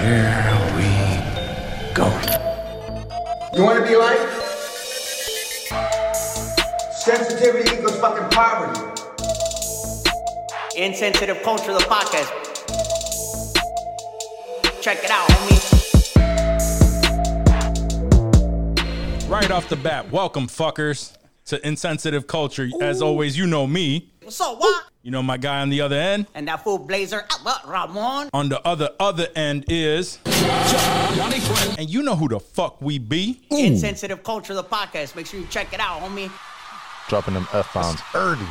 Here we go. You want to be like? Sensitivity equals fucking poverty. Insensitive Culture, the podcast. Check it out, homie. Right off the bat, welcome, fuckers, to Insensitive Culture. Ooh. As always, you know me. What's up, Wach? You know my guy on the other end. And that fool blazer, Ramon. On the other end is... Johnny Quinn. And you know who the fuck we be. Ooh. Insensitive Culture, the podcast. Make sure you check it out, homie. Dropping them F-bombs early.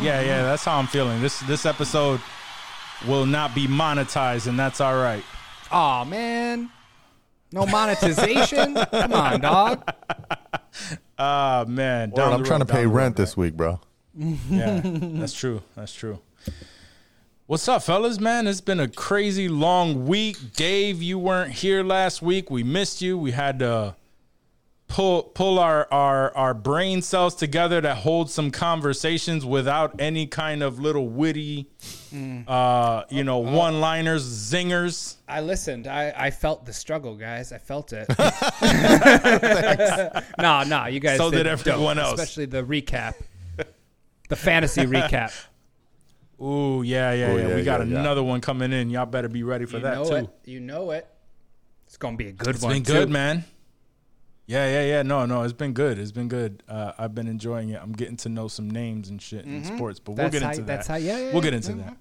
Yeah, that's how I'm feeling. This episode will not be monetized, and that's all right. Aw, oh, man. No monetization? Come on, dog. Ah, man. Well, I'm trying to pay rent this week, bro. Yeah, that's true. What's up, fellas, man? It's been a crazy long week. Dave, you weren't here last week. We missed you. We had to... Pull our brain cells together to hold some conversations without any kind of little witty, one-liners, zingers. I listened. I felt the struggle, guys. I felt it. No, you guys. So did everyone else. Especially the recap, the fantasy recap. Ooh, yeah. We got another one coming in. Y'all better be ready for that, too. You know it. It's going to be a good one, too. It's been good, man. Yeah. No, it's been good. I've been enjoying it. I'm getting to know some names and shit in sports, but we'll get into that. We'll get into that.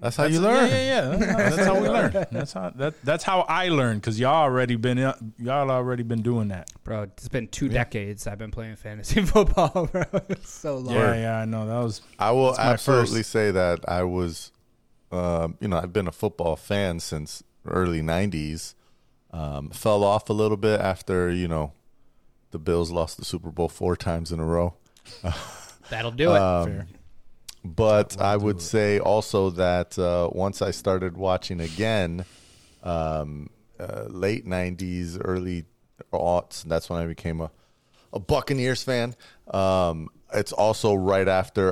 That's how you learn. Yeah. That's how we learn. That's how I learn, because y'all already been doing that. Bro, it's been two decades I've been playing fantasy football, bro. It's so long. Yeah, I know. I will absolutely say that I was, I've been a football fan since early 90s. Fell off a little bit after, the Bills lost the Super Bowl 4 times in a row. That'll do it. Fair. But I would say also that once I started watching again, late 90s, early aughts, that's when I became a Buccaneers fan. It's also right after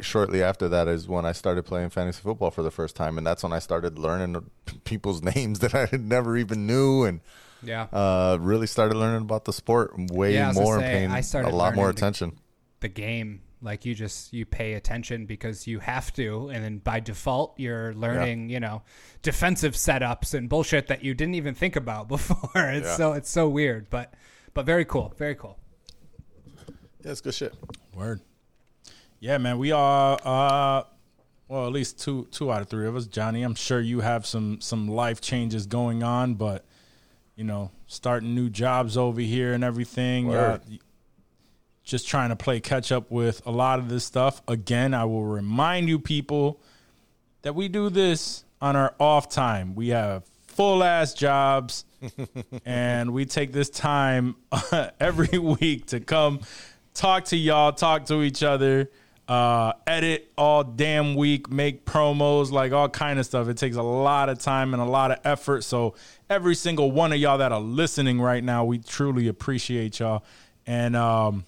shortly after that is when I started playing fantasy football for the first time. And that's when I started learning people's names that I never even knew. And really started learning about the sport more and paying a lot more attention. The game, like you pay attention because you have to. And then by default, you're learning, defensive setups and bullshit that you didn't even think about before. It's so weird, but very cool. Very cool. That's good shit. Word. Yeah, man, we are, at least two out of three of us. Johnny, I'm sure you have some life changes going on, but, starting new jobs over here and everything. Just trying to play catch up with a lot of this stuff. Again, I will remind you people that we do this on our off time. We have full-ass jobs, and we take this time every week to come talk to y'all, talk to each other, edit all damn week, make promos, like all kind of stuff. It takes a lot of time and a lot of effort. So every single one of y'all that are listening right now, we truly appreciate y'all. And y'all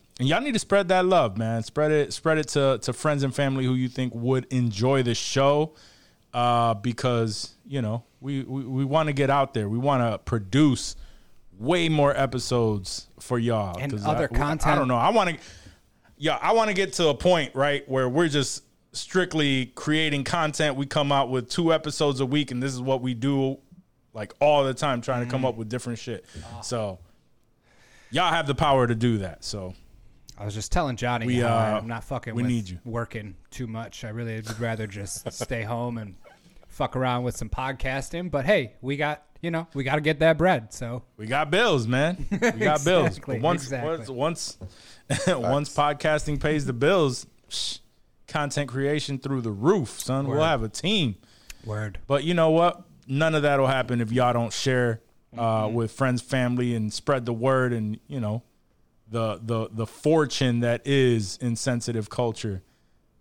need to spread that love, man. Spread it to friends and family who you think would enjoy the show, because, we want to get out there. We want to produce way more episodes for y'all and other content. I don't know. I want to get to a point, right, where we're just strictly creating content. We come out with 2 episodes a week, and this is what we do, like, all the time, trying to come up with different shit. Oh. So y'all have the power to do that. So I was just telling Johnny, I'm not fucking working too much. I really would rather just stay home and fuck around with some podcasting. But hey, we got to get that bread. So we got bills, man. We got bills. But once podcasting pays the bills, content creation through the roof, son. Word. We'll have a team. Word. But you know what? None of that'll happen if y'all don't share with friends, family, and spread the word and the fortune that is Insensitive Culture,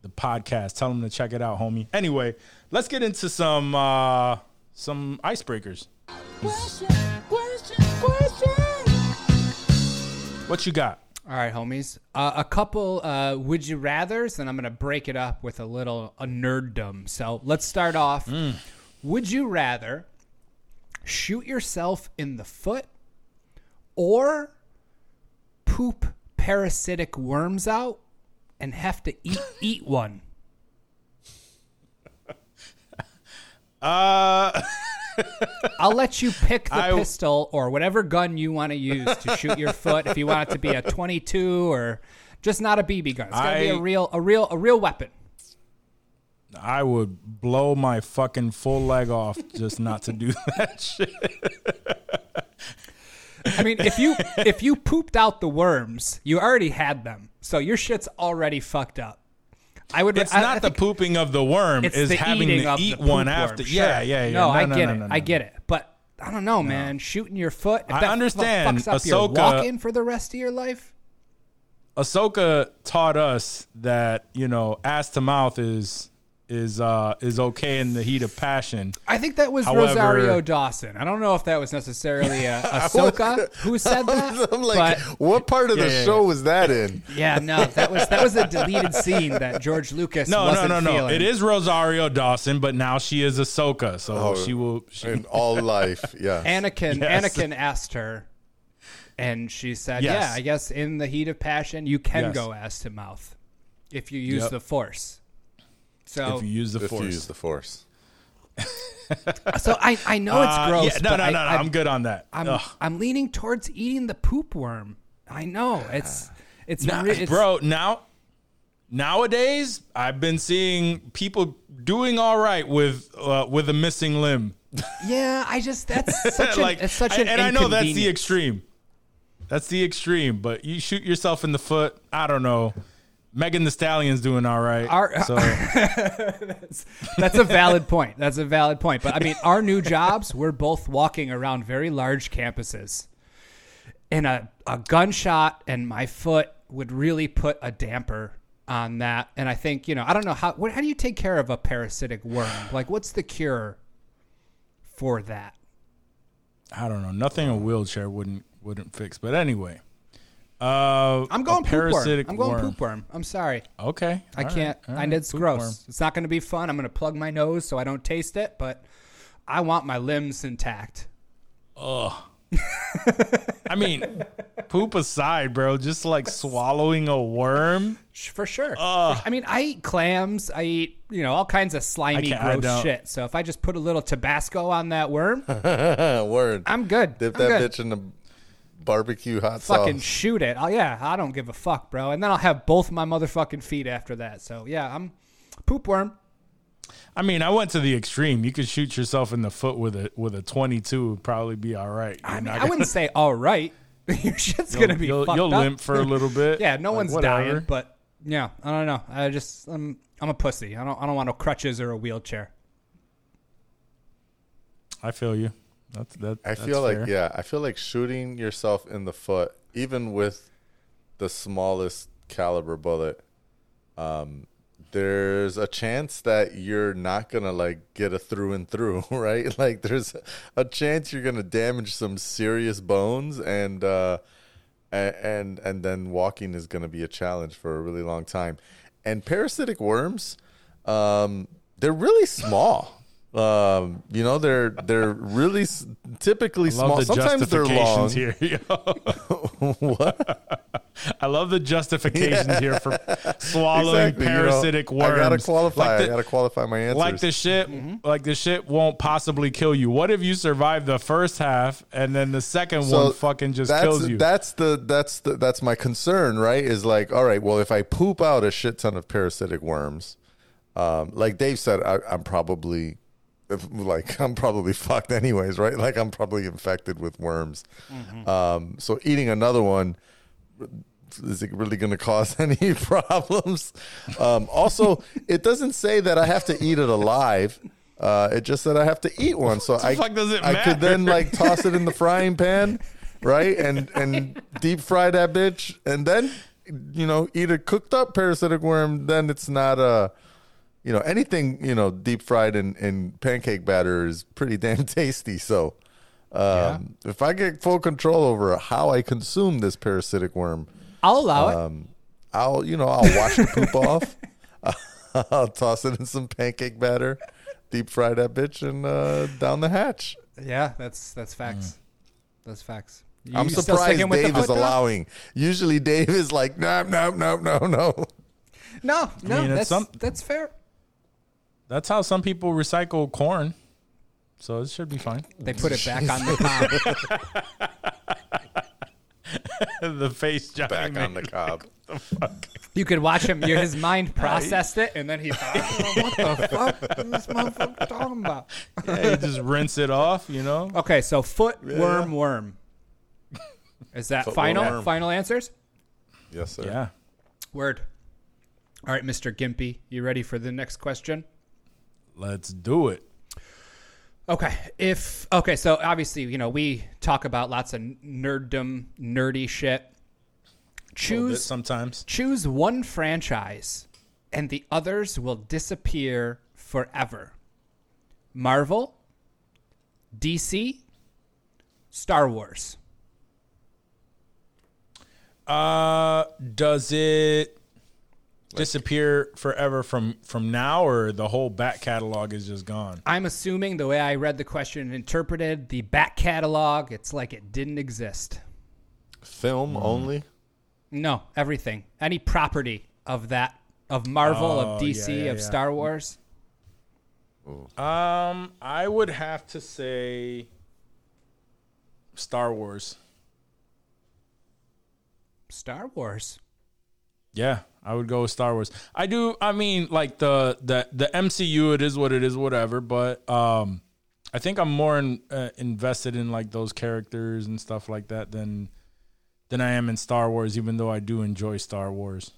the podcast. Tell them to check it out, homie. Anyway, let's get into some icebreakers. Question. What you got? All right, homies. A couple would you rathers, and I'm going to break it up with a little nerddom. So let's start off. Would you rather shoot yourself in the foot or poop parasitic worms out and have to eat one? I'll let you pick the pistol or whatever gun you want to use to shoot your foot. If you want it to be a 22 or just not a BB gun, it's gotta be a real weapon. I would blow my fucking full leg off just not to do that shit. I mean, if you pooped out the worms, you already had them, so your shit's already fucked up. I think pooping of the worm is having to eat one after. Sure. Yeah. No, I get it. But I don't know, man. Shooting your foot. If I understand. Fucks up your walk-in for the rest of your life. Ahsoka taught us that ass to mouth is okay in the heat of passion. I think that was Rosario Dawson. I don't know if that was necessarily Ahsoka who said that. I'm like, what part of the show was that in? Yeah, no, that was a deleted scene that George Lucas wasn't feeling. It is Rosario Dawson, but now she is Ahsoka, so she will in all life. Yeah, Anakin asked her, and she said, "Yeah, I guess in the heat of passion, you can go ass to mouth if you use the force." So if you use the force. So I know it's gross. Yeah, I'm good on that. I'm leaning towards eating the poop worm. I know nowadays I've been seeing people doing all right with a missing limb. Yeah, that's such an inconvenience. I know that's the extreme. That's the extreme, but you shoot yourself in the foot, I don't know. Megan Thee Stallion's doing all right. That's a valid point. But, I mean, our new jobs, we're both walking around very large campuses. And a gunshot and my foot would really put a damper on that. And I think, I don't know, how do you take care of a parasitic worm? Like, what's the cure for that? I don't know. Nothing a wheelchair wouldn't fix. But anyway. I'm going poop worm. I'm sorry. Okay. I can't. Right. It's gross. Worm. It's not going to be fun. I'm going to plug my nose so I don't taste it, but I want my limbs intact. Ugh. I mean, poop aside, bro, just like swallowing a worm. For sure. I mean, I eat clams. I eat, all kinds of slimy, gross shit. So if I just put a little Tabasco on that worm, word, I'm good. Dip that bitch in the barbecue hot sauce. Fucking shoot it. Oh yeah, I don't give a fuck, bro. And then I'll have both my motherfucking feet after that. So yeah, I'm poop worm. I mean, I went to the extreme. You could shoot yourself in the foot with a 22 would probably be all right. I wouldn't say all right. Your shit's gonna be fucked up. You'll limp for a little bit. Yeah, no one's dying, but yeah, I don't know. I'm a pussy. I don't want no crutches or a wheelchair. I feel you. I feel like shooting yourself in the foot, even with the smallest caliber bullet, there's a chance that you're not going to get a through and through, right? Like there's a chance you're going to damage some serious bones and then walking is going to be a challenge for a really long time. And parasitic worms, they're really small. They're really typically small. Sometimes they're long. Here, what? I love the justifications here for swallowing parasitic worms. I gotta qualify my answers. Like the shit won't possibly kill you. What if you survive the first half and then the second one fucking just kills you? That's my concern, right? Is like, all right, well, if I poop out a shit ton of parasitic worms, like Dave said, I'm probably fucked anyways, right? Like I'm probably infected with worms. Mm-hmm. So eating another one, is it really going to cause any problems? Also, it doesn't say that I have to eat it alive. It just said I have to eat one. So I could then toss it in the frying pan, right? And deep fry that bitch. And then, eat a cooked up parasitic worm. Then it's not a... anything, deep fried in pancake batter is pretty damn tasty. So if I get full control over how I consume this parasitic worm, I'll allow it. I'll wash the poop off. I'll toss it in some pancake batter. deep fry that bitch and down the hatch. Yeah, that's facts. That's facts. I'm surprised Dave is allowing. Usually Dave is like, no. I mean, that's fair. That's how some people recycle corn. So it should be fine. They put it back on the cob. The face Johnny back made. On the cob. What the fuck? You could watch him. His mind processed it, and then he thought, what the fuck is this motherfucker talking about? Yeah, he just rinse it off, you know? Okay, so foot worm. Is that final answers? Yes, sir. Yeah. Word. All right, Mr. Gimpy, you ready for the next question? Let's do it. Okay. So obviously, you know, we talk about lots of nerddom, nerdy shit. Choose one franchise and the others will disappear forever. Marvel, DC, Star Wars. Does it disappear forever from now, or the whole back catalog is just gone? I'm assuming the way I read the question and interpreted the back catalog, it's like it didn't exist. Film only? No, everything. Any property of that, of Marvel, of DC, of Star Wars. Ooh. I would have to say Star Wars. Star Wars. Yeah, I would go with Star Wars. I mean, like the MCU, it is what it is, whatever. But I think I'm more invested in like those characters and stuff like that than I am in Star Wars, even though I do enjoy Star Wars.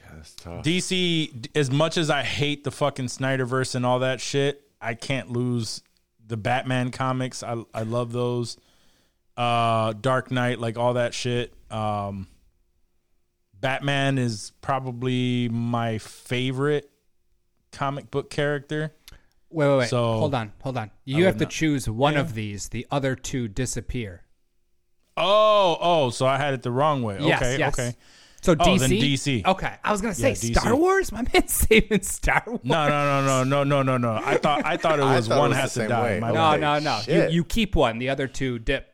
Yeah, that's tough. DC, as much as I hate the fucking Snyderverse and all that shit, I can't lose the Batman comics. I love those. Dark Knight, like all that shit. Batman is probably my favorite comic book character. Wait. So hold on. You have to choose one of these. The other two disappear. Oh, so I had it the wrong way. Yes, yes. Okay. So DC? Then DC. Okay. I was going to say Star Wars? My man's saving Star Wars. No. I thought it was one has to die. No. You keep one. The other two dip.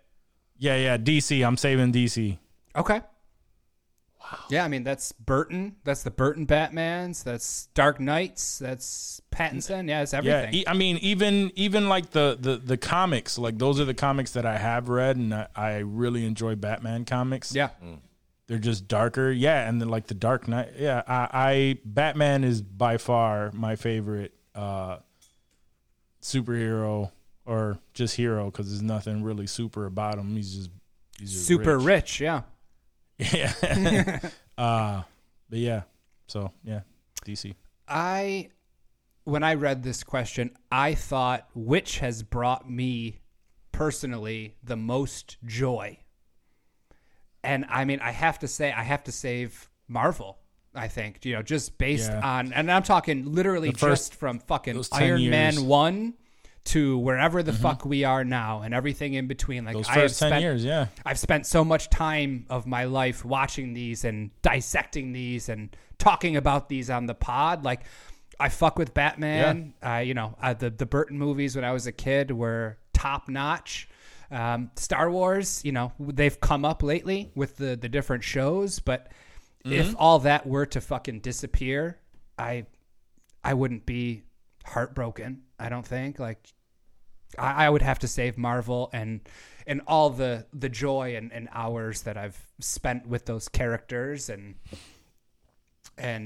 Yeah. DC. I'm saving DC. Okay. Wow. Yeah, I mean, that's Burton. That's the Burton Batmans. That's Dark Knights. That's Pattinson. Yeah, it's everything. Yeah, I mean, even like the comics, like those are the comics that I have read, and I really enjoy Batman comics. Yeah. They're just darker. Yeah, and then like the Dark Knight. Yeah, Batman is by far my favorite superhero or just hero, because there's nothing really super about him. He's just super rich. Yeah. Yeah. But yeah. So yeah, DC. When I read this question, I thought, which has brought me personally the most joy? And I mean, I have to save Marvel, I think, you know, just based on, and I'm talking literally just from fucking Iron Man 1 to wherever the fuck we are now and everything in between. Like those first 10 years, yeah. I've spent so much time of my life watching these and dissecting these and talking about these on the pod. Like, I fuck with Batman. Yeah. The Burton movies when I was a kid were top notch. Star Wars, you know, they've come up lately with the different shows, but if all that were to fucking disappear, I wouldn't be heartbroken. I don't think. Like, I would have to save Marvel and all the joy and hours that I've spent with those characters and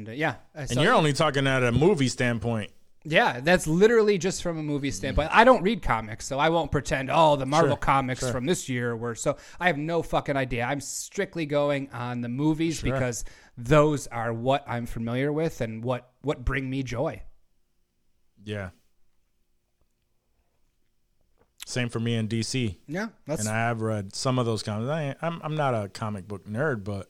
yeah. And you're only talking at a movie standpoint. Yeah, that's literally just from a movie standpoint. I don't read comics, so I won't pretend, the Marvel comics from this year were... So I have no fucking idea. I'm strictly going on the movies because those are what I'm familiar with and what bring me joy. Yeah. Same for me in DC. Yeah. And I have read some of those comics. I'm not a comic book nerd, but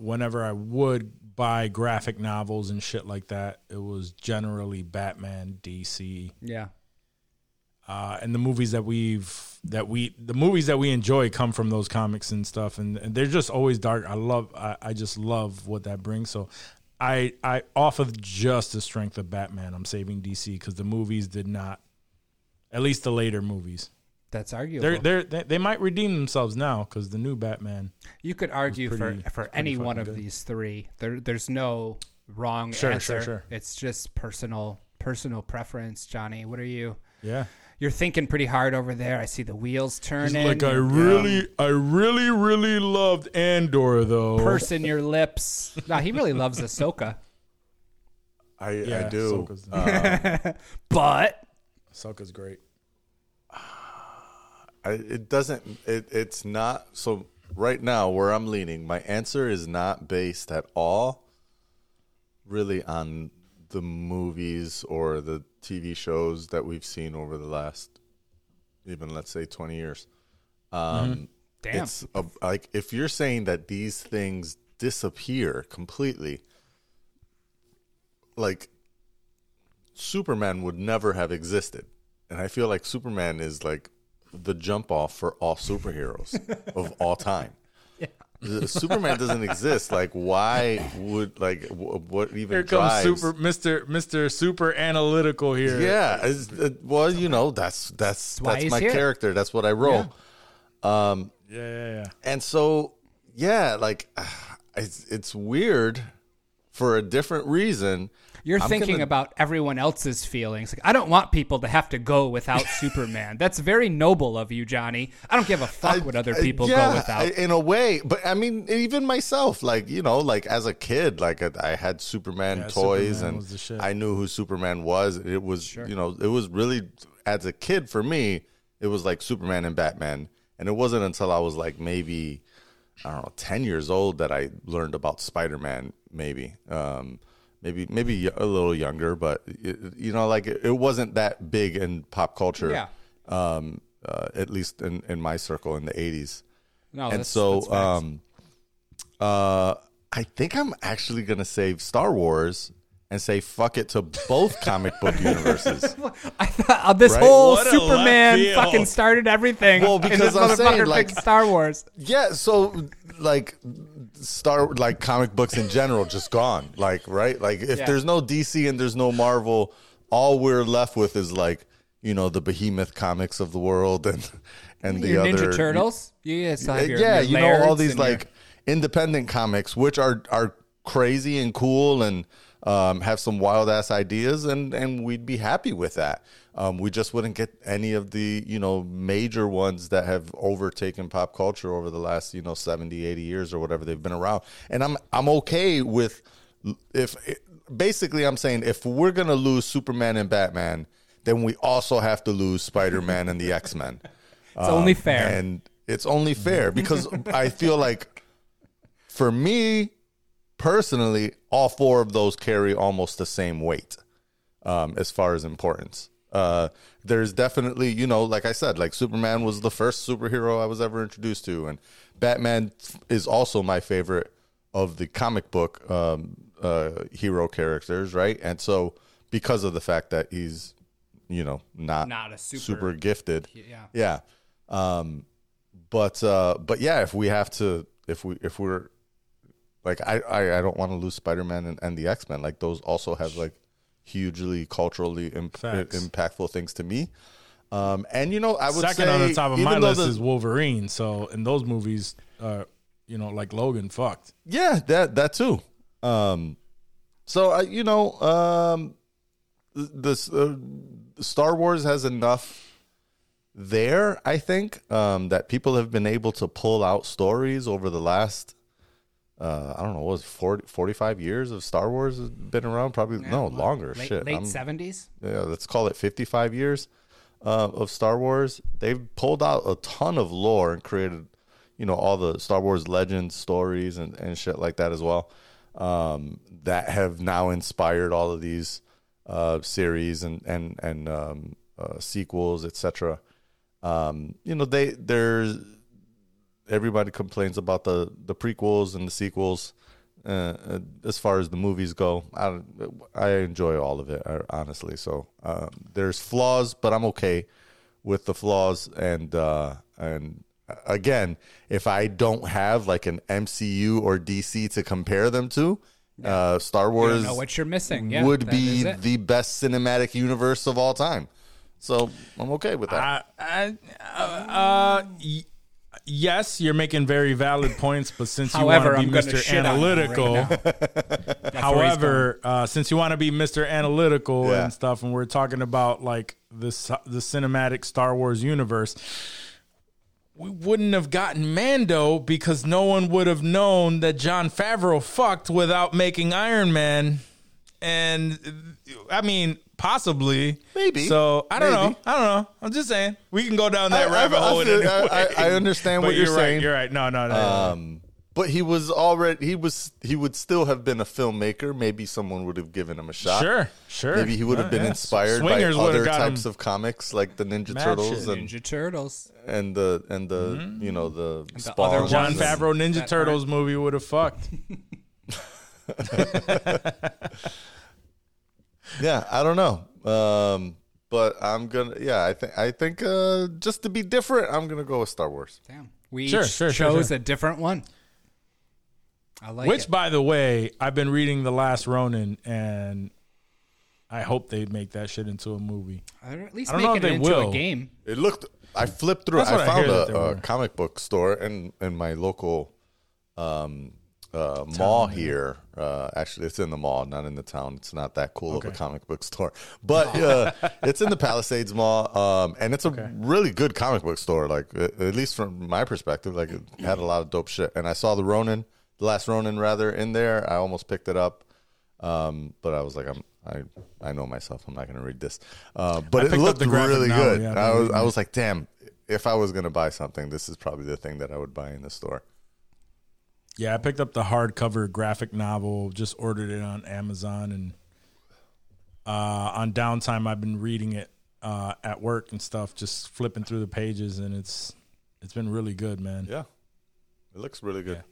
whenever I would... buy graphic novels and shit like that, it was generally Batman, DC. Yeah. And the movies the movies that we enjoy come from those comics and stuff. And they're just always dark. I just love what that brings. So I off of just the strength of Batman, I'm saving DC because the movies did not, at least the later movies. That's arguable. They might redeem themselves now because the new Batman. You could argue for any one of these three. There's no wrong answer. Sure. It's just personal preference, Johnny. What are you? Yeah. You're thinking pretty hard over there. I see the wheels turning. Like I really loved Andor though. Pursing your lips. No, he really loves Ahsoka. I do. Ahsoka's but Ahsoka's great. It's not so right now where I'm leaning. My answer is not based at all, really, on the movies or the TV shows that we've seen over the last, even let's say 20 years. Damn. It's like if you're saying that these things disappear completely, like Superman would never have existed, and I feel like Superman is like the jump off for all superheroes of all time. Yeah. Superman doesn't exist. Like, why would what even? Here comes Mr. Super Analytical here. Yeah. Well, you know, that's my character. That's what I roll. Yeah. Yeah. And so, yeah, like it's weird for a different reason. You're thinking about everyone else's feelings. Like, I don't want people to have to go without Superman. That's very noble of you, Johnny. I don't give a fuck what other people go without. In a way. But, I mean, even myself, like, you know, like as a kid, like I had Superman toys and I knew who Superman was. It was, you know, it was really, as a kid for me, it was like Superman and Batman. And it wasn't until I was like maybe, I don't know, 10 years old that I learned about Spider-Man, maybe. Maybe a little younger, but you know, like it wasn't that big in pop culture, at least in my circle in the 80s. No, and so I think I'm actually gonna save Star Wars and say fuck it to both comic book universes. I thought this whole Superman fucking started everything. Well, because I'm saying like Star Wars. Yeah, so like. Like comic books in general, just gone. Like, right? Like, if there's no DC and there's no Marvel, all we're left with is like, you know, the behemoth comics of the world and the other Ninja Turtles. You know, all these like independent comics, which are crazy and cool and have some wild ass ideas, and we'd be happy with that. We just wouldn't get any of the, you know, major ones that have overtaken pop culture over the last, you know, 70, 80 years or whatever they've been around. And I'm okay with basically I'm saying if we're going to lose Superman and Batman, then we also have to lose Spider-Man and the X-Men. It's only fair. And it's only fair because I feel like for me personally, all four of those carry almost the same weight as far as importance. There's definitely, you know, like I said, like Superman was the first superhero I was ever introduced to. And Batman is also my favorite of the comic book hero characters, right? And so because of the fact that he's, you know, not a super gifted. Yeah. But yeah, if we have to, if we're like, I don't want to lose Spider-Man and the X-Men. Like those also have like hugely culturally impactful things to me, and you know I would second say on the top of my list is Wolverine. So in those movies, you know, like Logan, fucked. Yeah, that too. So I, you know, this Star Wars has enough there. I think that people have been able to pull out stories over the last. I don't know, what was it, 45 years of Star Wars has been around? Probably, longer. Late 70s? Yeah, let's call it 55 years of Star Wars. They've pulled out a ton of lore and created, you know, all the Star Wars legends, stories, and shit like that as well that have now inspired all of these series and sequels, etc. You know, there's... Everybody complains about the prequels and the sequels as far as the movies go. I enjoy all of it, honestly. So there's flaws, but I'm okay with the flaws. And again, if I don't have like an MCU or DC to compare them to, Star Wars, you don't know what you're missing. Yeah, would be the best cinematic universe of all time. So I'm okay with that. Yes, you're making very valid points, but since you want to be Mr. Analytical, right since you want to be Mr. Analytical and stuff, and we're talking about like this, the cinematic Star Wars universe, we wouldn't have gotten Mando because no one would have known that Jon Favreau fucked without making Iron Man. And I mean, possibly, maybe. So I don't know. I'm just saying we can go down that rabbit hole. I understand what you're saying. Right, you're right. No. But he was already. He would still have been a filmmaker. Maybe someone would have given him a shot. Sure. Maybe he would have been inspired by other types of comics, like the Ninja Turtles and the you know the Spawn. Jon Favreau Ninja Turtles movie would have fucked. Yeah, I don't know, but I'm gonna. Yeah, I think just to be different, I'm gonna go with Star Wars. Damn, we chose a different one. I like it. Which, by the way, I've been reading The Last Ronin, and I hope they make that shit into a movie. Or at least make it into a game. It looked. I flipped through. I found a comic book store in my local mall here. Actually, it's in the mall, not in the town. It's not that cool of a comic book store, but it's in the Palisades Mall, and it's a really good comic book store. Like at least from my perspective, like it had a lot of dope shit. And I saw the Last Ronin, in there. I almost picked it up, but I was like, I know myself. I'm not going to read this. But it looked really good. Yeah, I was like, damn. If I was going to buy something, this is probably the thing that I would buy in the store. Yeah, I picked up the hardcover graphic novel, just ordered it on Amazon, and on downtime I've been reading it at work and stuff, just flipping through the pages, and it's been really good, man. Yeah. It looks really good. Yeah.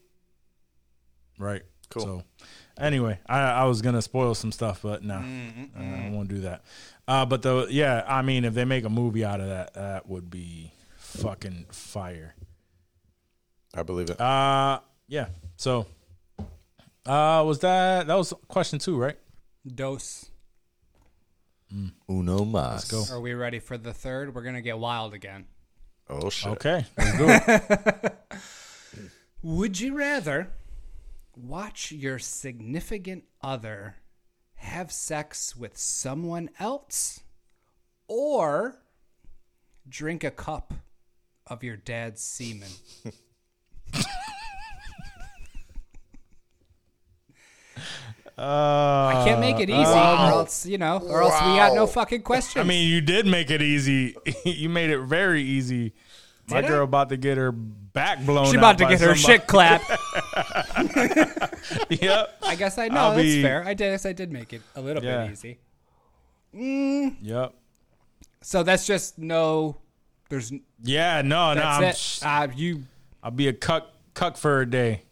Right. Cool. So, anyway, I was going to spoil some stuff, but no, I won't do that. But, I mean, if they make a movie out of that, that would be fucking fire. I believe it. Yeah, so was question 2, right? Dos. Uno mas. Let's go. Are we ready for the third? We're going to get wild again. Oh, shit. Okay, let's do it. Would you rather watch your significant other have sex with someone else or drink a cup of your dad's semen? I can't make it easy, or else else we got no fucking questions. I mean, you did make it easy. You made it very easy. My girl about to get her back blown. She about to get her shit clapped. Yep. I guess I know. That's fair. I did make it a little bit easy. Yep. So that's just no. There's. Yeah. No. That's no. I'll be a cuck for a day.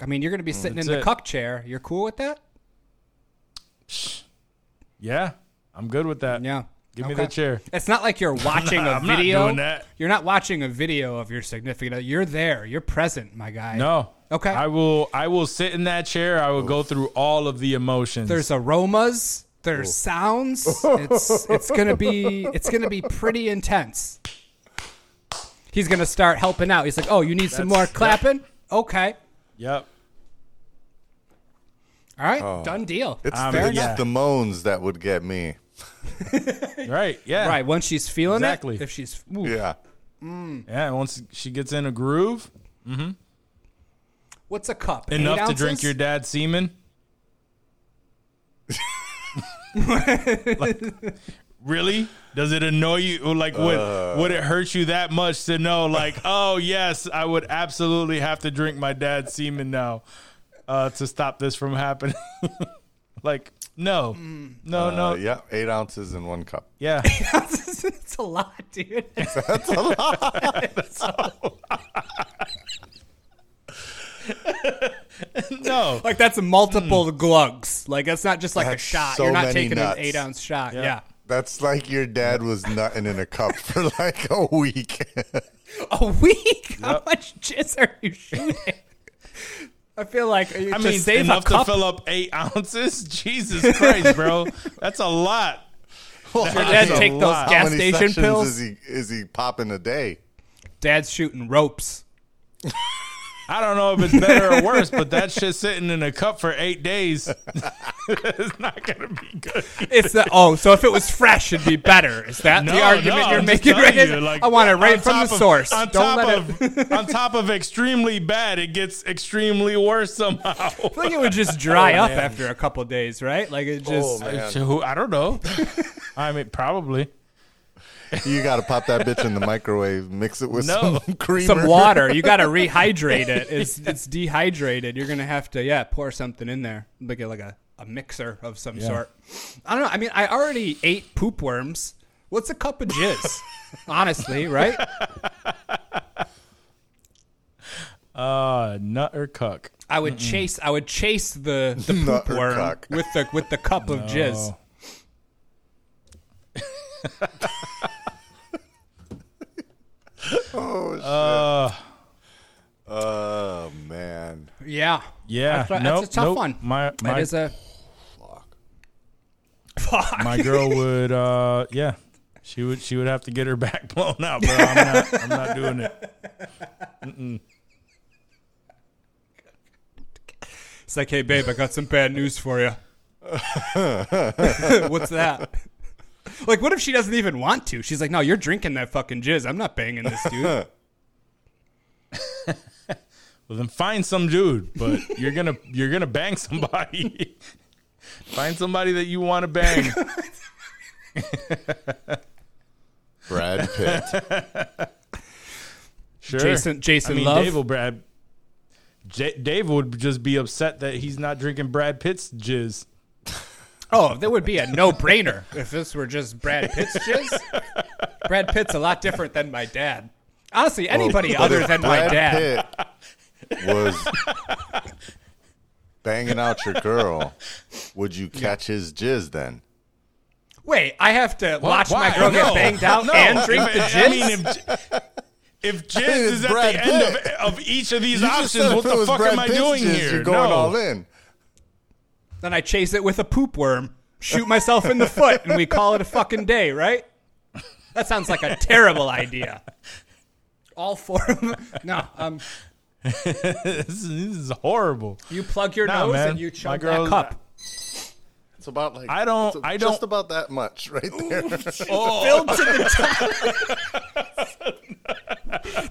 I mean, you're going to be sitting in the cuck chair. You're cool with that? Yeah, I'm good with that. Yeah. Give me the chair. It's not like you're watching a video. I'm not doing that. You're not watching a video of your significant other. You're there. You're present, my guy. No. Okay. I will sit in that chair. I will go through all of the emotions. There's aromas. There's sounds. It's gonna be pretty intense. He's going to start helping out. He's like, oh, you need some more clapping? Yeah. Okay. Yep. All right. Oh. Done deal. It's the moans that would get me. Right. Yeah. Right. Once she's feeling it. If she's. Ooh. Yeah. Mm. Yeah. Once she gets in a groove. Mm-hmm. What's a cup? Enough 8 ounces? To drink your dad's semen. Really? Does it annoy you? Like, would it hurt you that much to know, like, oh, yes, I would absolutely have to drink my dad's semen now to stop this from happening? Like, no. Yeah, 8 ounces in 1 cup. Yeah. 8 ounces? That's a lot, dude. That's a lot. That's a lot. No. Like, that's multiple glugs. Like, that's not just like a shot. So you're not taking nuts. An 8-ounce shot. Yeah. That's like your dad was nutting in a cup for like a week. A week? How much jizz are you shooting? I feel like I mean, Dave, enough to fill up 8 ounces. Jesus Christ, bro, that's a lot. Well, Dad, take those gas station pills. Is he popping a day? Dad's shooting ropes. I don't know if it's better or worse, but that shit sitting in a cup for 8 days is not going to be good. It's the so if it was fresh, it'd be better. Is that the argument you're making? Right? You, like, I want it right from the source. On top of extremely bad, it gets extremely worse somehow. I think it would just dry up after a couple of days, right? Like it just. I don't know. I mean, probably. You got to pop that bitch in the microwave, mix it with some creamer. Some water. You got to rehydrate it. It's dehydrated. You're going to have to, pour something in there. Like a mixer of some sort. I don't know. I mean, I already ate poop worms. What's a cup of jizz? Honestly, right? Nut or cuck. I would chase the poop worm with the cup of jizz. Oh shit! Oh man! Yeah. That's a tough one. That is a fuck. My girl would. She would have to get her back blown out, bro. I'm not doing it. Mm-mm. It's like, hey babe, I got some bad news for you. What's that? Like, what if she doesn't even want to? She's like, no, you're drinking that fucking jizz. I'm not banging this dude. Well, then find some dude, but you're gonna bang somebody. Find somebody that you want to bang. Brad Pitt. Sure. Jason. I mean, Love. Dave would just be upset that he's not drinking Brad Pitt's jizz. Oh, that would be a no-brainer if this were just Brad Pitt's jizz. Brad Pitt's a lot different than my dad. Honestly, anybody other than my dad. Pitt was banging out your girl. Would you catch his jizz then? Wait, I have to watch my girl get banged out and drink the jizz? I mean, if jizz is at Brad the Pitt. End of each of these options, what the fuck Brad am I Pitt's doing jizz, here? You're going all in. Then I chase it with a poop worm, shoot myself in the foot, and we call it a fucking day, right? That sounds like a terrible idea. All four of them. No. This is horrible. You plug your nose, man. And you chug that cup. It's about like just about that much right there. Filled to the top.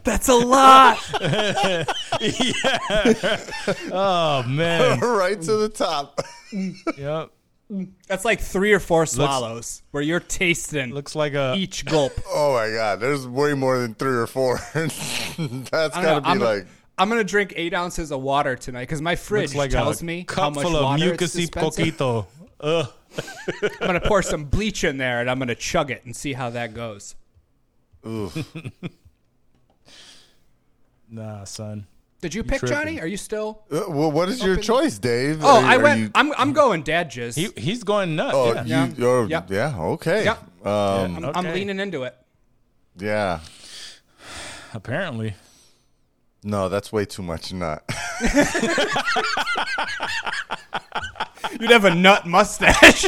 That's a lot. Yeah. Oh man. Right to the top. Yep. That's like 3 or 4 swallows where you're tasting. Looks like each gulp. Oh my god, there's way more than 3 or 4. That's gotta be I'm gonna drink 8 ounces of water tonight because my fridge tells me how much water it's dispensing. I'm gonna pour some bleach in there and I'm gonna chug it and see how that goes. Ooh. Nah, son. Did you pick tripping. Johnny? Are you still? Well, what is your choice, Dave? Oh, I went. I'm going dad jizz. He's going nuts. Oh, yeah. Okay. Yep. I'm leaning into it. Yeah. Apparently. No, that's way too much nut. You'd have a nut mustache.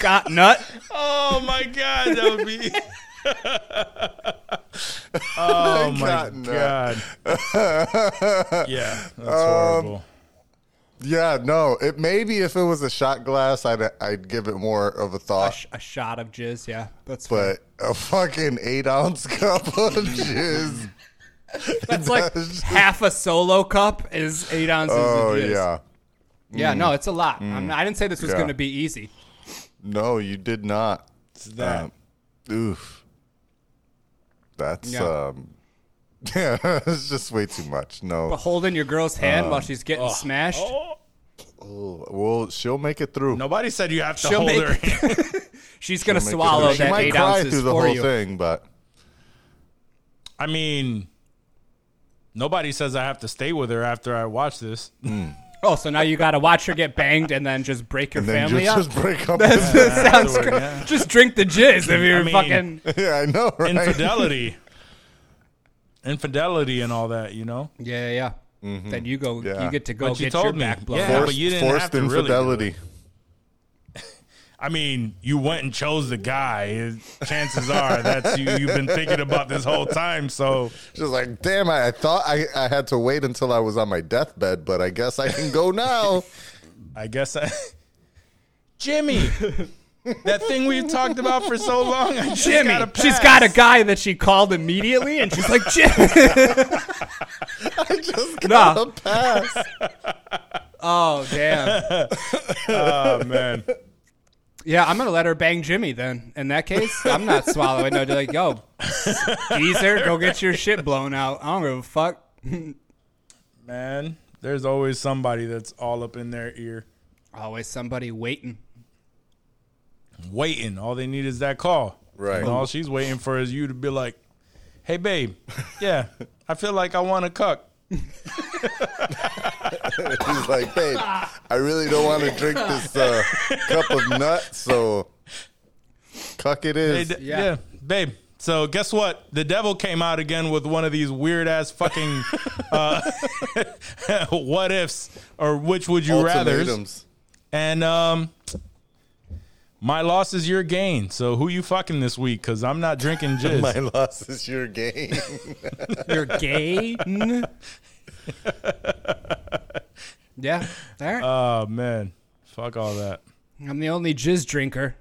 Got nut? Oh my god, that would be. Oh my god. Yeah, that's horrible. Yeah, no. It maybe if it was a shot glass, I'd give it more of a thought. A shot of jizz, yeah, that's. But funny. A fucking 8 ounce cup of jizz. That's like half a solo cup is 8 ounces of jizz. Yeah. Yeah, no, it's a lot. I didn't say this was going to be easy. No, you did not. It's that. Oof. That's it's just way too much. No, but holding your girl's hand while she's getting smashed. Oh, well, she'll make it through. Nobody said you have to hold her. She's gonna swallow that 8 ounces for you. She might cry through the whole thing, but I mean, nobody says I have to stay with her after I watch this. Oh, so now you got to watch her get banged and then just break your family up? Just break up. That sounds good. Yeah. Just drink the jizz if you're fucking... Yeah, I know, right? Infidelity. Infidelity and all that, you know? Yeah, yeah. Mm-hmm. Then you go. Yeah. You get to go but get your back blown. Yeah, but you didn't have to infidelity. Really, I mean, you went and chose the guy. Chances are that's you. You've been thinking about this whole time. So just like, damn, I thought I had to wait until I was on my deathbed, but I guess I can go now. I guess I, Jimmy. That thing we've talked about for so long. I just Jimmy, got she's got a guy that she called immediately, and she's like, Jimmy. I just got a pass. Oh, damn. Oh, man. Yeah, I'm going to let her bang Jimmy then. In that case, I'm not swallowing. No, they're like, yo, geezer, go get your shit blown out. I don't give a fuck. Man, there's always somebody that's all up in their ear. Always somebody waiting. Waiting. All they need is that call. Right. And all she's waiting for is you to be like, hey, babe, yeah, I feel like I want to cuck. She's like, babe, I really don't want to drink this cup of nut, so cuck it is. Hey, yeah, babe. So guess what? The devil came out again with one of these weird-ass fucking what-ifs or which would you rather. And my loss is your gain. So who you fucking this week? Because I'm not drinking jizz. My loss is your gain. Your gain? Yeah. All right. Oh, man. Fuck all that. I'm the only jizz drinker.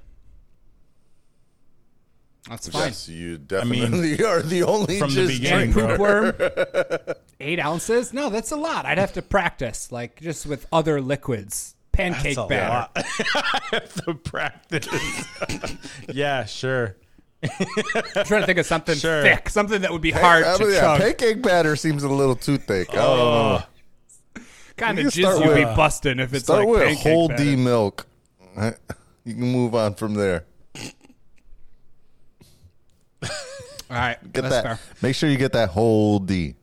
That's fine. Yes, you definitely are the only from jizz the beginning, drinker. Poop worm, 8 ounces? No, that's a lot. I'd have to practice, like, just with other liquids. Pancake batter. I have to practice. Yeah, sure. I'm trying to think of something thick, something that would be hard to chug. Pancake batter seems a little too thick. Oh. Kind of jizz you'd be busting if it's like pancake batter. Start with whole D milk. You can move on from there. All right. Get that. Fair. Make sure you get that whole D.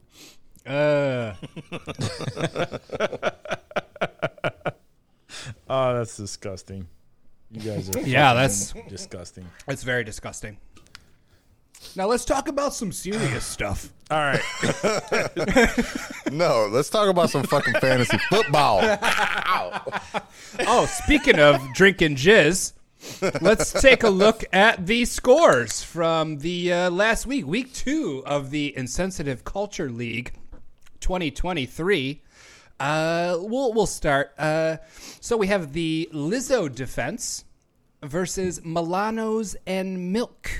Oh, that's disgusting. You guys are that's disgusting. It's very disgusting. Now let's talk about some serious stuff. All right. No, let's talk about some fucking fantasy football. Oh, speaking of drinking jizz, let's take a look at the scores from the last week, week 2 of the Insensitive Culture League 2023. We'll start. So we have the Lizzo defense versus Milano's and Milk.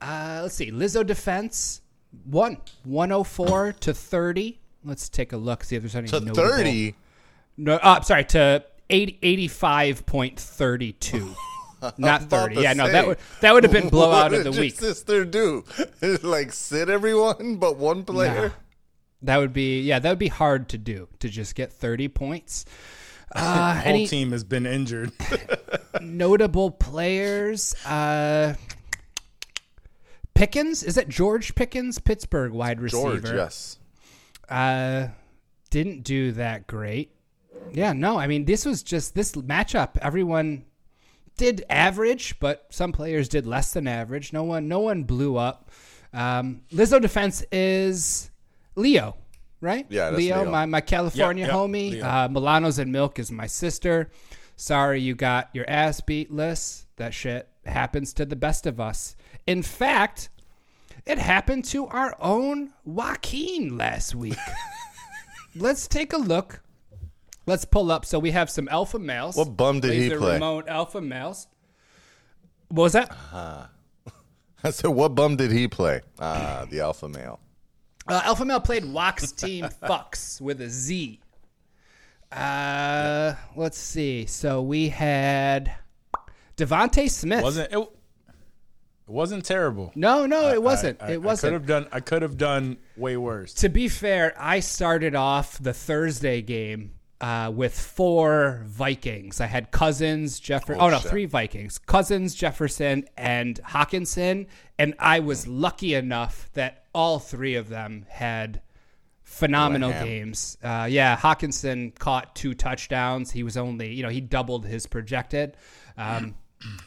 Let's see. Lizzo defense won 104-30. Let's take a look. See if there's any to notable. 30. No, I'm sorry. To 85.32. Not 30. Yeah, no. That would have been blowout of the week. What did your sister do? Like sit everyone but one player. Nah. That would be hard to do, to just get 30 points. The whole team has been injured. Notable players. Pickens? Is that George Pickens? Pittsburgh wide receiver. George, yes. Didn't do that great. Yeah, no, I mean, this was just this matchup. Everyone did average, but some players did less than average. No one blew up. Lizzo defense is... Leo, right? Yeah, that's Leo. My California homie. Leo. Milano's and Milk is my sister. Sorry you got your ass beat, Liz. That shit happens to the best of us. In fact, it happened to our own Joaquin last week. Let's take a look. Let's pull up. So we have some alpha males. What bum did he play? Remote alpha males. What was that? I said, what bum did he play? The alpha male. Alpha Male played Wach's team Fucks with a Z. Let's see. So we had Devonta Smith. It wasn't terrible. No, it wasn't. It wasn't. I could have done way worse. To be fair, I started off the Thursday game with 4 Vikings. I had Cousins, Jefferson. Oh, no, 3 Vikings. Cousins, Jefferson, and Hawkinson. And I was lucky enough that all 3 of them had phenomenal games. Hawkinson caught 2 touchdowns. He was only, he doubled his projected.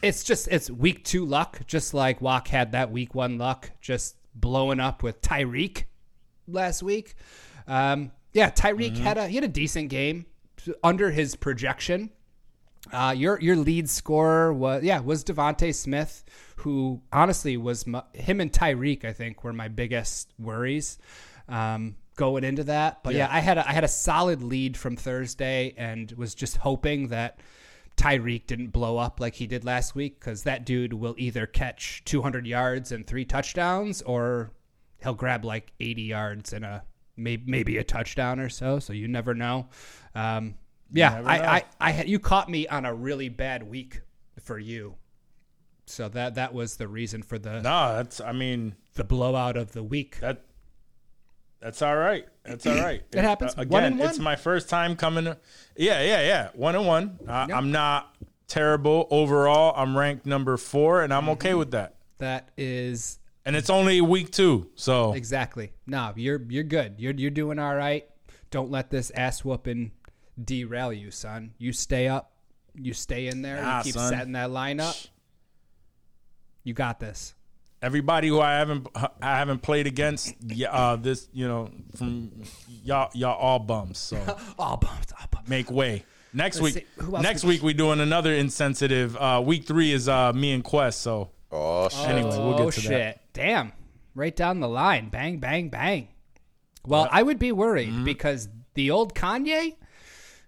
It's week 2 luck, just like Wach had that week 1 luck, just blowing up with Tyreek last week. yeah, Tyreek had a decent game under his projection. Your lead scorer was Devonta Smith, who honestly was him and Tyreek, I think, were my biggest worries going into that. But yeah, I had a solid lead from Thursday and was just hoping that Tyreek didn't blow up like he did last week, because that dude will either catch 200 yards and 3 touchdowns, or he'll grab like 80 yards and maybe a touchdown or so. So you never know. You caught me on a really bad week for you. So that was the reason for the blowout of the week. That's all right. That's all right. It happens. Again, 1-1. It's my first time coming. Yeah. 1-1. Yep. I'm not terrible overall. I'm ranked number 4, and I'm okay with that. That is, and it's only week 2. So exactly. No, you're good. You're doing all right. Don't let this ass whooping derail you, son. You stay up. You stay in there. You keep setting that lineup. You got this. Everybody who I haven't played against this, from y'all all bums. So all bums. Make way. Next week we doing another insensitive. Week 3 is me and Quest. So anyway, we'll get to that. Damn, right down the line. Bang, bang, bang. Well, I would be worried because the old Kanye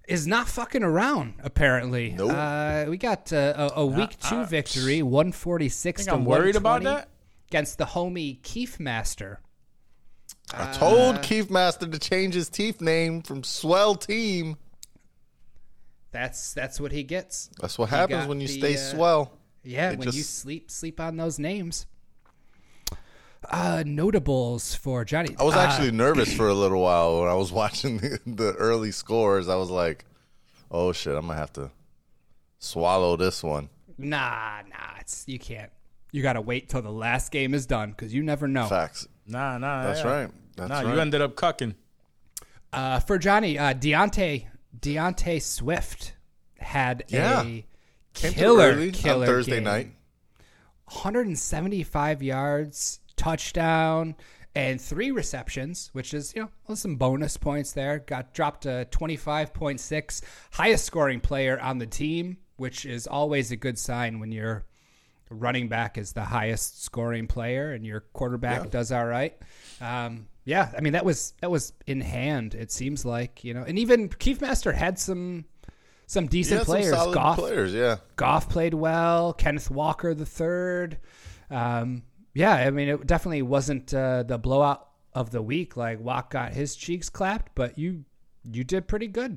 is not fucking around, apparently. Nope. We got a week 2 victory, 146 to 120. I'm worried about that. Against the homie Keefmaster. I told Keefmaster to change his teeth name from Swell Team. That's what he gets. That's what happens when you stay swell. Yeah, when you sleep on those names. Notables for Johnny. I was actually nervous for a little while when I was watching the early scores. I was like, oh shit, I'm gonna have to swallow this one. Nah, you can't. You gotta wait till the last game is done, because you never know. Facts. Nah. That's right. That's right. You ended up cucking. For Johnny, Deontay Swift had a killer Thursday game. Night. 175 yards, touchdown, and 3 receptions, which is, some bonus points there. Got dropped to 25.6, highest scoring player on the team, which is always a good sign when your running back is the highest scoring player and your quarterback does all right. I mean, that was in hand, it seems like, and even Keefmaster had some decent players. Some Goff players, Goff played well. Kenneth Walker the third. I mean, it definitely wasn't the blowout of the week. Like, Wach got his cheeks clapped, but you did pretty good.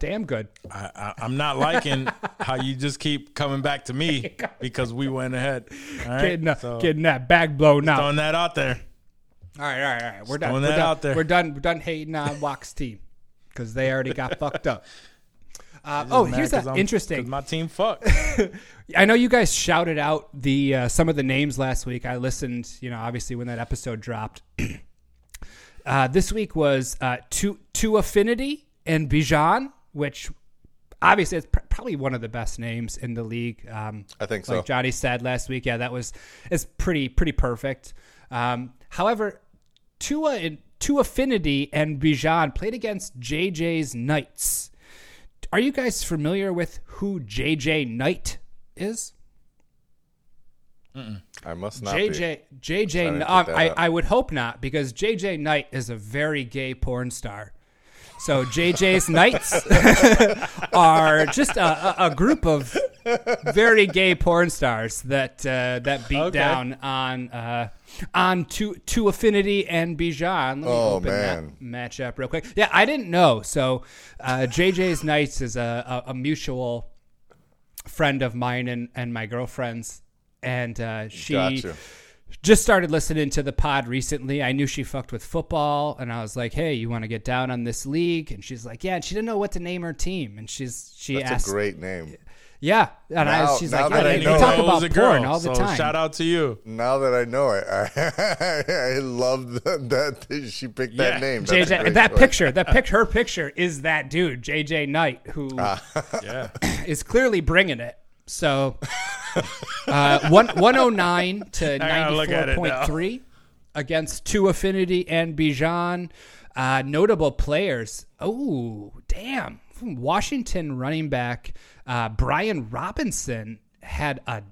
Damn good. I'm not liking how you just keep coming back to me because we went ahead. All right? Getting that back blown out. Throwing that out there. All right. We're done. We're done hating on Wach's team because they already got fucked up. Here's that interesting. My team fucked. I know you guys shouted out the some of the names last week. I listened, obviously when that episode dropped. This week was Tua Affinity and Bijan, which obviously is probably one of the best names in the league. I think so. Like Johnny said last week, yeah, it's pretty perfect. However, Tua Affinity and Bijan played against JJ's Knights. Are you guys familiar with who JJ Knight is? Mm-mm. I must not be. JJ, I would hope not, because JJ Knight is a very gay porn star. So JJ's Knights are just a group of very gay porn stars that beat down on Tua Affinity and Bijan. Let me open that match up real quick. Yeah, I didn't know. So JJ's Knights is a mutual friend of mine and my girlfriend's, and she just started listening to the pod recently. I knew she fucked with football, and I was like, hey, you want to get down on this league? And she's like, yeah, and she didn't know what to name her team, and she asked. That's a great name. Yeah, and she's like, you talk about porn all the time. Shout out to you. Now that I know it, I love that she picked that name. JJ, her picture is that dude, JJ Knight, who is clearly bringing it. So 109 to 94.3 against Tua Affinity and Bijan. Notable players. Oh, damn. From Washington running back Brian Robinson had a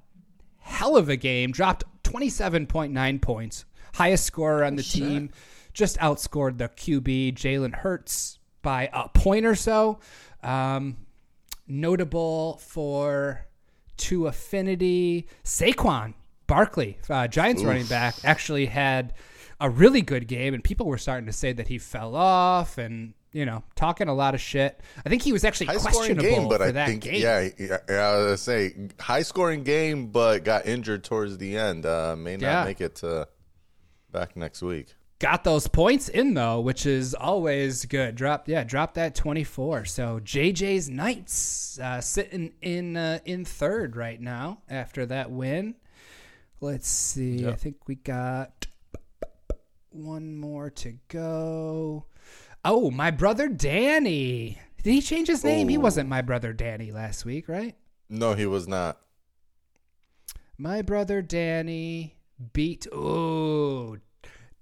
hell of a game. Dropped 27.9 points. Highest scorer on the team. Just outscored the QB, Jalen Hurts, by a point or so. Notable for Tua Affinity, Saquon Barkley, Giants running back, actually had a really good game, and people were starting to say that he fell off and, you know, talking a lot of shit. I think he was actually questionable game, but for that game. Yeah, I was going to say, high-scoring game, but got injured towards the end. May not make it to back next week. Got those points in, though, which is always good. Drop that 24. So JJ's Knights sitting in third right now after that win. Let's see. Yep. I think we got one more to go. Oh, my brother Danny. Did he change his name? Ooh. He wasn't my brother Danny last week, right? No, he was not. My brother Danny beat... Ooh,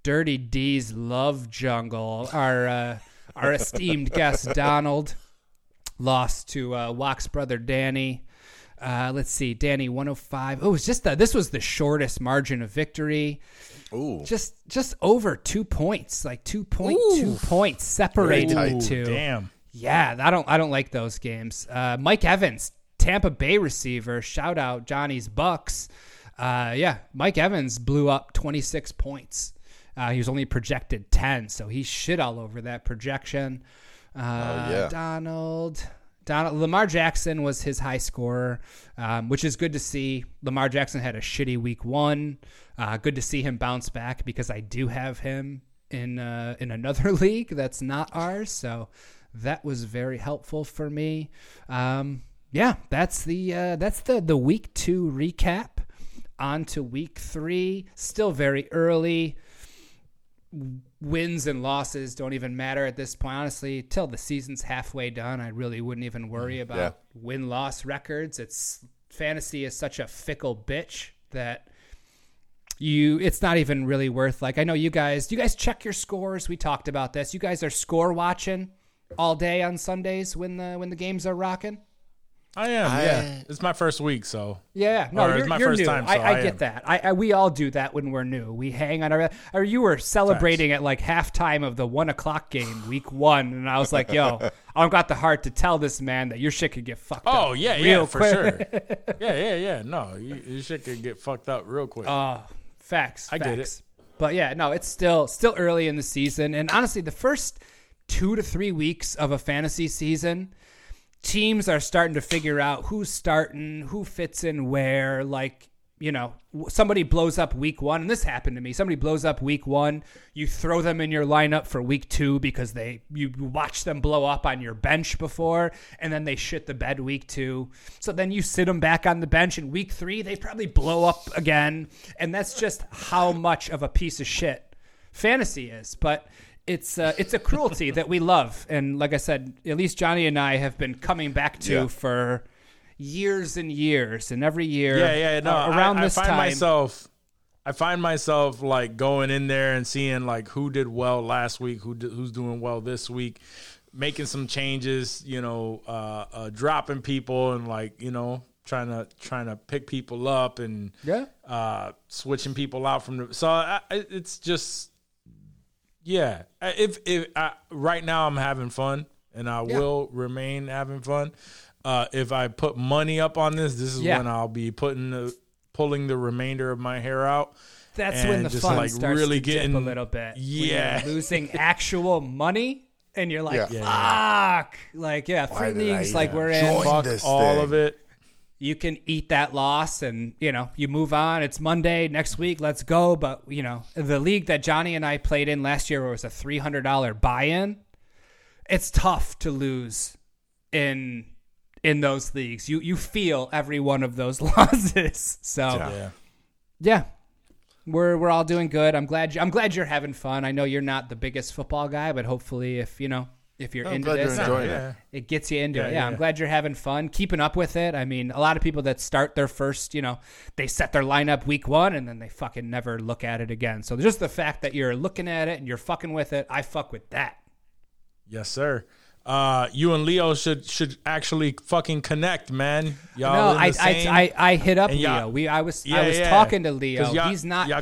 Dirty D's Love Jungle. Our esteemed guest Donald lost to Wach's brother Danny. Let's see, Danny 105. Oh, it's just this was the shortest margin of victory. Ooh, just over 2 points, like 2.2 points separated the two. Damn. Yeah, I don't like those games. Mike Evans, Tampa Bay receiver. Shout out Johnny's Bucks. Mike Evans blew up 26 points. He was only projected 10, so he shit all over that projection. Donald. Lamar Jackson was his high scorer, which is good to see. Lamar Jackson had a shitty week one. Good to see him bounce back because I do have him in another league that's not ours, so that was very helpful for me. That's the week two recap. On to week three. Still very early. Wins and losses don't even matter at this point. Honestly, till the season's halfway done, I really wouldn't even worry about win-loss records. It's fantasy is such a fickle bitch that it's not even really worth. Like, I know you guys check your scores. We talked about this. You guys are score watching all day on Sundays when the games are rocking. I am. Yeah, it's my first week, so it's my first new time. So I get that. We all do that when we're new. We hang on our. Or you were celebrating at like halftime of the 1:00 game, week one, and I was like, "Yo, I don't got the heart to tell this man that your shit could get fucked up." Oh yeah, for sure. Yeah. No, your shit could get fucked up real quick. Facts. I get it. But yeah, no, it's still early in the season, and honestly, the first 2 to 3 weeks of a fantasy season. Teams are starting to figure out who's starting, who fits in where. Like, you know, somebody blows up week one, and this happened to me. Somebody blows up week one. You throw them in your lineup for week two because you watch them blow up on your bench before, and then they shit the bed week two. So then you sit them back on the bench in week three. They probably blow up again, and that's just how much of a piece of shit fantasy is. But it's a cruelty that we love. And like I said, at least Johnny and I have been coming back to for years and years. And every year around this time. I find myself like going in there and seeing like who did well last week, who's doing well this week, making some changes, you know, dropping people and like, you know, trying to pick people up and switching people out from the – so it's just – yeah, if right now I'm having fun, and I will remain having fun. If I put money up on this is when I'll be pulling the remainder of my hair out. That's when the fun like starts really to getting dip a little bit. Yeah, losing actual money, and you're like, fuck, like free leagues, like we're in, fuck all thing. Of it. You can eat that loss and, you know, you move on. It's Monday. Next week, let's go. But, you know, the league that Johnny and I played in last year was a $300 buy-in. It's tough to lose in those leagues. You feel every one of those losses. So, yeah. We're all doing good. I'm glad you're having fun. I know you're not the biggest football guy, but hopefully if, you know, if you're into this. I'm glad you're enjoying it. It gets you into it. Yeah, I'm glad you're having fun, keeping up with it. I mean, a lot of people that start their first, you know, they set their lineup week one and then they fucking never look at it again. So just the fact that you're looking at it and you're fucking with it, I fuck with that. Yes, sir. You and Leo should actually fucking connect, man. Y'all no, I hit up Leo. I was talking to Leo. He's not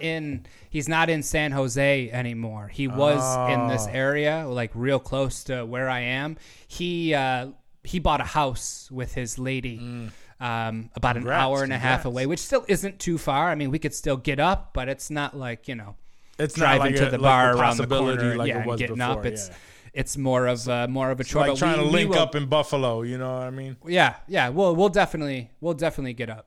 in San Jose anymore. He was in this area, like real close to where I am. He bought a house with his lady. About an hour and a half away, which still isn't too far. I mean, we could still get up, but it's not like, you know, it's driving not like to the bar like around the corner like it was getting before. Up. It's more of a chore. Like trying to link up in Buffalo, you know what I mean? Yeah. We'll definitely get up.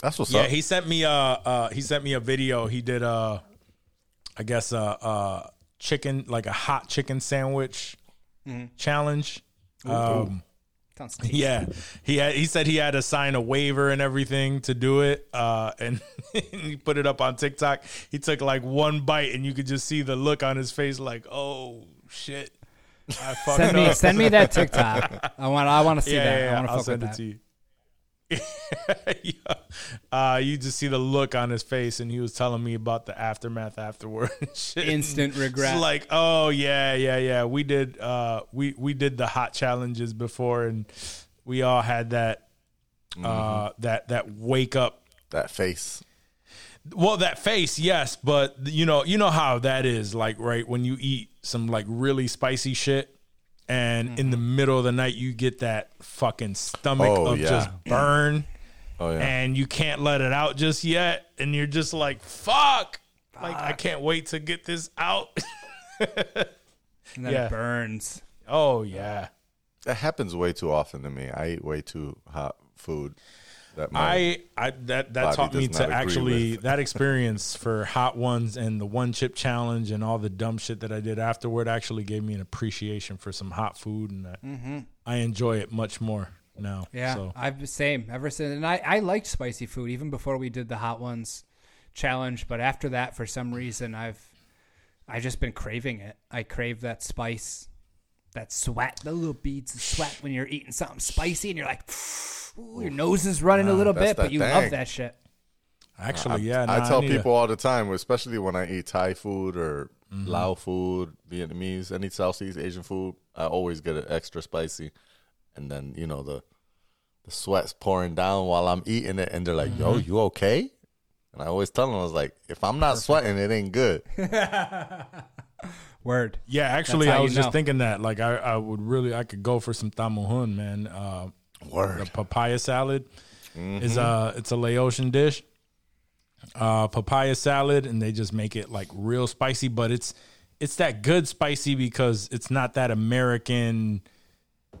That's what's up. Yeah, he sent me a video. He did I guess a chicken, like a hot chicken sandwich challenge. Yeah, he said he had to sign a waiver and everything to do it, and he put it up on TikTok. He took like one bite, and you could just see the look on his face, like, "Oh shit, I fucked up." Send me that TikTok. I want to see that. Yeah, I'll send it to you. You just see the look on his face, and he was telling me about the aftermath afterward. Shit. Instant regret. It's like, oh yeah. We did we did the hot challenges before, and we all had that that wake up, that face. Well, that face, yes, but you know how that is, like right when you eat some like really spicy shit. And in the middle of the night, you get that fucking stomach just burn. Oh, yeah. And you can't let it out just yet. And you're just like, fuck. Like, I can't wait to get this out. And then it burns. Oh, yeah. That happens way too often to me. I eat way too hot food. That taught me to actually that experience for hot ones and the one chip challenge and all the dumb shit that I did afterward actually gave me an appreciation for some hot food, and I enjoy it much more now. Yeah, so. I've the same ever since, and I liked spicy food even before we did the hot ones challenge, but after that, for some reason, I've just been craving it. I crave that spice. That sweat, the little beads of sweat when you're eating something spicy and you're like, ooh, your nose is running a little bit, but you love that shit. Actually, I tell people all the time, especially when I eat Thai food or Lao food, Vietnamese, any Southeast Asian food, I always get it extra spicy. And then, you know, the sweat's pouring down while I'm eating it, and they're like, yo, you okay? And I always tell them, I was like, if I'm not sweating, it ain't good. Word. Yeah, actually, I was just thinking that. Like, I could go for some tamuhun, man. Word. The papaya salad is it's a Laotian dish. Papaya salad, and they just make it like real spicy, but it's that good spicy because it's not that American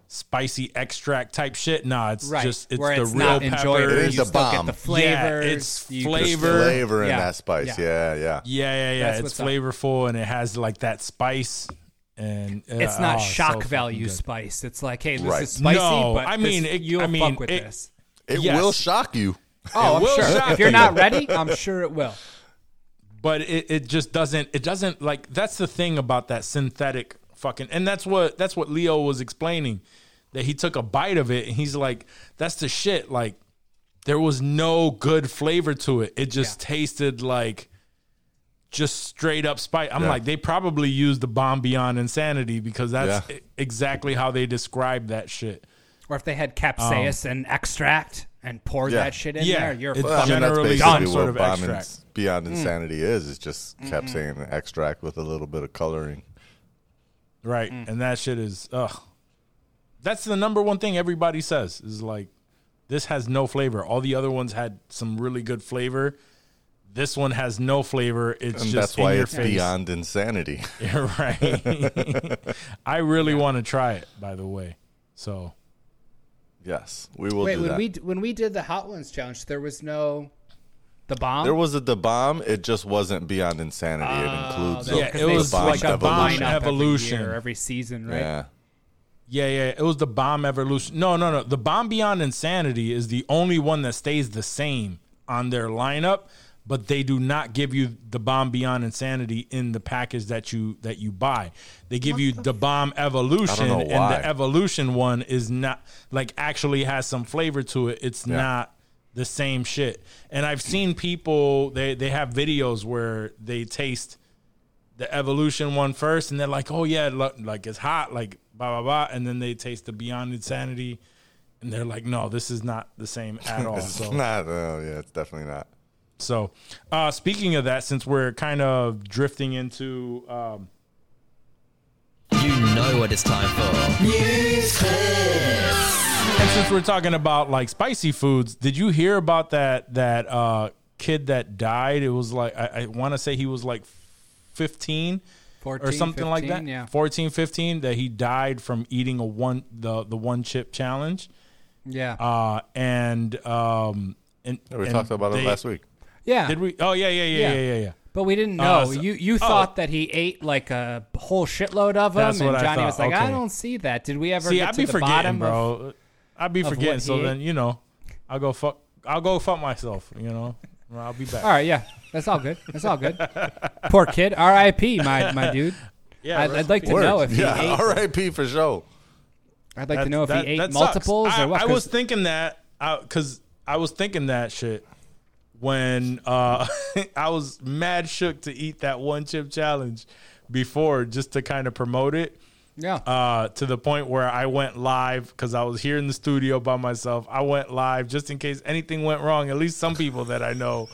spicy extract type shit. Nah, it's just it's the real pepper. It is the bomb. Yeah, it's flavor in that spice. Yeah. It's flavorful and it has like that spice, and it's not shock value spice. It's like, hey, this is spicy. No, I mean, you'll fuck with this. It will shock you. Oh, I'm sure. If you're not ready, I'm sure it will. But it just doesn't. It doesn't, like, that's the thing about that synthetic. Fucking, and that's what Leo was explaining, that he took a bite of it and he's like, that's the shit. Like, there was no good flavor to it. It just tasted like just straight up spice. I'm like, they probably used the bomb beyond insanity because that's exactly how they describe that shit. Or if they had capsaicin extract and poured that shit in there, you're fucking generally done. Sort of extract. Beyond insanity is just capsaicin extract with a little bit of coloring. Right, and that shit is, that's the number one thing everybody says is like, this has no flavor. All the other ones had some really good flavor. This one has no flavor. It's and just that's in why your it's face. Beyond insanity. Right. I really want to try it, by the way. So, yes, we will. Wait, do that. When we did the Hot Ones challenge, there was no. The bomb? There was the bomb. It just wasn't beyond insanity. It includes it was like a bomb evolution every season, right? Yeah. It was the bomb evolution. No. The bomb beyond insanity is the only one that stays the same on their lineup, but they do not give you the Bomb Beyond Insanity in the package that you buy. They give you the Bomb Evolution, and the Evolution one is not like actually has some flavor to it. It's not the same shit. And I've seen people, they have videos where they taste the Evolution one first, and they're like, oh yeah, like it's hot, like blah, blah, blah. And then they taste the Beyond Insanity, and they're like, no, this is not the same at all. It's definitely not. So speaking of that, since we're kind of drifting into you know what it's time for. And since we're talking about like spicy foods, did you hear about that kid that died? It was like I want to say he was like 14, like that. Yeah. 14, 15, that he died from eating the one chip challenge. Yeah. We talked about it last week. Yeah. Did we? Oh, yeah. But we didn't know. You thought that he ate like a whole shitload of them, and Johnny was like, okay. I don't see that. Did we ever get to the bottom of it? I'd be forgetting, so then, you know, I'll go fuck myself, you know. I'll be back. All right, yeah. That's all good. Poor kid. R.I.P., my dude. Yeah, I'd like to know if he ate. R.I.P. for sure. I'd like to know if he ate multiples or what. I was thinking that because I was thinking that shit when I was mad shook to eat that one chip challenge before just to kind of promote it. Yeah. To the point where I went live because I was here in the studio by myself. I went live just in case anything went wrong. At least some people that I know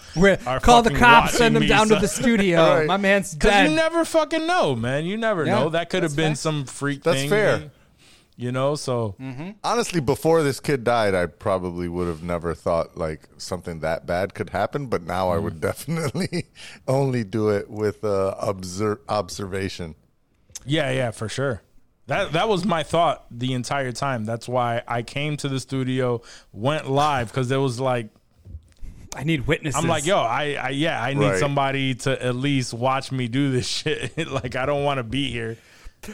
are call the cops, send them down to the studio. Right. My man's dead. Because you never fucking know, man. You never know. That could have been some freak thing. That's fair. Man. You know, so honestly, before this kid died, I probably would have never thought like something that bad could happen. But now I would definitely only do it with observation. Yeah, for sure. That was my thought the entire time. That's why I came to the studio, went live, because there was like, I need witnesses. I'm like, yo, I need somebody to at least watch me do this shit. Like, I don't want to be here.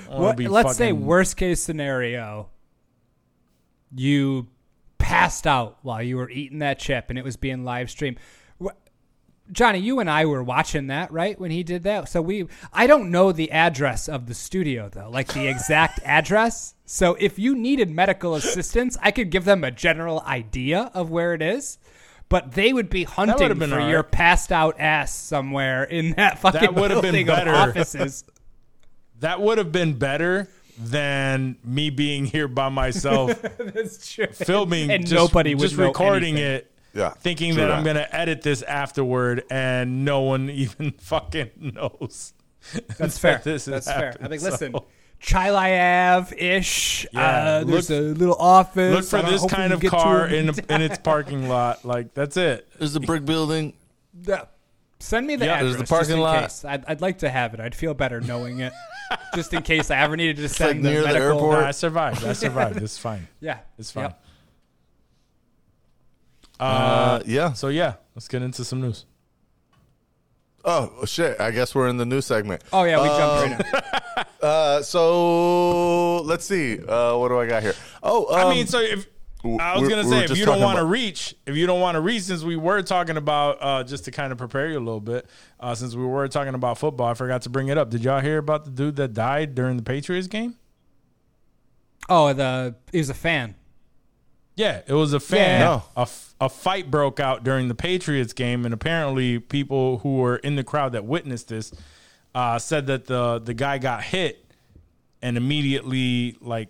Let's say worst case scenario, you passed out while you were eating that chip and it was being live streamed. Johnny, you and I were watching that, right, when he did that? So I don't know the address of the studio, though, like the exact address. So if you needed medical assistance, I could give them a general idea of where it is. But they would be hunting for your passed out ass somewhere in that fucking building of offices. That would have been better than me being here by myself. That's true. Filming and nobody would know recording anything. Thinking that I'm going to edit this afterward and no one even fucking knows. That's fair. That's fair. I think, listen, Chilai Ave-ish. Yeah, there's a little office. Look for this kind of car in its parking lot. Like, that's it. There's the brick building. Yeah. Send me the address. There's the parking lot. I'd like to have it. I'd feel better knowing it, just in case I ever needed to send like the medical. No, I survived. It's fine. Yeah, it's fine. Yep. So let's get into some news. Oh shit! I guess we're in the news segment. Oh yeah, we jumped right now. So let's see. What do I got here? If you don't want to reach, since we were talking about, just to kind of prepare you a little bit, since we were talking about football, I forgot to bring it up. Did y'all hear about the dude that died during the Patriots game? Oh, he was a fan. Yeah, it was a fan. Yeah. No. A fight broke out during the Patriots game, and apparently people who were in the crowd that witnessed this said that the guy got hit and immediately like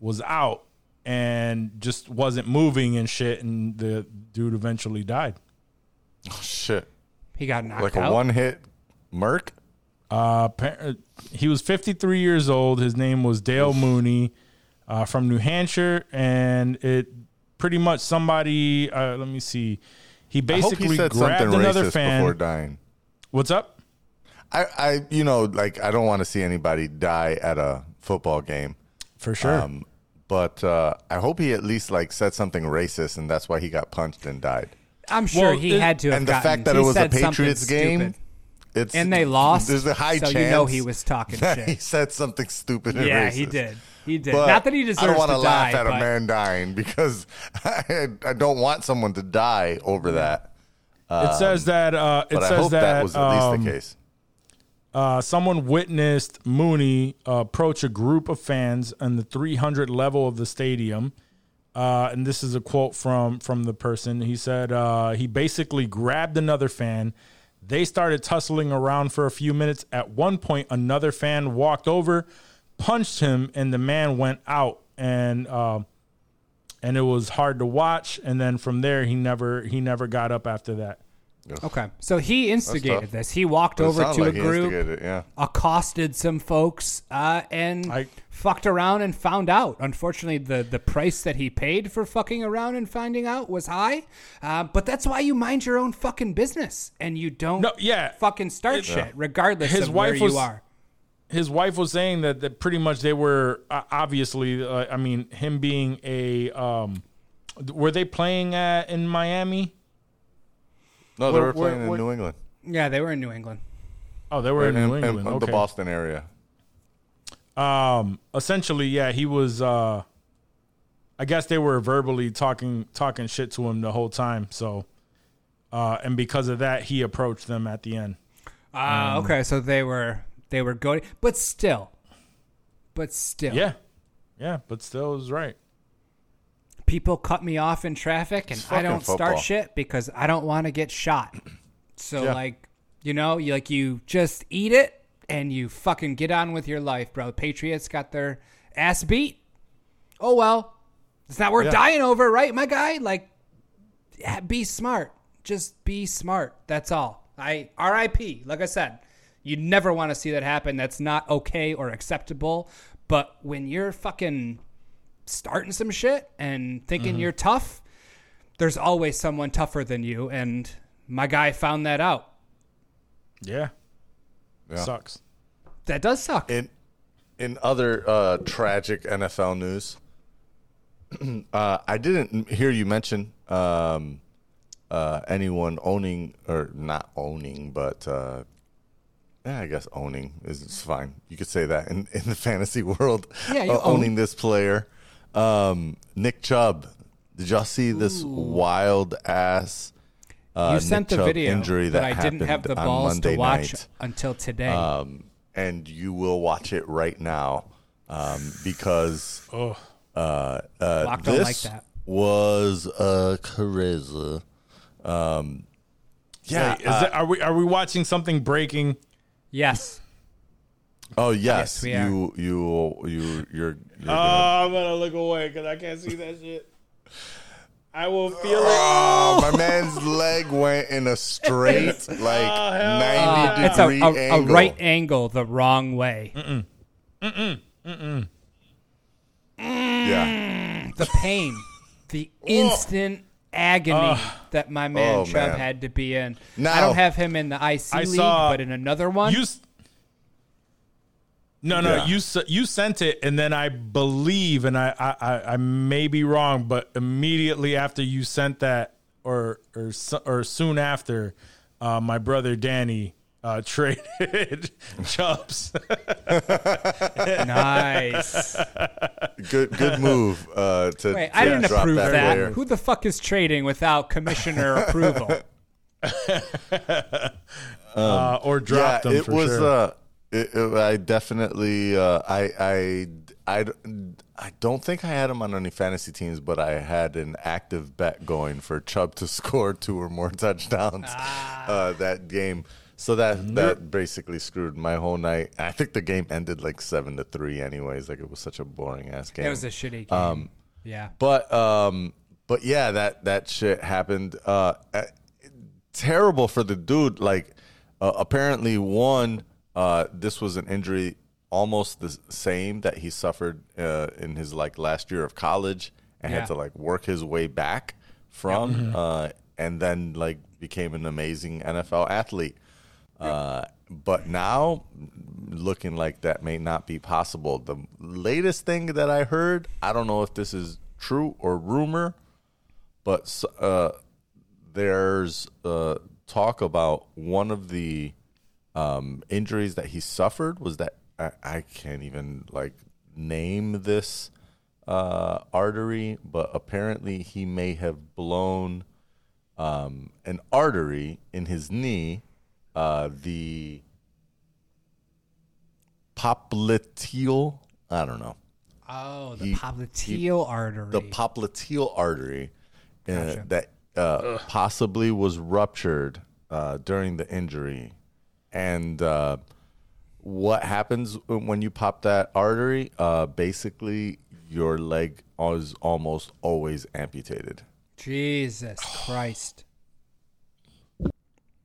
was out. And just wasn't moving and shit, and the dude eventually died. Oh, shit. He got knocked out. Like a one-hit merc? He was 53 years old. His name was Dale Mooney from New Hampshire, and it pretty much somebody, let me see. He basically grabbed another fan. Before dying. What's up? I you know, like, I don't want to see anybody die at a football game. For sure. But I hope he at least like said something racist, and that's why he got punched and died. I'm sure he had to have. And the fact that it was a Patriots game, and they lost. There's a high chance he was talking shit. He said something stupid. Yeah, and racist. He did. But not that he deserves to die. I don't want to laugh at a man dying because I don't want someone to die over that. It says that that was at least the case. Someone witnessed Mooney approach a group of fans on the 300 level of the stadium. And this is a quote from the person. He said he basically grabbed another fan. They started tussling around for a few minutes. At one point, another fan walked over, punched him, and the man went out. And it was hard to watch. And then from there, he never got up after that. Okay, so he instigated this. He walked over to a group, accosted some folks, and fucked around and found out. Unfortunately, the price that he paid for fucking around and finding out was high. But that's why you mind your own fucking business and you don't fucking start shit, regardless of where you are. His wife was saying that pretty much they were obviously, I mean, him being a were they playing in Miami? No, they were playing in New England. Yeah, they were in New England. Oh, they were in New England. Okay. The Boston area. Essentially, yeah, he was. I guess they were verbally talking shit to him the whole time. So, and because of that, he approached them at the end. Okay, so they were going, but still, yeah, but still is right. People cut me off in traffic, and I don't start shit because I don't want to get shot. So, you just eat it, and you fucking get on with your life, bro. The Patriots got their ass beat. Oh, well. It's not worth dying over, right, my guy? Like, be smart. Just be smart. That's all. R.I.P., like I said, you never want to see that happen. That's not okay or acceptable. But when you're fucking starting some shit and thinking you're tough, there's always someone tougher than you, and my guy found that out. Sucks. That does suck. In other tragic NFL news, I didn't hear you mention anyone owning or not owning, but I guess owning is fine. You could say that in the fantasy world. Yeah, you owning this player. Nick Chubb, did y'all see this wild ass you sent the video injury that I didn't have the balls to watch until today, and you will watch it right now because this was a charisma. Are we watching something breaking? Yes. Oh yes, yes you're I'm gonna look away because I can't see that shit. I will feel it. My man's leg went in a straight 90 degree angle. It's a right angle the wrong way. Yeah. The pain, the instant agony that my man Chubb had to be in. Now, I don't have him in the IC league, but in another one. You sent it, and then I believe, and I may be wrong, but immediately after you sent that, or soon after, my brother Danny traded Chubbs. Nice, good move. Wait, I didn't approve that. Who the fuck is trading without commissioner approval? Or dropped them for sure. I definitely I don't think I had him on any fantasy teams, but I had an active bet going for Chubb to score 2 or more touchdowns that game. So that basically screwed my whole night. I think the game ended 7-3 anyways. It was such a boring ass game. It was a shitty game. But yeah, that shit happened. Terrible for the dude. Apparently one. This was an injury almost the same that he suffered in his last year of college and had to work his way back from and then became an amazing NFL athlete. But now looking like that may not be possible. The latest thing that I heard, I don't know if this is true or rumor, but there's talk about one of the injuries that he suffered was that I can't even name this artery, but apparently he may have blown an artery in his knee, the popliteal, I don't know. Oh, the popliteal artery. The popliteal artery that possibly was ruptured during the injury. And what happens when you pop that artery? Basically, your leg is almost always amputated. Jesus Christ.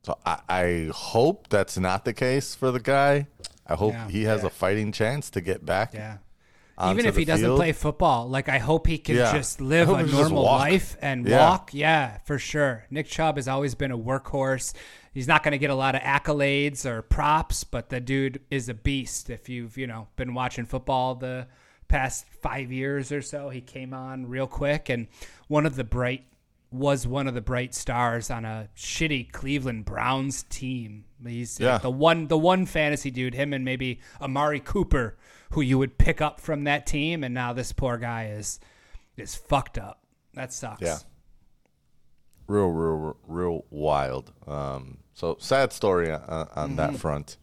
So I hope that's not the case for the guy. I hope he has a fighting chance to get back. Yeah. Even if he doesn't play football, like I hope he can just live a normal life and walk. Yeah, for sure. Nick Chubb has always been a workhorse. He's not going to get a lot of accolades or props, but the dude is a beast. If you've, you know, been watching football the past 5 years or so, he came on real quick and was one of the bright stars on a shitty Cleveland Browns team. He's like the one fantasy dude, him and maybe Amari Cooper, who you would pick up from that team, and now this poor guy is fucked up. That sucks. Yeah. Real wild. So sad story on that front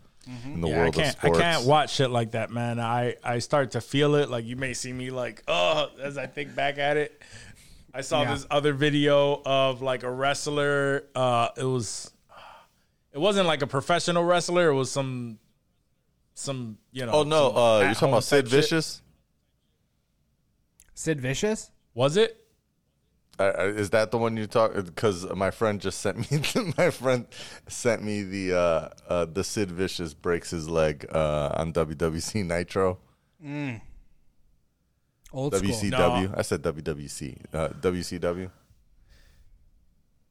in the world of sports. I can't watch shit like that, man. I start to feel it. Like you may see me like, oh, as I think back at it. I saw this other video of like a wrestler. It wasn't like a professional wrestler. It was some you know. Oh no, you're talking about Sid Vicious? Sid Vicious? Was it? Is that the one you talk? Because my friend sent me the Sid Vicious breaks his leg on WWC Nitro. Mm. Old WCW. No. I said WWC. WCW.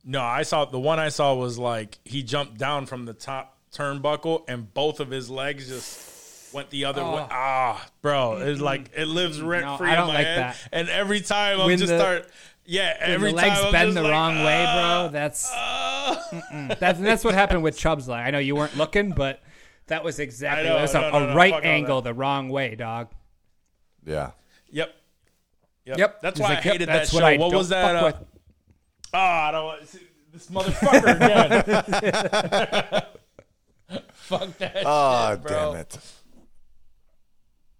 No, the one I saw was like he jumped down from the top turnbuckle and both of his legs just went the other way. Ah, bro. It's like it lives rent free in my head. That. And every time I just start. Yeah, every time. Legs bend the wrong way, bro. That's what happened with Chubb's leg. I know you weren't looking, but that was exactly a right angle the wrong way, dog. Yeah. Yep. That's why I hated that show. What was that? I don't want to see this motherfucker again. Fuck that shit, bro. Damn it.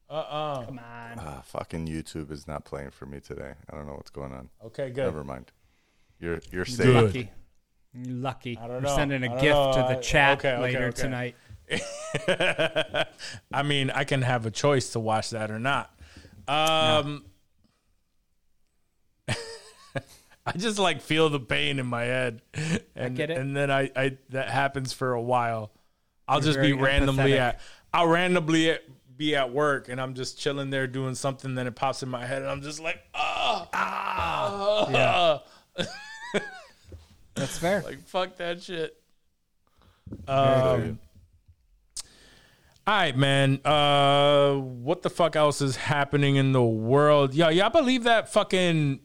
Come on. Fucking YouTube is not playing for me today. I don't know what's going on. Okay, good. Never mind. You're safe. You're lucky. I don't know. We're sending a gift to the chat later tonight. I mean, I can have a choice to watch that or not. I just like feel the pain in my head, and I get it. And then I that happens for a while. I'll randomly be at work, and I'm just chilling there doing something. Then it pops in my head, and I'm just like, That's fair. Like fuck that shit. All right, man. What the fuck else is happening in the world? Yo, y'all believe that fucking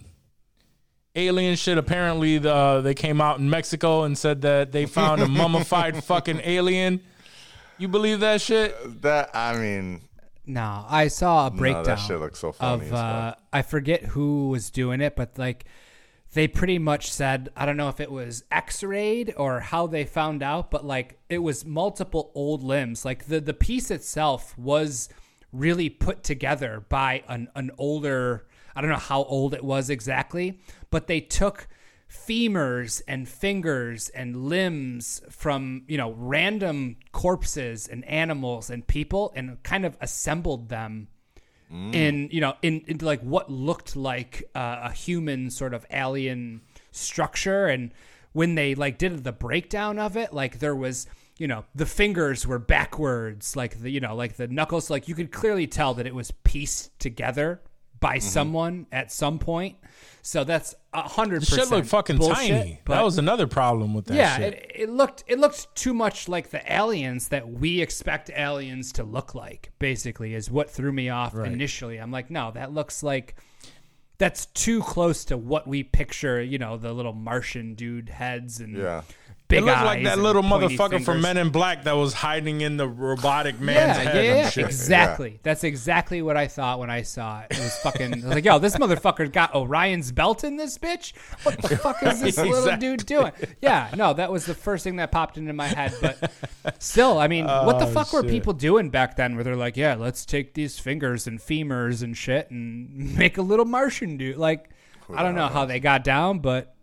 alien shit? Apparently, they came out in Mexico and said that they found a mummified fucking alien. You believe that shit? No, I saw a breakdown. That shit looks so funny. I forget who was doing it, but like they pretty much said, I don't know if it was x-rayed or how they found out, but like it was multiple old limbs. Like the piece itself was really put together by an older, I don't know how old it was exactly, but they took femurs and fingers and limbs from, you know, random corpses and animals and people and kind of assembled them in like what looked like a human sort of alien structure. And when they like did the breakdown of it, like there was, you know, the fingers were backwards, like the, you know, like the knuckles, like you could clearly tell that it was pieced together by someone at some point. So that's 100% shit looked fucking bullshit, tiny. That was another problem with that shit. Yeah, it looked too much like the aliens that we expect aliens to look like, basically, is what threw me off initially. I'm like, no, that looks like that's too close to what we picture, you know, the little Martian dude heads and big eyes. It looked like that little motherfucker from Men in Black that was hiding in the robotic man's head. Exactly. Yeah. That's exactly what I thought when I saw it. It was fucking, I was like, yo, this motherfucker got Orion's belt in this bitch? What the fuck is this little dude doing? Yeah, no, that was the first thing that popped into my head. But still, I mean, what the fuck were people doing back then where they're like, yeah, let's take these fingers and femurs and shit and make a little Martian dude? Like, I don't know how they got down, but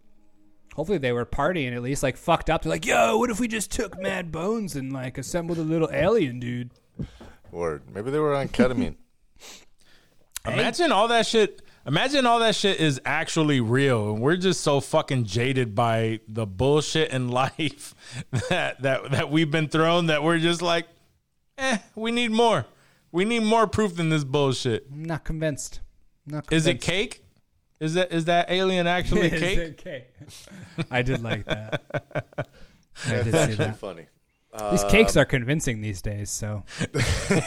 hopefully they were partying at least, like, fucked up. They're like, yo, what if we just took Mad Bones and, like, assembled a little alien dude? Word. Maybe they were on ketamine. Imagine all that shit. Imagine all that shit is actually real, and we're just so fucking jaded by the bullshit in life that we've been thrown that we're just like, we need more. We need more proof than this bullshit. I'm not convinced. Is it cake? Is that alien actually cake? Is it cake? I did like that. That's actually that. Funny. These cakes are convincing these days. So, did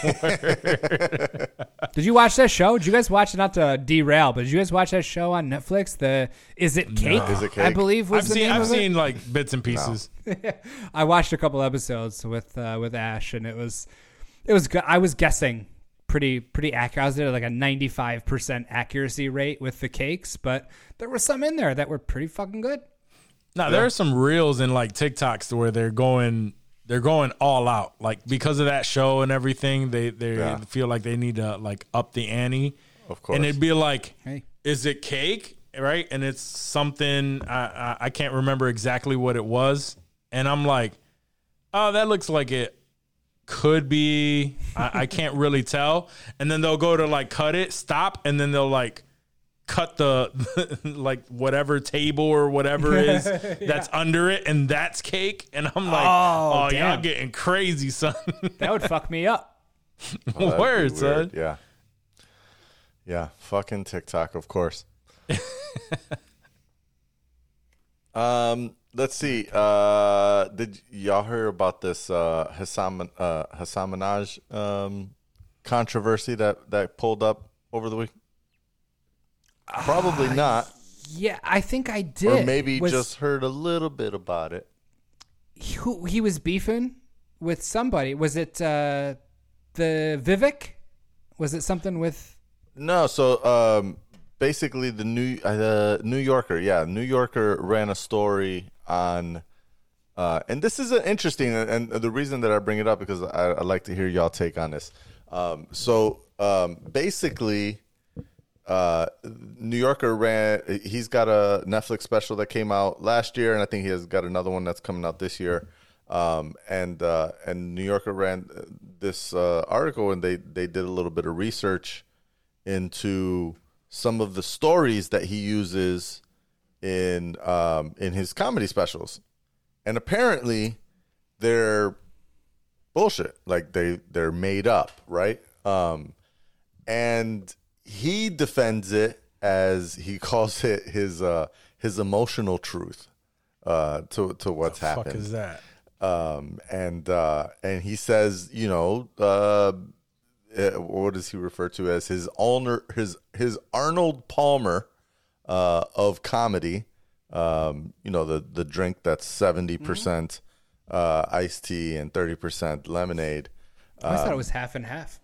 you watch that show? Did you guys watch? Not to derail, but did you guys watch that show on Netflix? The Is It Cake? No. Is It Cake? I believe was I've the seen, name I've of seen it? Like bits and pieces. No. I watched a couple episodes with Ash, and it was good. I was guessing. Pretty accurate. I was there like a 95% accuracy rate with the cakes, but there were some in there that were pretty fucking good. Now there are some reels in like TikToks where they're going all out, like because of that show and everything. They feel like they need to like up the ante, of course. And it'd be like, hey, is it cake, right? And it's something I can't remember exactly what it was, and I'm like, oh, that looks like it. Could be, I can't really tell. And then they'll go to like cut it, stop, and then they'll like cut the like whatever table or whatever is that's under it, and that's cake. And I'm like, oh y'all getting crazy, son. That would fuck me up. Well, word, son. Yeah, fucking TikTok, of course. Let's see. Did y'all hear about this Hassan Minhaj controversy that pulled up over the week? Probably not. Yeah, I think I did. Or maybe just heard a little bit about it. He was beefing with somebody. Was it the Vivek? Was it something with? No. So basically, the New Yorker. Yeah, New Yorker ran a story on, and this is an interesting, and the reason that I bring it up because I'd like to hear y'all take on this. Basically, New Yorker ran. He's got a Netflix special that came out last year, and I think he has got another one that's coming out this year. And New Yorker ran this article, and they did a little bit of research into some of the stories that he uses in his comedy specials, and apparently they're bullshit. Like they're made up, right? And he defends it as he calls it his emotional truth to what's happened. What the fuck is that? And he says, you know, what does he refer to as his Arnold Palmer of comedy? You know, the drink that's 70% iced tea and 30% lemonade. I thought it was half and half.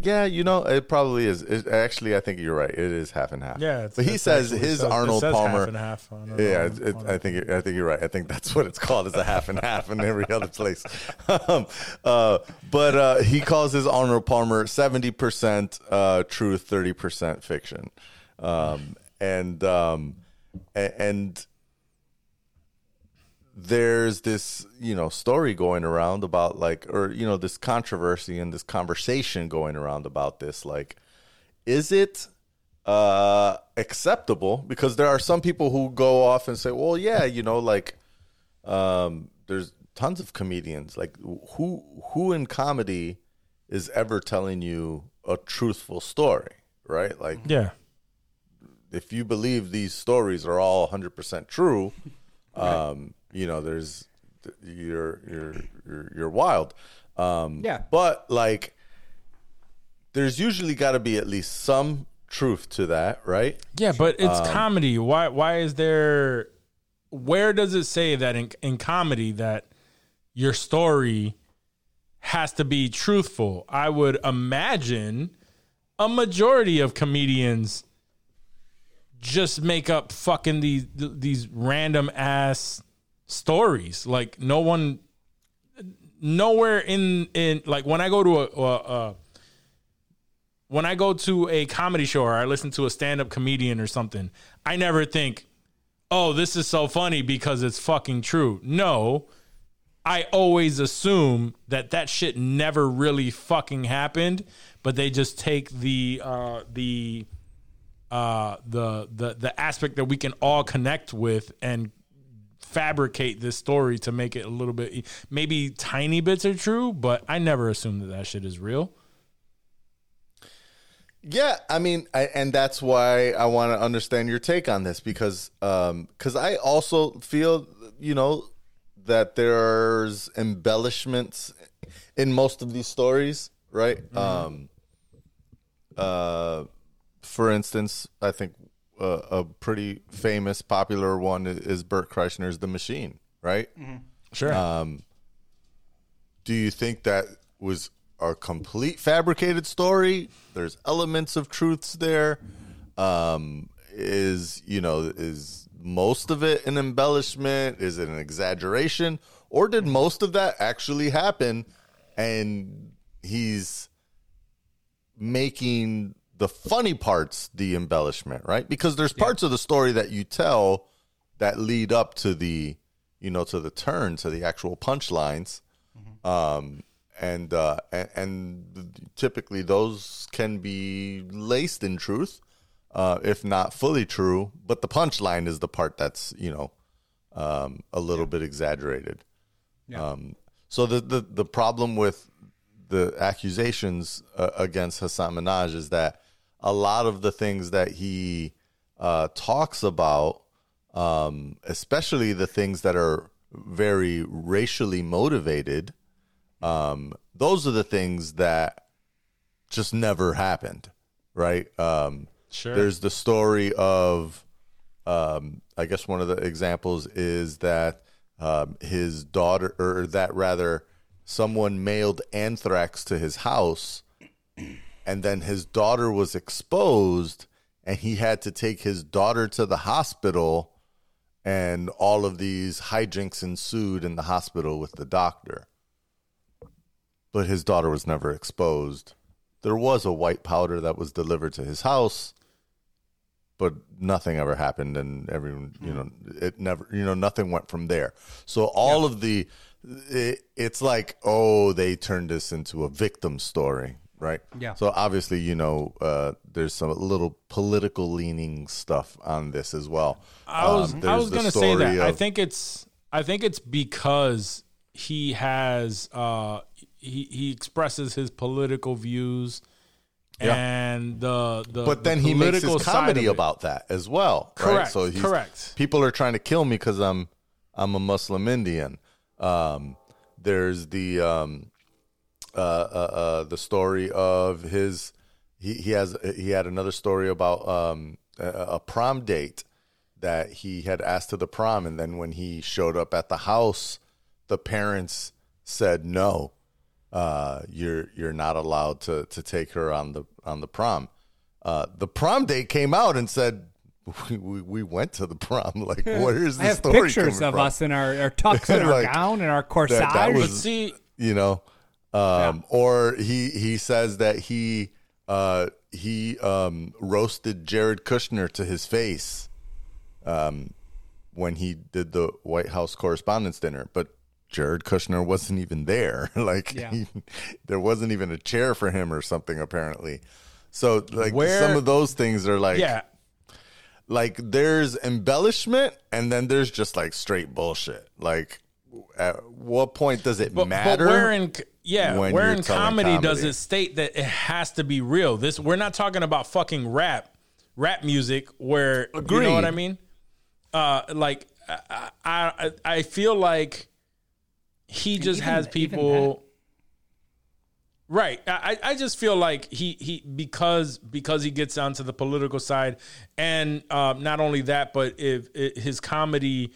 Yeah, you know, it probably is. Actually, I think you're right. It is half and half. Yeah, but he says his Arnold Palmer. Half and half. I think you're right. I think that's what it's called. It's a half and half in every other place. But he calls his Arnold Palmer 70% truth, 30% fiction. And there's this, you know, story going around about like, or, you know, this controversy and this conversation going around about this, like, is it acceptable? Because there are some people who go off and say, well, yeah, you know, like there's tons of comedians, like who in comedy is ever telling you a truthful story, right? Like, yeah. If you believe these stories are all 100% true, you know, there's you're wild. Yeah. But like, there's usually got to be at least some truth to that, right? Yeah, but it's comedy. Why is there? where does it say that in comedy that your story has to be truthful? I would imagine a majority of comedians just make up fucking these random ass stories. Like no one, nowhere in like when I go to a comedy show or I listen to a stand-up comedian or something, I never think, oh, this is so funny because it's fucking true. No, I always assume that shit never really fucking happened, but they just take the aspect that we can all connect with and fabricate this story to make it a little bit, maybe tiny bits are true, but I never assume that shit is real. Yeah, I mean, and that's why I want to understand your take on this, because I also feel, you know, that there's embellishments in most of these stories, right? Mm-hmm. For instance, I think a pretty famous, popular one is Bert Kreischer's The Machine, right? Mm-hmm. Sure. Do you think that was a complete fabricated story? There's elements of truths there. Is most of it an embellishment? Is it an exaggeration? Or did most of that actually happen? And he's making the funny parts the embellishment, right? Because there's parts of the story that you tell that lead up to the, you know, to the turn, to the actual punchlines. Mm-hmm. And typically those can be laced in truth, if not fully true. But the punchline is the part that's, you know, a little bit exaggerated. Yeah. So the problem with the accusations against Hassan Minhaj is that a lot of the things that he talks about, especially the things that are very racially motivated, those are the things that just never happened, right? Sure. There's the story of, I guess one of the examples is that his daughter, or that rather, someone mailed anthrax to his house, and then his daughter was exposed, and he had to take his daughter to the hospital, and all of these hijinks ensued in the hospital with the doctor. But his daughter was never exposed. There was a white powder that was delivered to his house, but nothing ever happened, and everyone, you know, it never, you know, nothing went from there. So all of the, it's like, oh, they turned this into a victim story, right? Yeah. So obviously, you know, there's some little political leaning stuff on this as well. I was going to say that I think it's because he has. He expresses his political views, and but then he makes his comedy about that as well. Correct. Right? So correct. People are trying to kill me because I'm a Muslim Indian. There's the story of his. He had another story about a prom date that he had asked to the prom, and then when he showed up at the house, the parents said no. You're not allowed to take her on the prom. The prom date came out and said, we went to the prom. Like, where is this story? I have pictures of us in our tux and our gown and our corsage. That was, you know, or he says that he roasted Jared Kushner to his face, when he did the White House Correspondents' Dinner, but Jared Kushner wasn't even there. Like, there wasn't even a chair for him or something, apparently. So, like, some of those things are like, like, there's embellishment, and then there's just, like, straight bullshit. Like, at what point does it matter? But where in comedy does it state that it has to be real? This, we're not talking about fucking rap music where, Agreed. You know what I mean? Like, I feel like, he just has people, right? I just feel like he because he gets onto the political side, and not only that, but if his comedy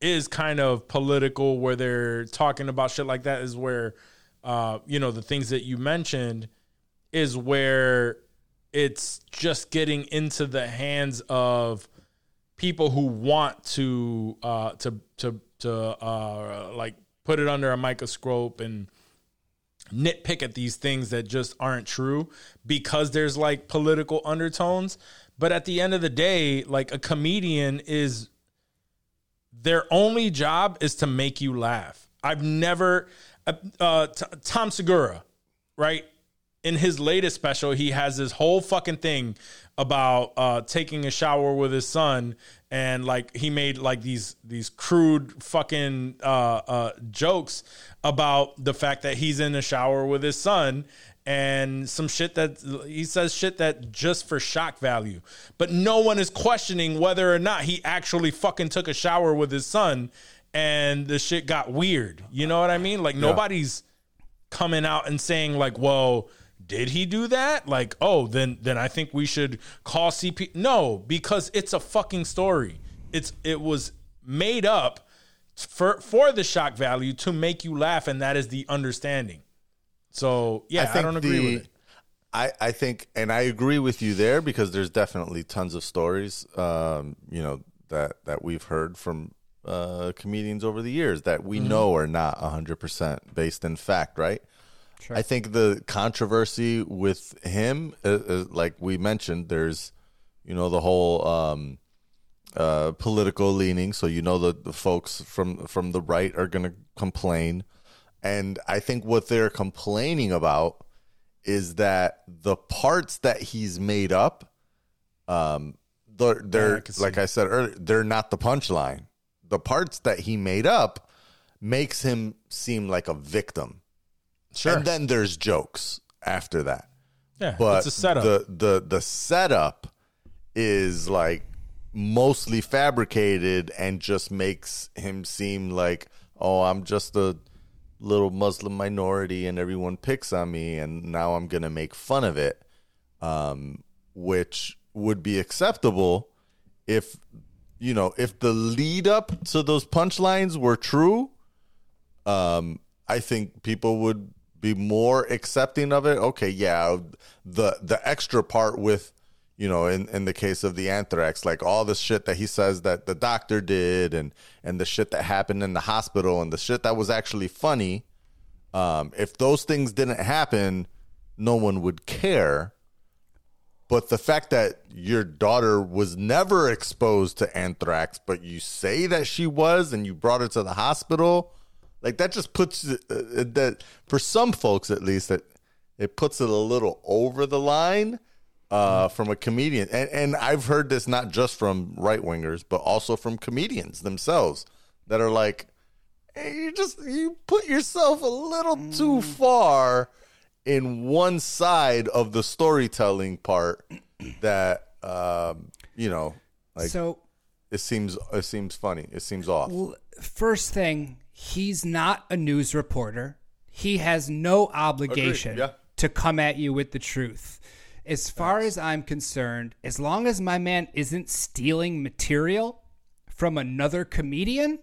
is kind of political, where they're talking about shit like that, is where, you know, the things that you mentioned is where it's just getting into the hands of people who want to like put it under a microscope and nitpick at these things that just aren't true because there's like political undertones. But at the end of the day, like, a comedian is, their only job is to make you laugh. I've never, Tom Segura, right? In his latest special, he has this whole fucking thing about taking a shower with his son, and like he made like these crude fucking jokes about the fact that he's in the shower with his son and some shit that he says, shit that just for shock value. But no one is questioning whether or not he actually fucking took a shower with his son, and the shit got weird. You know what I mean? Like, nobody's coming out and saying like, whoa, did he do that? Like, oh, then I think we should call CP. No, because it's a fucking story. It was made up for the shock value to make you laugh, and that is the understanding. So yeah, I don't agree with it. I think, and I agree with you there, because there's definitely tons of stories, you know, that we've heard from comedians over the years that we know are not 100% based in fact, right? Sure. I think the controversy with him, like we mentioned, there's, you know, the whole political leaning. So, you know, the folks from the right are going to complain. And I think what they're complaining about is that the parts that he's made up, like I said earlier, they're not the punchline. The parts that he made up makes him seem like a victim. Sure. And then there's jokes after that. Yeah, but it's a setup. The setup is like mostly fabricated and just makes him seem like, oh, I'm just a little Muslim minority and everyone picks on me, and now I'm going to make fun of it, which would be acceptable if, you know, if the lead up to those punchlines were true. I think people would be more accepting of it. Okay, yeah, the extra part with, you know, in the case of the anthrax, like all the shit that he says that the doctor did and the shit that happened in the hospital and the shit that was actually funny, if those things didn't happen, no one would care. But the fact that your daughter was never exposed to anthrax, but you say that she was and you brought her to the hospital... Like, that just puts that, for some folks at least, that it puts it a little over the line from a comedian. And I've heard this not just from right wingers, but also from comedians themselves that are like, hey, you put yourself a little too far in one side of the storytelling part that you know, like, so it seems funny, it seems off. First thing. He's not a news reporter. He has no obligation to come at you with the truth. As far as I'm concerned, as long as my man isn't stealing material from another comedian,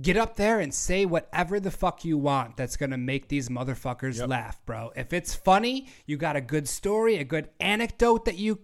get up there and say whatever the fuck you want that's going to make these motherfuckers laugh, bro. If it's funny, you got a good story, a good anecdote that you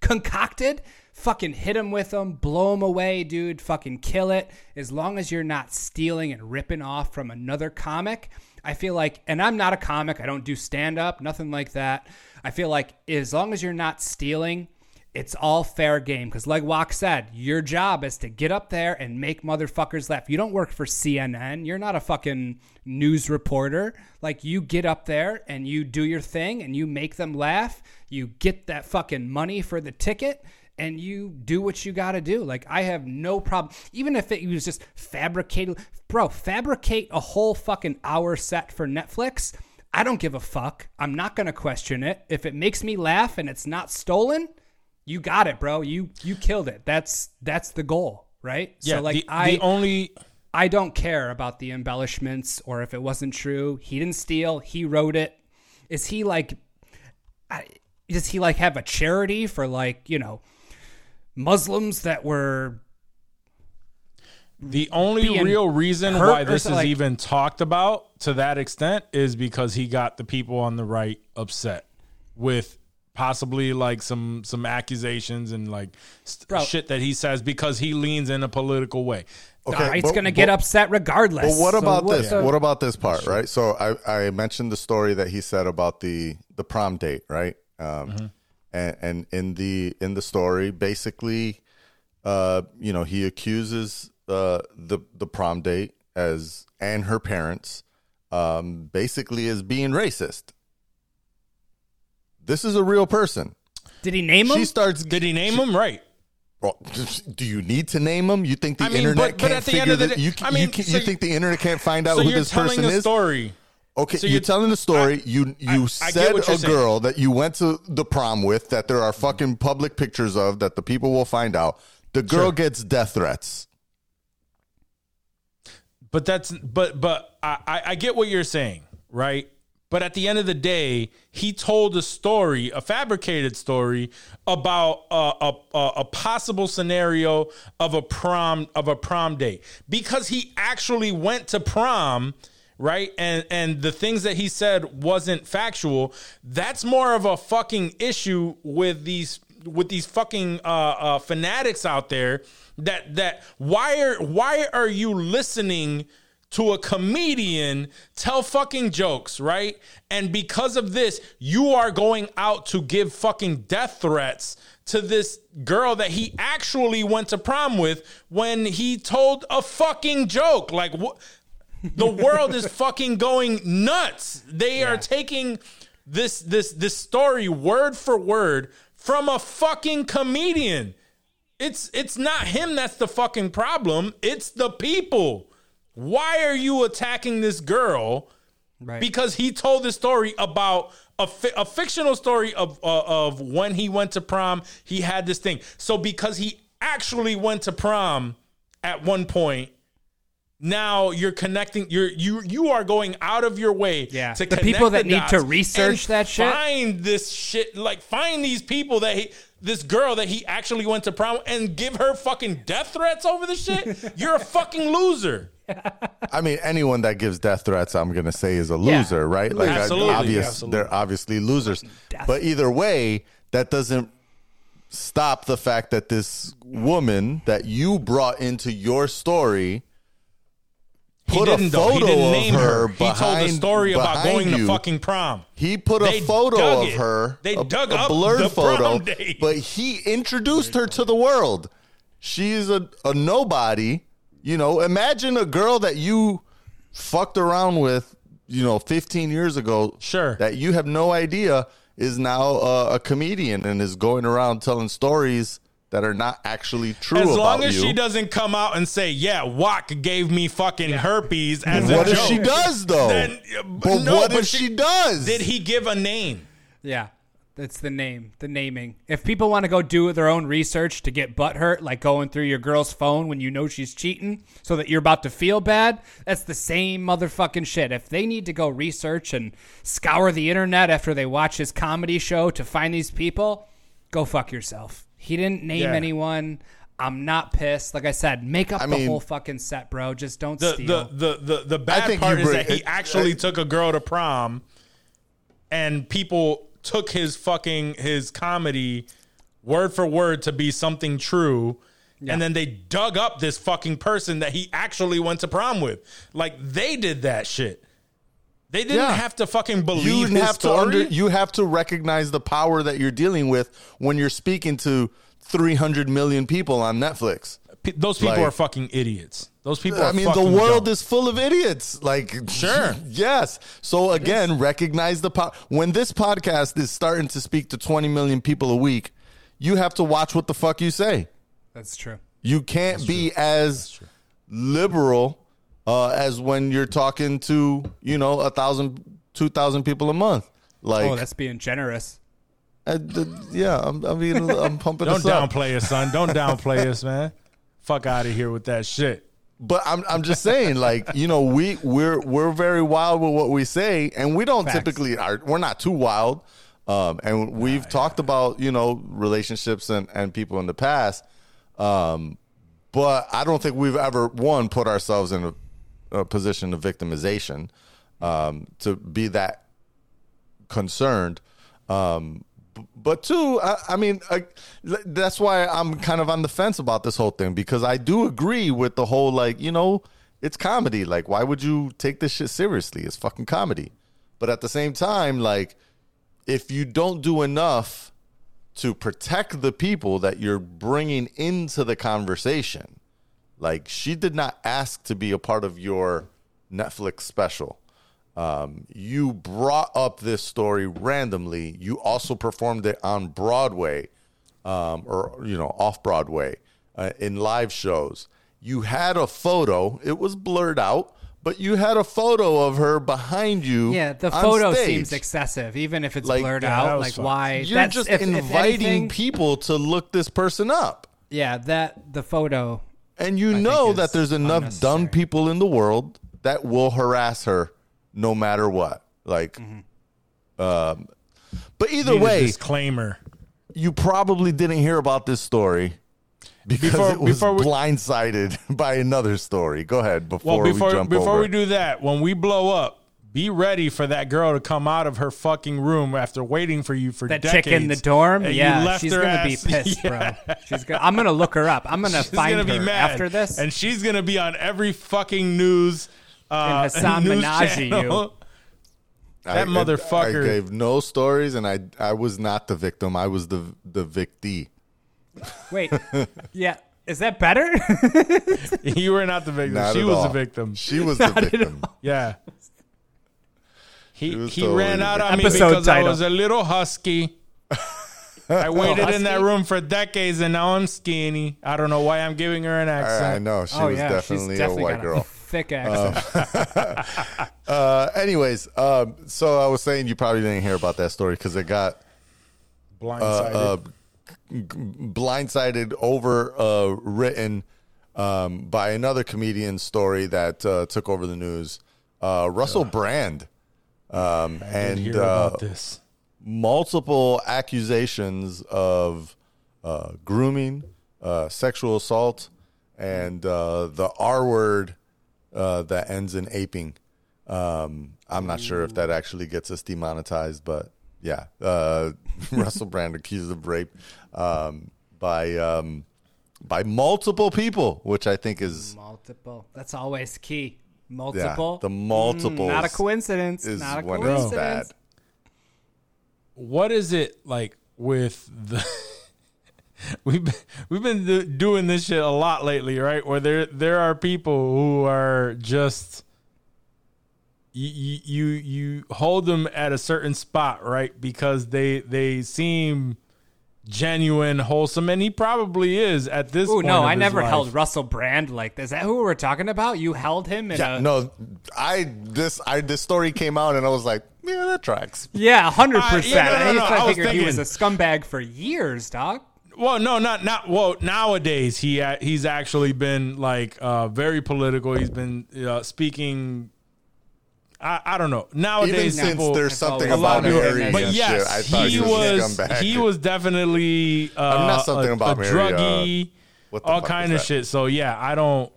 concocted, fucking hit them with them, blow them away, dude, fucking kill it. As long as you're not stealing and ripping off from another comic, I feel like, and I'm not a comic, I don't do stand-up, nothing like that. I feel like as long as you're not stealing, it's all fair game. Because like Wach said, your job is to get up there and make motherfuckers laugh. You don't work for CNN. You're not a fucking news reporter. Like, you get up there and you do your thing and you make them laugh. You get that fucking money for the ticket and you do what you got to do. Like, I have no problem. Even if it was just fabricated. Bro, fabricate a whole fucking hour set for Netflix. I don't give a fuck. I'm not going to question it. If it makes me laugh and it's not stolen... You got it, bro. You killed it. That's the goal, right? Yeah, so like I don't care about the embellishments or if it wasn't true. He didn't steal. He wrote it. Is he like? Does he like have a charity for, like, you know, Muslims that were The only real reason why this is even talked about to that extent is because he got the people on the right upset with possibly like some accusations and like shit that he says because he leans in a political way. Okay, it's going to get upset regardless. But what about this? What about this part, right? So I mentioned the story that he said about the prom date, right? And in the story, basically, he accuses the prom date as and her parents basically as being racist. This is a real person. Did he name him? Did he name him? Right. Well, do you need to name him? You think the internet can't figure that? You think the internet can't find out who this person is? Story. Okay, so you're telling the story. You said a girl that you went to the prom with that there are fucking public pictures of that the people will find out. The girl gets death threats. But I get what you're saying, right? But at the end of the day, he told a story, a fabricated story about a possible scenario of a prom date because he actually went to prom, right? And the things that he said wasn't factual. That's more of a fucking issue with these fucking fanatics out there. That why are you listening to a comedian tell fucking jokes, right? And because of this, you are going out to give fucking death threats to this girl that he actually went to prom with when he told a fucking joke. Like, the world is fucking going nuts. They are taking this story word for word from a fucking comedian. It's not him that's the fucking problem. It's the people. Why are you attacking this girl? Right. Because he told the story about a fictional story of when he went to prom, he had this thing. So because he actually went to prom at one point, now you're connecting. You are going out of your way to connect the people that need to research that shit. Find this shit. Like find these people that this girl that he actually went to prom and give her fucking death threats over this shit. You're a fucking loser. I mean, anyone that gives death threats, I'm going to say is a loser, right? Like, they're obviously losers. But either way, that doesn't stop the fact that this woman that you brought into your story put a photo of her behind you. He told a story about going to fucking prom. He put a photo of her. They dug up the prom date. But he introduced her to the world. She's a nobody. You know, imagine a girl that you fucked around with, 15 years ago. Sure. That you have no idea is now a comedian and is going around telling stories that are not actually true about you. As long as she doesn't come out and say, Wach gave me fucking herpes as a joke. What if she does, though? She does? Did he give a name? Yeah. That's the naming. If people want to go do their own research to get butthurt, like going through your girl's phone when you know she's cheating so that you're about to feel bad, that's the same motherfucking shit. If they need to go research and scour the internet after they watch his comedy show to find these people, go fuck yourself. He didn't name anyone. I'm not pissed. Like I said, make up the whole fucking set, bro. Just don't steal. The bad part is that he actually took a girl to prom and people took his comedy word for word to be something true. Yeah. And then they dug up this fucking person that he actually went to prom with. Like they did that shit. They didn't have to fucking believe his story. You have to recognize the power that you're dealing with when you're speaking to 300 million people on Netflix. Those people are fucking idiots. Those people are fucking the world is full of idiots. Like, sure. Yes. So, again, recognize the power. When this podcast is starting to speak to 20 million people a week, you have to watch what the fuck you say. That's true. You can't be as liberal as when you're talking to, 1,000, 2,000 people a month. Like, that's being generous. I'm pumping this up. Don't downplay us, son. Don't downplay us, man. Fuck out of here with that shit. But I'm just saying, like, we're very wild with what we say, and we don't typically we're not too wild. And we've talked about relationships and people in the past. But I don't think we've ever, one, put ourselves in a position of victimization to be that concerned. But two, I mean, that's why I'm kind of on the fence about this whole thing, because I do agree with the whole, like, you know, it's comedy. Like, why would you take this shit seriously? It's fucking comedy. But at the same time, like, if you don't do enough to protect the people that you're bringing into the conversation, like, she did not ask to be a part of your Netflix special. You brought up this story randomly. You also performed it on Broadway, or, you know, off Broadway, in live shows. You had a photo. It was blurred out, but you had a photo of her behind you. Yeah, the photo seems excessive, even if it's, like, blurred out. Like, why? You're just inviting people to look this person up. Yeah, that the photo. And you know that there's enough dumb people in the world that will harass her no matter what. Like, but either way, disclaimer: you probably didn't hear about this story. Because it was blindsided by another story. Go ahead. Before we do that, when we blow up, be ready for that girl to come out of her fucking room after waiting for you for decades. That chick in the dorm? Yeah, she's going to be pissed, bro. I'm going to look her up. I'm going to find her after this. And she's going to be on every fucking news and Hassan Minhaj you. That motherfucker. I gave no stories, and I was not the victim. I was the victee. Wait, yeah, is that better? You were not the victim. She was the victim. Yeah, he ran out on me because I was a little husky. I waited in that room for decades, and now I'm skinny. I don't know why I'm giving her an accent. I know she was definitely a white girl, thick accent. Anyways, so I was saying you probably didn't hear about that story because it got blindsided. Blindsided over written by another comedian's story that took over the news. Russell Brand and multiple accusations of grooming, sexual assault, and the R word that ends in aping. I'm not sure if that actually gets us demonetized, but yeah, Russell Brand accused of rape by multiple people, which I think is multiple. That's always key. Multiple. Yeah, the multiple. Not a coincidence. Not a coincidence. Bad. What is it like with the? We've been doing this shit a lot lately, right? Where there are people who are just. You hold them at a certain spot, right? Because they seem genuine, wholesome, and he probably is at this point. No, I never held Russell Brand like this. Is that who we're talking about? You held him in this story came out, and I was like, yeah, that tracks. Yeah, 100%. I figured he was a scumbag for years, dog. Well, no, not. Well, nowadays he's actually been like very political. He's been speaking. I don't know. Nowadays, even since there's something about Mary, but yes, shit, he was definitely not something about a druggie, all kind of shit. So yeah,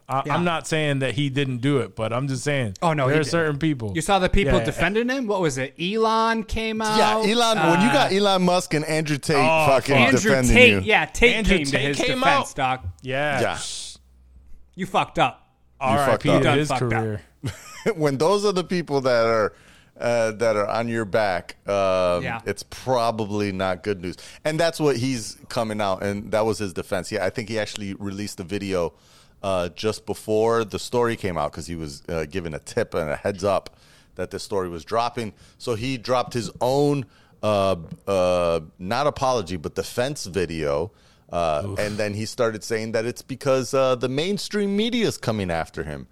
I'm not saying that he didn't do it, but I'm just saying. Oh no, there are certain people. You saw the people defending him. What was it? Elon came out. Yeah, Elon. When you got Elon Musk and Andrew Tate defending you. Yeah, Tate came to his defense, doc. Yeah, you fucked up. R.I.P. to his career. When those are the people that are on your back, it's probably not good news. And that's what he's coming out, and that was his defense. Yeah, I think he actually released a video just before the story came out because he was given a tip and a heads up that this story was dropping. So he dropped his own, not apology, but defense video. And then he started saying that it's because the mainstream media is coming after him.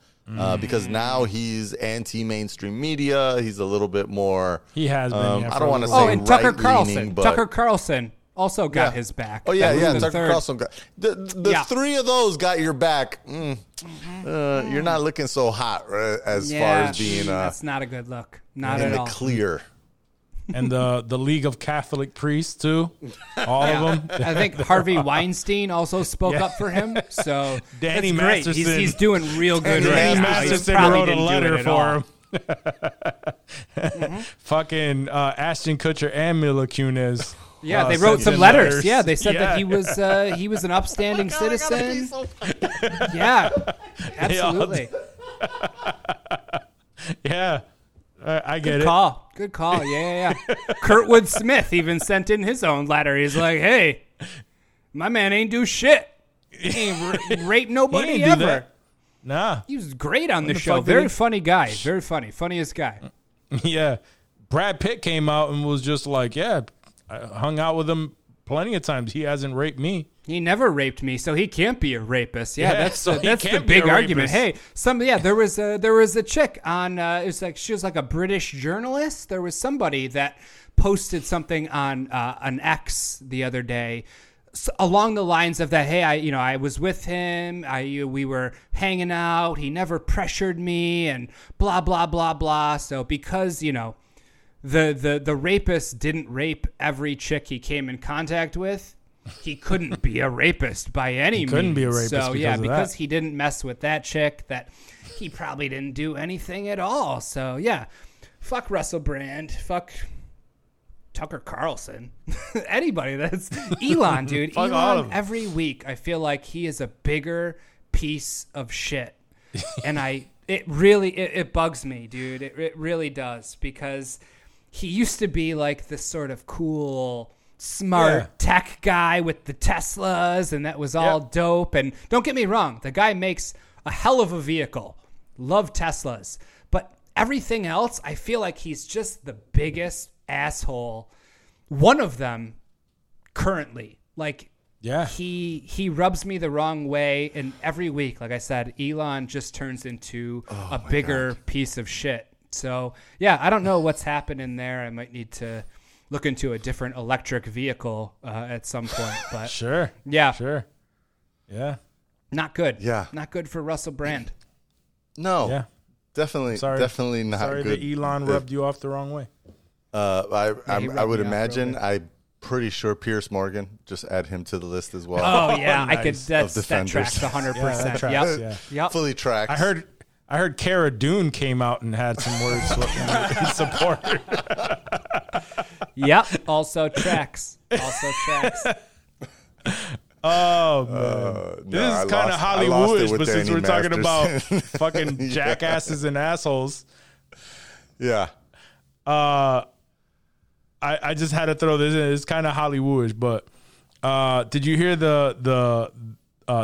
Because now he's anti-mainstream media. He's a little bit more. He has been. I don't want to say and Tucker Carlson. But Tucker Carlson also got his back. Oh yeah, Tucker Carlson got the three of those got your back. You're not looking so hot, right, as far as being. That's not a good look. Not at all. In the clear. and the League of Catholic Priests, too. All of them. I think Harvey Weinstein also spoke up for him. So Danny Masterson. He's doing real good right now. Masterson wrote a letter for him. Mm-hmm. Fucking Ashton Kutcher and Mila Kunis. Yeah, they wrote some letters. Yeah, they said that he was an upstanding citizen. Yeah, absolutely. Yeah, I get it. Good call. Yeah. Kurtwood Smith even sent in his own letter. He's like, "Hey, my man ain't do shit. He ain't raped nobody ever. Nah, he was great on the show. Very funny guy. Very funny. Funniest guy." Yeah, Brad Pitt came out and was just like, "Yeah, I hung out with him plenty of times. He hasn't raped me. He never raped me, so he can't be a rapist." Yeah, that's the big argument. Hey, there was a chick on. It was like she was like a British journalist. There was somebody that posted something on an X the other day, along the lines of that. Hey, I was with him. We were hanging out. He never pressured me, and blah blah blah blah. So because the rapist didn't rape every chick he came in contact with, he couldn't be a rapist by any means. Couldn't be a rapist. So because he didn't mess with that chick, that he probably didn't do anything at all. So yeah, fuck Russell Brand, fuck Tucker Carlson, anybody that's Elon, dude. Fuck all of them. Every week I feel like he is a bigger piece of shit, and it really bugs me, dude. It really does, because he used to be like this sort of cool, smart tech guy with the Teslas, and that was all dope. And don't get me wrong, the guy makes a hell of a vehicle. Love Teslas. But everything else, I feel like he's just the biggest asshole. One of them currently. Like, he rubs me the wrong way. And every week, like I said, Elon just turns into a bigger piece of shit. So, yeah, I don't know what's happening there. I might need to look into a different electric vehicle at some point. But sure. Yeah. Sure. Yeah. Not good. Yeah. Not good for Russell Brand. No. Yeah. Definitely. Sorry. Definitely not good. Sorry that Elon rubbed you off the wrong way. I would imagine. I'm pretty sure Piers Morgan. Just add him to the list as well. Oh, yeah. Nice. I could. That tracks 100%. Yep. Fully tracks. I heard Cara Dune came out and had some words in support. Yep. Also tracks. Oh, man. This is kind of Hollywood, but since we're talking about fucking jackasses and assholes. Yeah. I just had to throw this in. It's kind of Hollywood, but did you hear the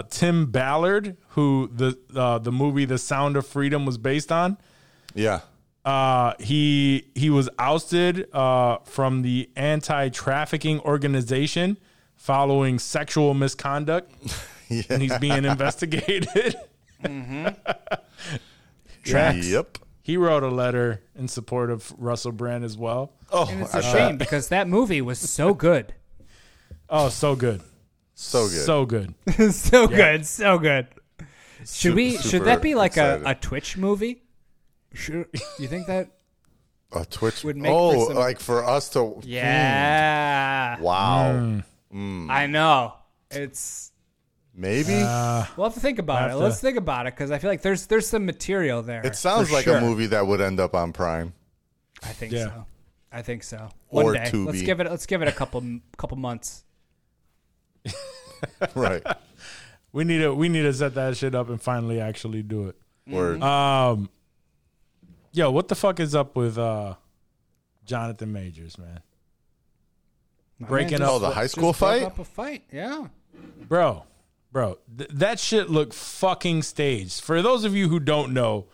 Tim Ballard, who the movie The Sound of Freedom was based on? Yeah. He was ousted from the anti-trafficking organization following sexual misconduct. Yeah. And he's being investigated. Mm-hmm. Tracks. Yep. He wrote a letter in support of Russell Brand as well. Oh, and it's a shame because that movie was so good. Oh, so good. So good. So good. So good. Should that be like a Twitch movie? Sure. You think that a Twitch would make like for us to wow. I know. It's maybe we'll have to think about it. Let's think about it, because I feel like there's some material there. It sounds like a movie that would end up on Prime. I think so. One or day. Tubi. Let's give it a couple months. Right. We need to set that shit up and finally actually do it. Word. Yo, what the fuck is up with Jonathan Majors, man? Breaking up the high school fight? Up a fight, yeah. Bro, that shit looked fucking staged. For those of you who don't know,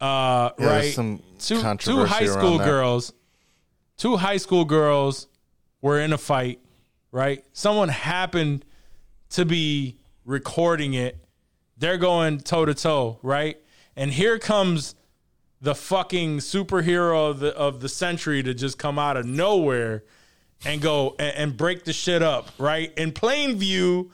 right? Two high school girls. Two high school girls were in a fight. Right? Someone happened to be recording it. They're going toe to toe, right? And here comes the fucking superhero of the century to just come out of nowhere and go and break the shit up, right? In plain view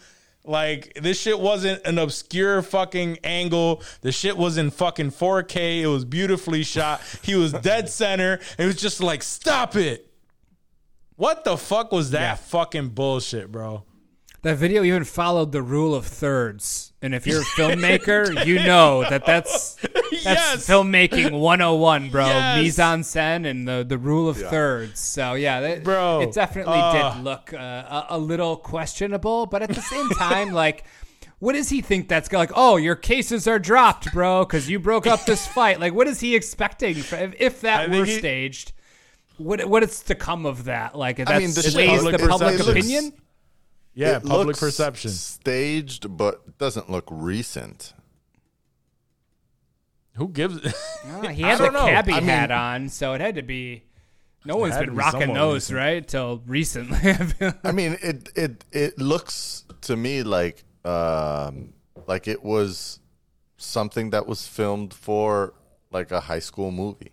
Like, this shit wasn't an obscure fucking angle. The shit was in fucking 4K. It was beautifully shot. He was dead center. It was just like, stop it. What the fuck was that fucking bullshit, bro? That video even followed the rule of thirds. And if you're a filmmaker, you know that's filmmaking 101, bro. Yes. Mise-en-scène and the rule of thirds. So, yeah, it definitely did look a little questionable. But at the same time, like, what does he think that's going to, like, oh, your cases are dropped, bro, because you broke up this fight. Like, what is he expecting if that were staged? What is to come of that? Like, if the public opinion? Yeah, it public perception. Staged, but doesn't look recent. Who gives? He had the cabbie hat on, so it had to be. No one's been rocking those recent. Right till recently. I mean, it looks to me like it was something that was filmed for like a high school movie.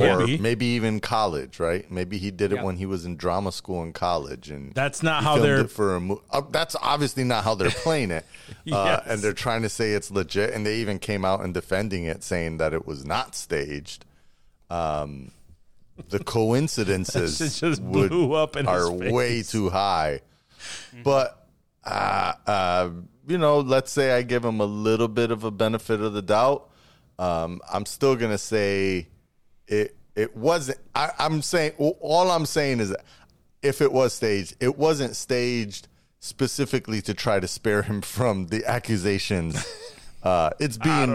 Or maybe even college, right? Maybe he did it when he was in drama school in college, and that's not how they're. That's obviously not how they're playing it, and they're trying to say it's legit. And they even came out and defending it, saying that it was not staged. The coincidences are way too high, but you know, let's say I give him a little bit of a benefit of the doubt. I'm still gonna say. It wasn't. I'm saying all I'm saying is that if it was staged, it wasn't staged specifically to try to spare him from the accusations. It's being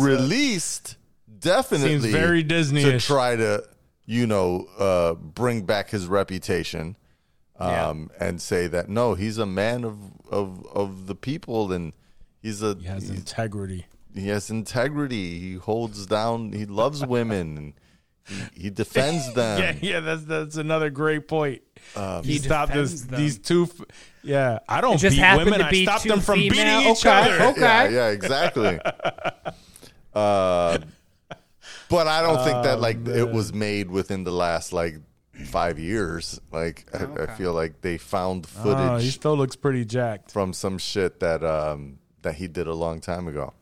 released definitely. Seems very Disney-ish. To try to bring back his reputation and say that no, he's a man of the people and he has integrity. He has integrity. He holds down. He loves women. And he defends them. Yeah. That's another great point. He stopped these two. Yeah, I don't beat women. I stopped them from beating each other. Okay. Yeah, exactly. But I don't think that it was made within the last 5 years. Like I feel like they found footage. He still looks pretty jacked from some shit that he did a long time ago.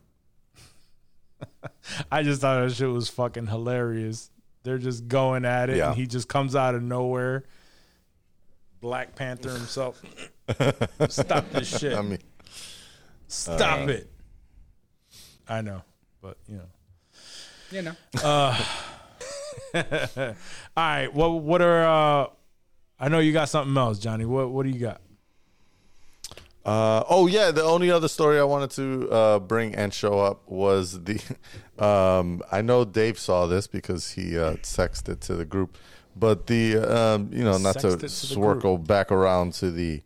I just thought that shit was fucking hilarious. They're just going at it, and he just comes out of nowhere. Black Panther himself. Stop this shit. I mean, stop it. I know, but you know. All right. Well, what are? I know you got something else, Johnny. What do you got? The only other story I wanted to bring and show up was the I know Dave saw this because he sexted it to the group, but the not to circle back around to the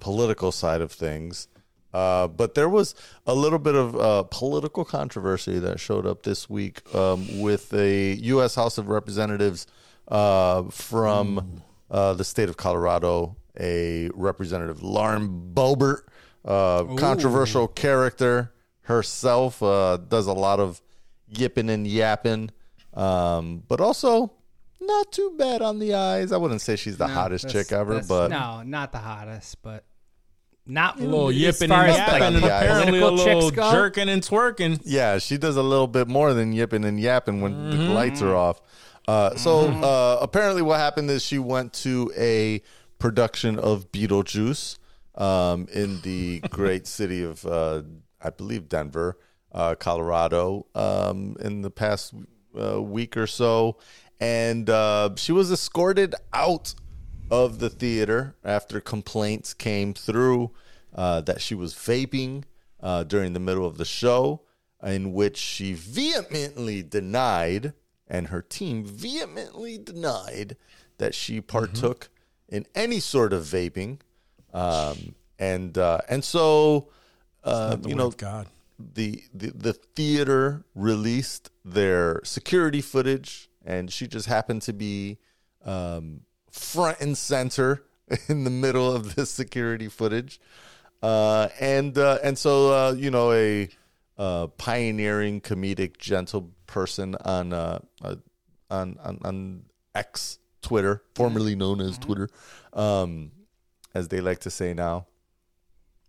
political side of things, but there was a little bit of political controversy that showed up this week with a U.S. House of Representatives from the state of Colorado. A representative, Lauren Boebert, controversial character herself, does a lot of yipping and yapping, but also not too bad on the eyes. I wouldn't say she's the hottest chick ever, but no, not the hottest, but not a little yipping and yapping, and apparently a little jerking and twerking. Yeah, she does a little bit more than yipping and yapping when the lights are off. So apparently, what happened is she went to a production of Beetlejuice in the great city of, I believe, Denver, Colorado, in the past week or so. And she was escorted out of the theater after complaints came through that she was vaping during the middle of the show, in which she vehemently denied, and her team vehemently denied, that she partook in any sort of vaping, and so the theater released their security footage, and she just happened to be front and center in the middle of this security footage, and so a pioneering comedic gentle person on X, Twitter, formerly known as Twitter, as they like to say now,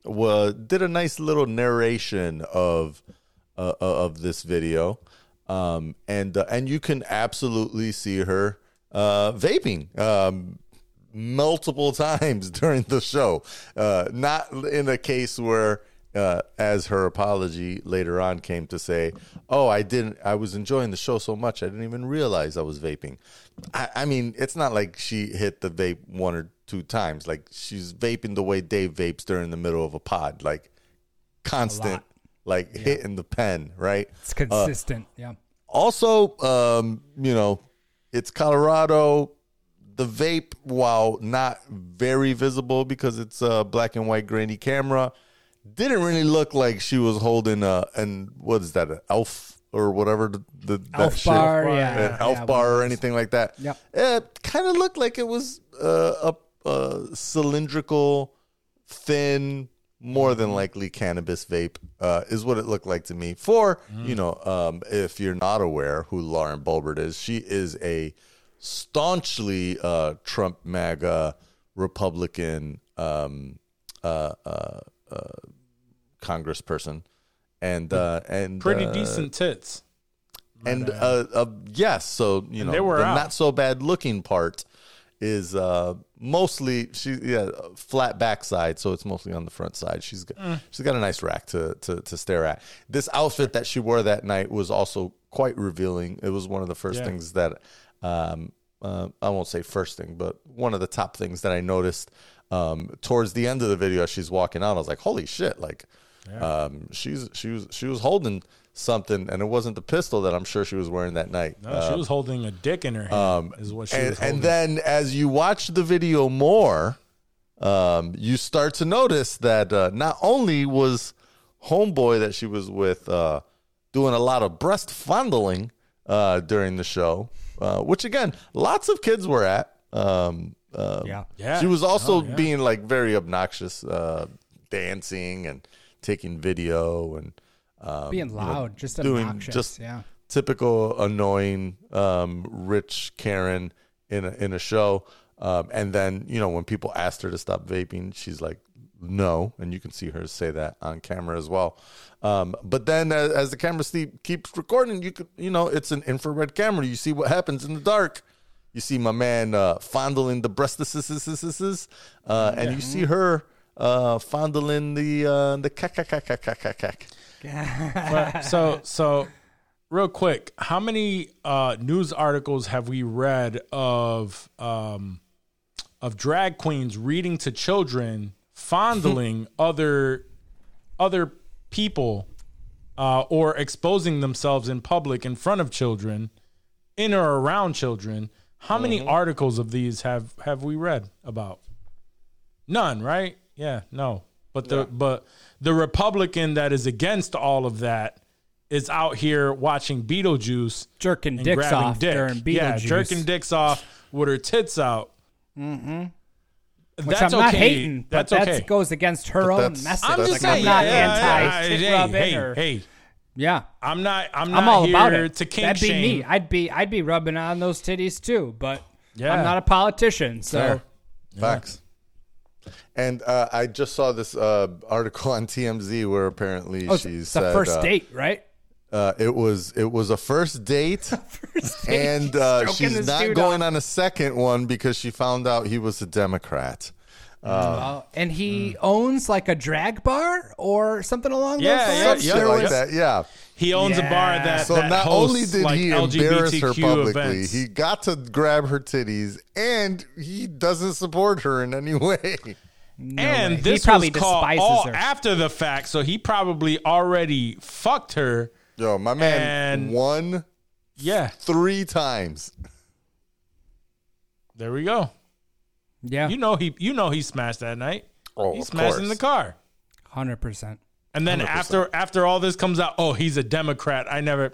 did a nice little narration of this video, and you can absolutely see her vaping multiple times during the show. Not in a case where, as her apology later on came to say, "Oh, I was enjoying the show so much I didn't even realize I was vaping." I mean, it's not like she hit the vape one or two times. Like, she's vaping the way Dave vapes during the middle of a pod, like constant, like hitting the pen, right? It's consistent. Also, it's Colorado. The vape, while not very visible because it's a black and white grainy camera, didn't really look like she was holding an elf or whatever, an elf bar or anything like that. Yep. It kind of looked like it was a cylindrical, thin, more than likely cannabis vape, is what it looked like to me. If you're not aware who Lauren Boebert is, she is a staunchly Trump MAGA Republican congressperson, and pretty decent tits, and yes, so you know the out. Not so bad looking part is mostly flat backside, so it's mostly on the front side. She's got a nice rack to stare at. This outfit that she wore that night was also quite revealing. It was one of the first things that. I won't say first thing, but one of the top things that I noticed towards the end of the video as she's walking out, I was like, "Holy shit!" Like, she was holding something, and it wasn't the pistol that I'm sure she was wearing that night. No, she was holding a dick in her hand. Is what she was holding. And then as you watch the video more, you start to notice that not only was homeboy that she was with doing a lot of breast fondling during the show. Which again, lots of kids were at. She was also being like very obnoxious, dancing and taking video and being loud, just doing obnoxious, typical annoying rich Karen in a show. And then when people asked her to stop vaping, she's like, "No," and you can see her say that on camera as well. But then as the camera keeps recording, it's an infrared camera. You see what happens in the dark. You see my man fondling the breast, and you see her fondling the cack. So real quick, how many news articles have we read of drag queens reading to children, fondling other people, or exposing themselves in public in front of children, in or around children? How many articles of these have we read about? None, right? Yeah, no. But the Republican that is against all of that is out here watching Beetlejuice, jerking and dicks off during Beetlejuice. Yeah, jerking dicks off with her tits out. Mm-hmm. Which that's I'm not hating, but that goes against her own message. I'm just saying, I'm not anti I'm all here about it. To kink That'd be shame. Me. I'd be rubbing on those titties too, but I'm not a politician, so facts. And I just saw this article on TMZ where apparently she said the first date, right? It was a first date, and she's not going on a second one because she found out he was a Democrat. And he owns like a drag bar or something along those lines. Yeah, like that. Yeah, he owns a bar that. So that not only did like he embarrass her publicly, he got to grab her titties, and he doesn't support her in any way. No and way. This was called all her. After the fact, so he probably already fucked her. Yo, my man won 3 times. There we go. Yeah. He smashed that night. Oh, he smashed in the car. 100%. And then 100%. after all this comes out, oh, he's a Democrat. I never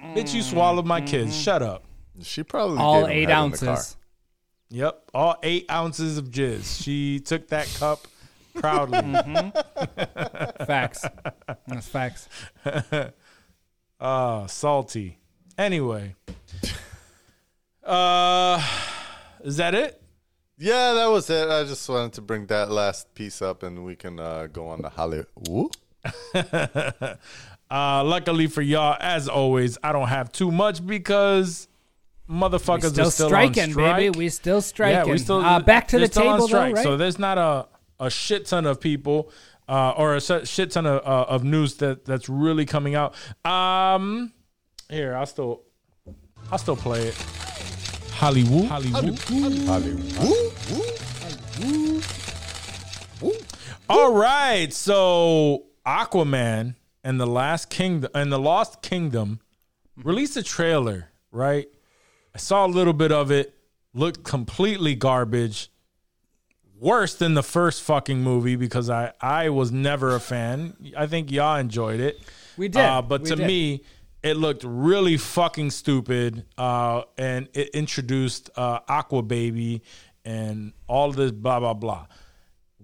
bitch, you swallowed my kids. Shut up. She probably all gave 8 ounces. In the car. Yep. All 8 ounces of jizz. She took that cup proudly. Facts. That's facts. Salty. Anyway, is that it? Yeah, that was it. I just wanted to bring that last piece up, and we can go on to Hollywood. Luckily for y'all, as always, I don't have too much because motherfuckers are still striking, on strike. Baby. We still striking. Yeah, we still back to the table, though, right? So there's not a shit ton of people or a shit ton of news that's really coming out. Here, I'll still play it. Hollywood. All right, so Aquaman and the Lost Kingdom released a trailer, right? I saw a little bit of it. Looked completely garbage. Worse than the first fucking movie because I was never a fan. I think y'all enjoyed it. We did. But to me, it looked really fucking stupid, and it introduced Aqua Baby and all this blah, blah, blah.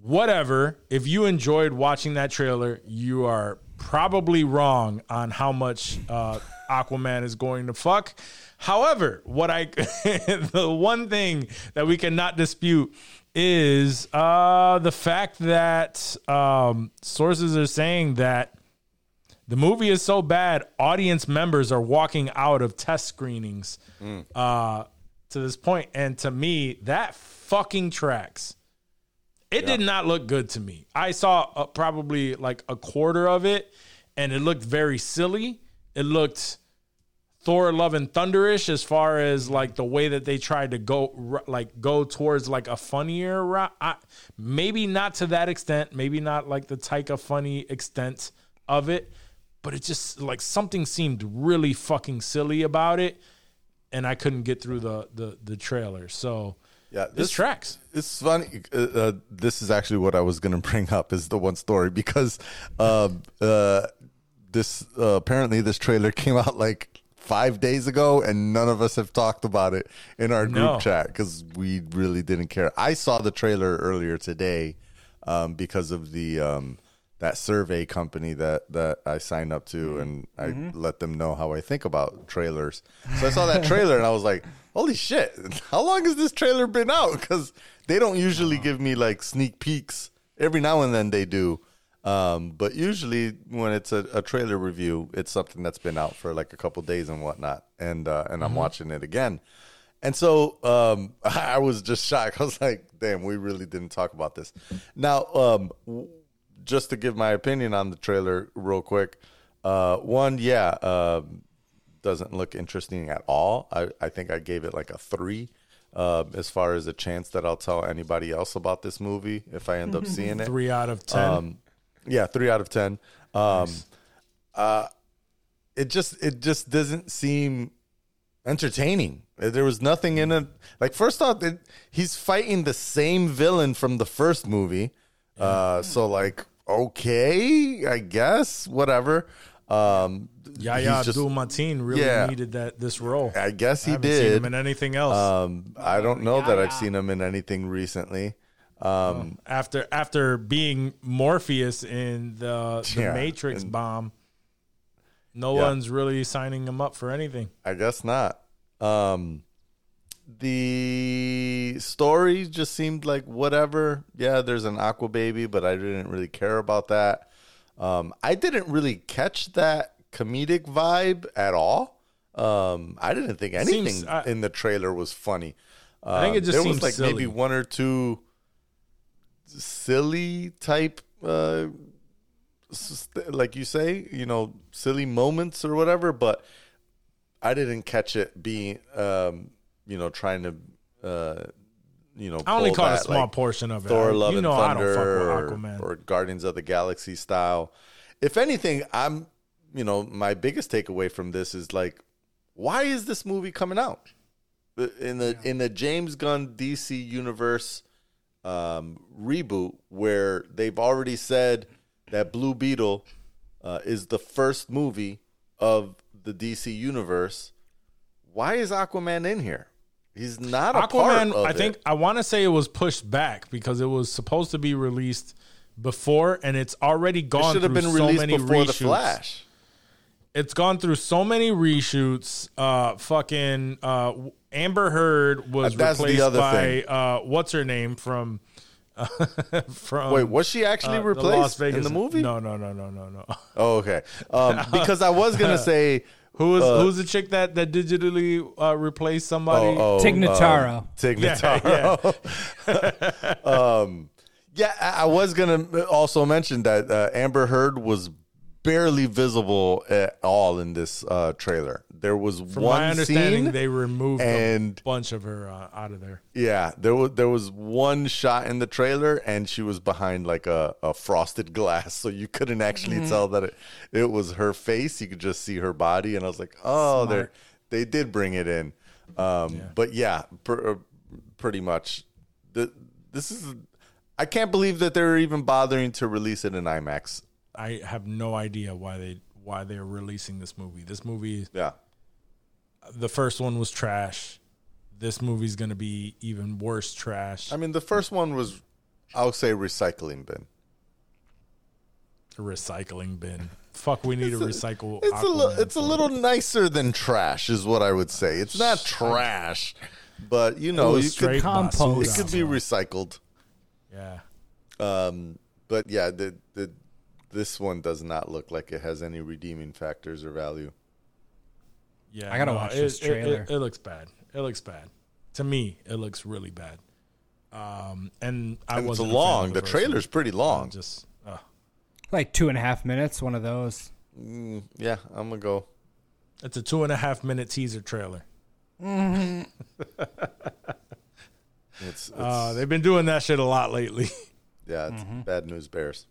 Whatever, if you enjoyed watching that trailer, you are probably wrong on how much Aquaman is going to fuck. However, the one thing that we cannot dispute is the fact that sources are saying that the movie is so bad, audience members are walking out of test screenings to this point. And to me, that fucking tracks. It did not look good to me. I saw probably like a quarter of it, and it looked very silly. It looked Thor: Love and Thunder-ish as far as like the way that they tried to go towards like a funnier route. Maybe not to that extent. Maybe not like the Taika funny extent of it. But it just like something seemed really fucking silly about it, and I couldn't get through the trailer. So yeah, this tracks. It's funny. This is actually what I was gonna bring up is the one story because apparently this trailer came out like 5 days ago, and none of us have talked about it in our group chat because we really didn't care. I saw the trailer earlier today because of the. That survey company that I signed up to, and I let them know how I think about trailers. So I saw that trailer and I was like, holy shit, how long has this trailer been out? Because they don't usually give me like sneak peeks. Every now and then they do. But usually when it's a trailer review, it's something that's been out for like a couple days and whatnot. And I'm watching it again. And so I was just shocked. I was like, damn, we really didn't talk about this. Now, just to give my opinion on the trailer real quick. One, doesn't look interesting at all. I think I gave it like a 3 as far as a chance that I'll tell anybody else about this movie if I end up seeing it. 3 out of 10. 3 out of 10. Nice. It just doesn't seem entertaining. There was nothing in it. Like, first off, he's fighting the same villain from the first movie. So like, okay, I guess, whatever. Yahya Abdul-Mateen really needed this role. I guess he did. I haven't seen him in anything else. I don't know that I've seen him in anything recently. After being Morpheus in the Matrix bomb, no one's really signing him up for anything. I guess not. The story just seemed like whatever. Yeah, there's an Aqua Baby, but I didn't really care about that. I didn't really catch that comedic vibe at all. I didn't think anything in the trailer was funny. I think it just seems like silly. Maybe one or two silly type, like you say, you know, silly moments or whatever. But I didn't catch it being. You know, trying to, I only caught a small portion of it. Thor, Love and Thunder, I don't fuck with Aquaman. Or Guardians of the Galaxy style. If anything, my biggest takeaway from this is like, why is this movie coming out in the James Gunn DC universe reboot where they've already said that Blue Beetle is the first movie of the DC universe? Why is Aquaman in here? He's not a part of it. I think I want to say it was pushed back because it was supposed to be released before, and it's already gone through so many reshoots. It should have been released before The Flash. It's gone through so many reshoots. Amber Heard was replaced by what's her name from. Wait, was she actually replaced in the movie? No. Oh, okay. Because I was gonna say who's the chick that digitally replaced somebody? Tignataro. Yeah. I was gonna also mention that Amber Heard was barely visible at all in this trailer. There was from one my understanding scene they removed a bunch of her out of there. Yeah, there was one shot in the trailer, and she was behind like a frosted glass, so you couldn't actually tell that it was her face. You could just see her body, and I was like, oh, they did bring it in. But yeah, pretty much. This is. I can't believe that they're even bothering to release it in IMAX. I have no idea why they're releasing this movie. This movie, the first one was trash. This movie's going to be even worse trash. I mean, the first one was, I would say, recycling bin. Fuck, we need to recycle. It's a little nicer than trash, is what I would say. It's not trash, but you could compost. It could be recycled. Yeah. But yeah, this one does not look like it has any redeeming factors or value. Yeah, I gotta watch this trailer. It looks bad. To me, it looks really bad. And it's long. The trailer's pretty long. Just like 2.5 minutes. One of those. Yeah, I'm gonna go. It's a 2.5 minute teaser trailer. It's they've been doing that shit a lot lately. Yeah, it's bad news bears.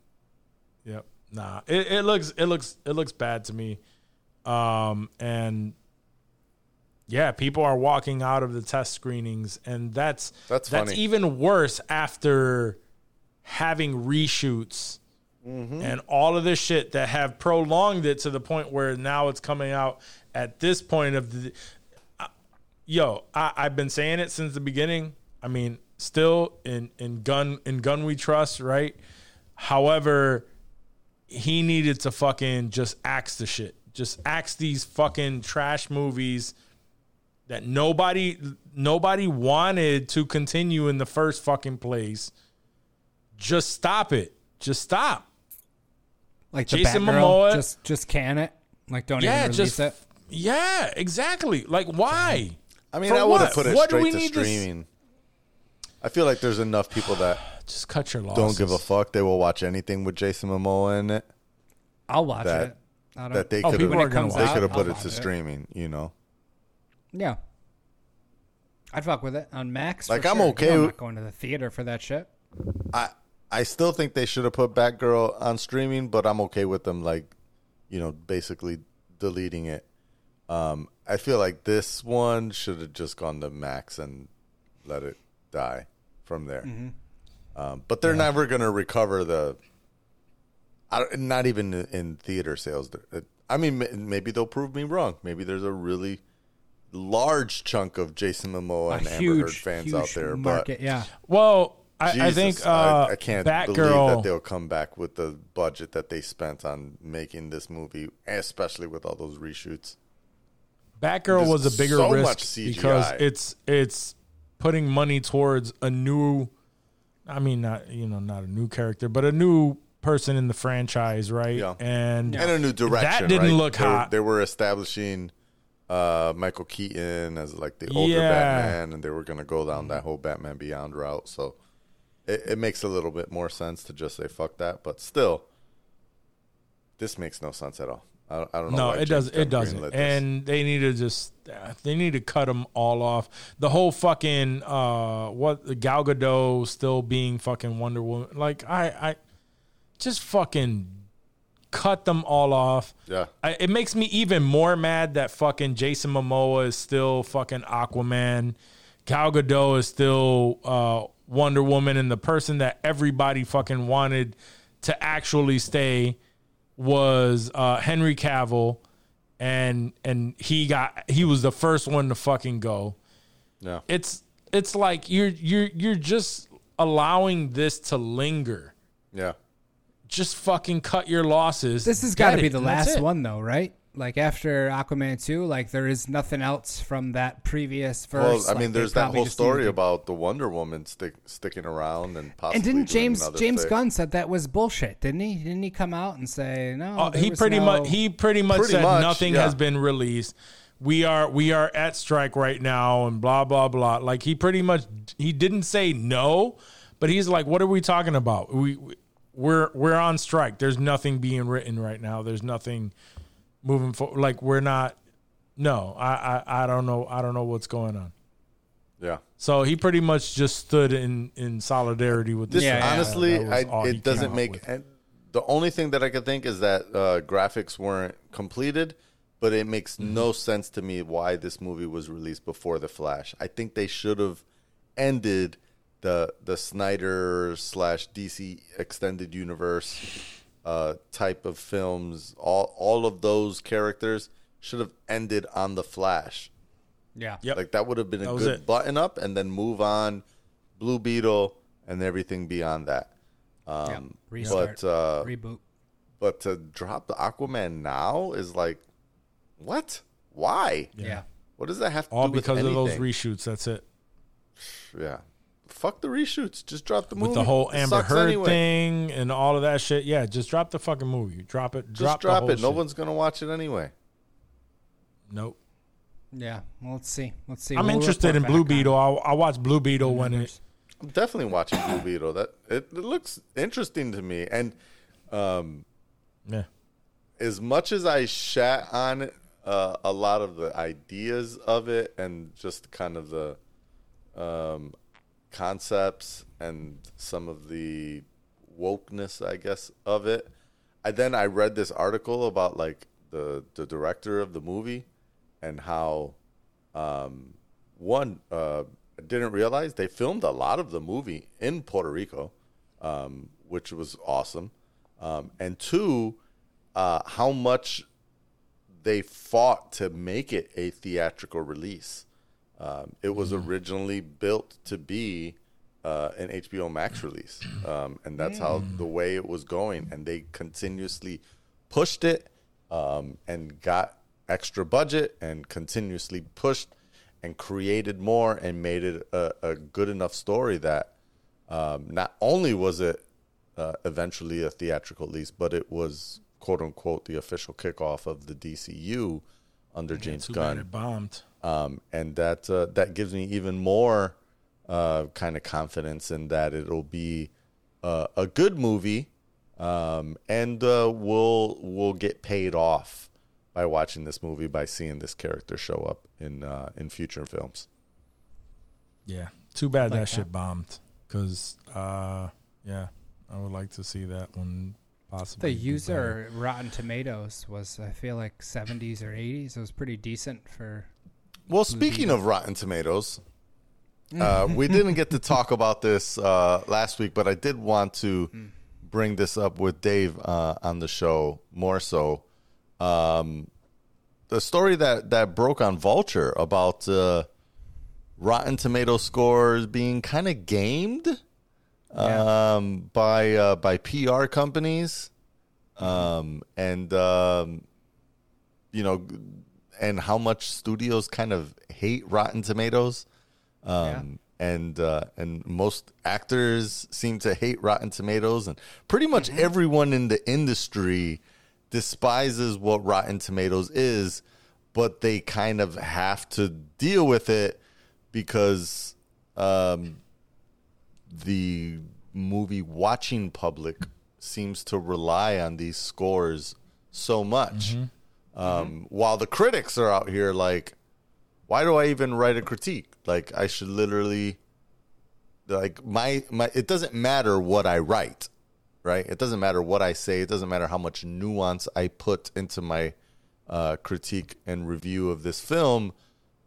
Yep. Nah. It looks bad to me. And yeah, people are walking out of the test screenings, and that's funny. Even worse after having reshoots and all of this shit that have prolonged it to the point where now it's coming out at this point of the I've been saying it since the beginning. I mean, still in Gunn we trust, right? However, he needed to fucking just axe the shit. Just axe these fucking trash movies that nobody wanted to continue in the first fucking place. Just stop it. Just stop. Like the Jason Momoa. Just can it. Like don't even release it. Yeah, exactly. Like why? I mean, I would have put it straight to streaming. I feel like there's enough people that just cut your losses. Don't give a fuck. They will watch anything with Jason Momoa in it. I'll watch it. That they could have put it to streaming, you know? Yeah. I'd fuck with it on Max. Like, I'm okay with not going to the theater for that shit. I still think they should have put Batgirl on streaming, but I'm okay with them, like, basically deleting it. I feel like this one should have just gone to Max and let it die from there. But they're never going to recover not even in theater sales. I mean, maybe they'll prove me wrong. Maybe there's a really large chunk of Jason Momoa and Amber Heard fans out there. Market, but well, I think I can't believe that they'll come back with the budget that they spent on making this movie, especially with all those reshoots. Batgirl was a bigger risk because it's putting money towards a new. I mean, not a new character, but a new person in the franchise, right? Yeah. And a new direction. That didn't look hot. They were establishing Michael Keaton as like the older Batman, and they were going to go down that whole Batman Beyond route. So it makes a little bit more sense to just say fuck that. But still, this makes no sense at all. I don't know. No, it doesn't. And they need to cut them all off. The whole fucking Gal Gadot still being fucking Wonder Woman. Like I just fucking cut them all off. Yeah. It makes me even more mad that fucking Jason Momoa is still fucking Aquaman. Gal Gadot is still Wonder Woman, and the person that everybody fucking wanted to actually stay was Henry Cavill, and he was the first one to fucking go. Yeah. It's like you're just allowing this to linger. Yeah. Just fucking cut your losses. This has got to be the last one though, right? Like, after Aquaman 2, like, there is nothing else from that previous verse. Well, I mean, there's that whole story about the Wonder Woman sticking around and possibly doing another thing. And didn't James Gunn said that was bullshit, didn't he? Didn't he come out and say, no? He pretty much said nothing has been released. We are at strike right now and blah, blah, blah. Like, he didn't say no, but he's like, what are we talking about? We're on strike. There's nothing being written right now. There's nothing moving forward. Like, we're not. No, I don't know. I don't know what's going on. Yeah. So he pretty much just stood in solidarity with this. Yeah, honestly, it doesn't make. The only thing that I could think is that graphics weren't completed, but it makes no sense to me why this movie was released before The Flash. I think they should have ended the Snyder / DC extended universe type of films. All of those characters should have ended on The Flash. Yeah. Yep. Like, that would have been a good button up, and then move on Blue Beetle and everything beyond that. Restart, reboot. But to drop the Aquaman now is like, what? Why? Yeah. What does that have to do with anything? All because of those reshoots, that's it. Yeah. Fuck the reshoots. Just drop the movie. With the whole Amber Heard thing and all of that shit. Yeah, just drop the fucking movie. Drop it. Just drop it. No one's going to watch it anyway. Nope. Yeah, well, let's see. I'm interested in Blue Beetle. I'll watch Blue Beetle when it's... I'm definitely watching Blue Beetle. That it looks interesting to me. And as much as I shat on a lot of the ideas of it and just kind of the... concepts and some of the wokeness, I guess, of it. I read this article about like the director of the movie and how didn't realize they filmed a lot of the movie in Puerto Rico, which was awesome, and two, how much they fought to make it a theatrical release. It was originally built to be an HBO Max release, and that's how the way it was going. And they continuously pushed it and got extra budget and continuously pushed and created more and made it a good enough story that not only was it eventually a theatrical release, but it was, quote-unquote, the official kickoff of the DCU under James Gunn. It bombed. And that gives me even more kind of confidence in that it'll be a good movie, and we'll get paid off by watching this movie, by seeing this character show up in future films. Yeah, too bad that shit bombed, because I would like to see that one. Possibly. The user Rotten Tomatoes was, I feel like, 70s or 80s. It was pretty decent for. Well, speaking of Rotten Tomatoes, we didn't get to talk about this last week, but I did want to bring this up with Dave on the show more so. The story that broke on Vulture about Rotten Tomatoes scores being kind of gamed by PR companies, and how much studios kind of hate Rotten Tomatoes, and most actors seem to hate Rotten Tomatoes, and pretty much everyone in the industry despises what Rotten Tomatoes is, but they kind of have to deal with it because the movie watching public seems to rely on these scores so much. While the critics are out here like, why do I even write a critique? Like, I should literally, like, my it doesn't matter what I write, right? It doesn't matter what I say. It doesn't matter how much nuance I put into my critique and review of this film.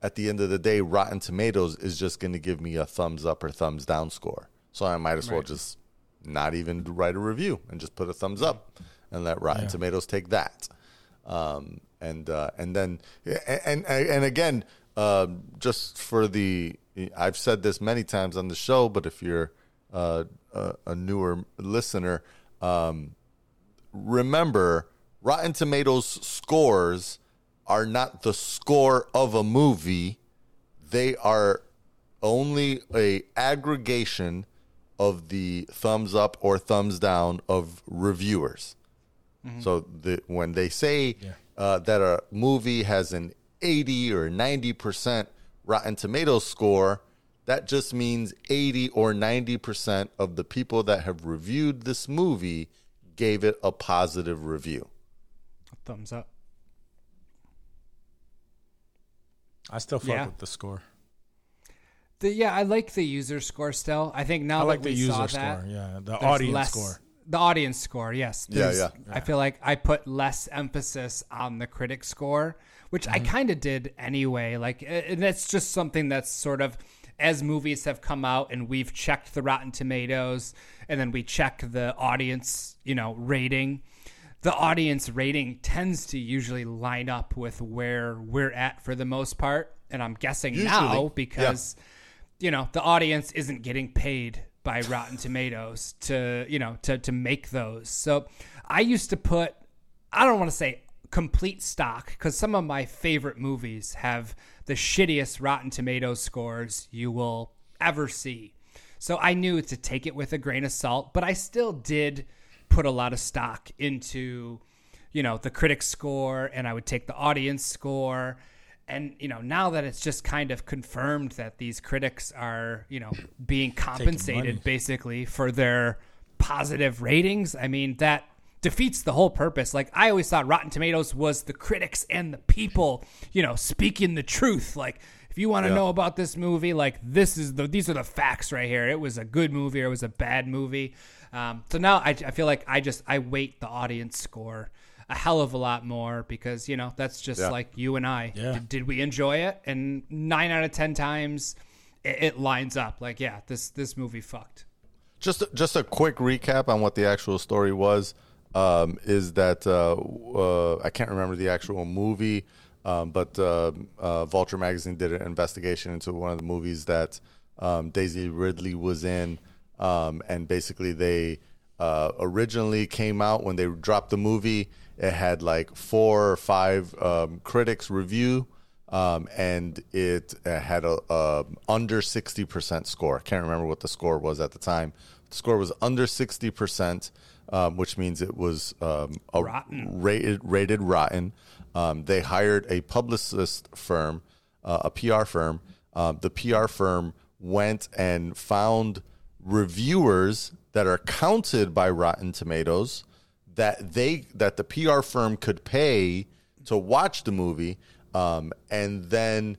At the end of the day, Rotten Tomatoes is just going to give me a thumbs up or thumbs down score. So I might as well just not even write a review and just put a thumbs up and let Rotten Tomatoes take that. And then, just for the, I've said this many times on the show, but if you're a newer listener, remember Rotten Tomatoes scores are not the score of a movie. They are only an aggregation of the thumbs up or thumbs down of reviewers. Mm-hmm. So when they say that a movie has an 80 or 90% Rotten Tomatoes score, that just means 80 or 90% of the people that have reviewed this movie gave it a positive review. Thumbs up. I still fuck with the score. I like the user score still. I think now I like that we saw that. Score, yeah. The audience score. The audience score, yes. Yeah. I feel like I put less emphasis on the critic score, which I kind of did anyway. Like, and that's just something that's sort of, as movies have come out and we've checked the Rotten Tomatoes and then we check the audience, rating. The audience rating tends to usually line up with where we're at for the most part. And I'm guessing usually, now because, the audience isn't getting paid by Rotten Tomatoes to make those. So I used to put, I don't want to say complete stock, because some of my favorite movies have the shittiest Rotten Tomatoes scores you will ever see. So I knew to take it with a grain of salt, but I still did put a lot of stock into, the critic score, and I would take the audience score. And, now that it's just kind of confirmed that these critics are, being compensated basically for their positive ratings, I mean, that defeats the whole purpose. Like, I always thought Rotten Tomatoes was the critics and the people, speaking the truth. Like, if you want to know about this movie, like, these are the facts right here. It was a good movie or it was a bad movie. So now I feel like I weight the audience score a hell of a lot more because, that's just like you and I. Yeah. Did we enjoy it? And 9 out of 10 times it lines up. Like, yeah, this movie fucked. Just a quick recap on what the actual story was, is that I can't remember the actual movie, but Vulture Magazine did an investigation into one of the movies that Daisy Ridley was in, and basically they originally came out when they dropped the movie. It had like 4 or 5 critics review, and it had a under 60% score. I can't remember what the score was at the time. The score was under 60%, which means it was rated rotten. They hired a publicist firm, a PR firm. The PR firm went and found reviewers that are counted by Rotten Tomatoes that the PR firm could pay to watch the movie, and then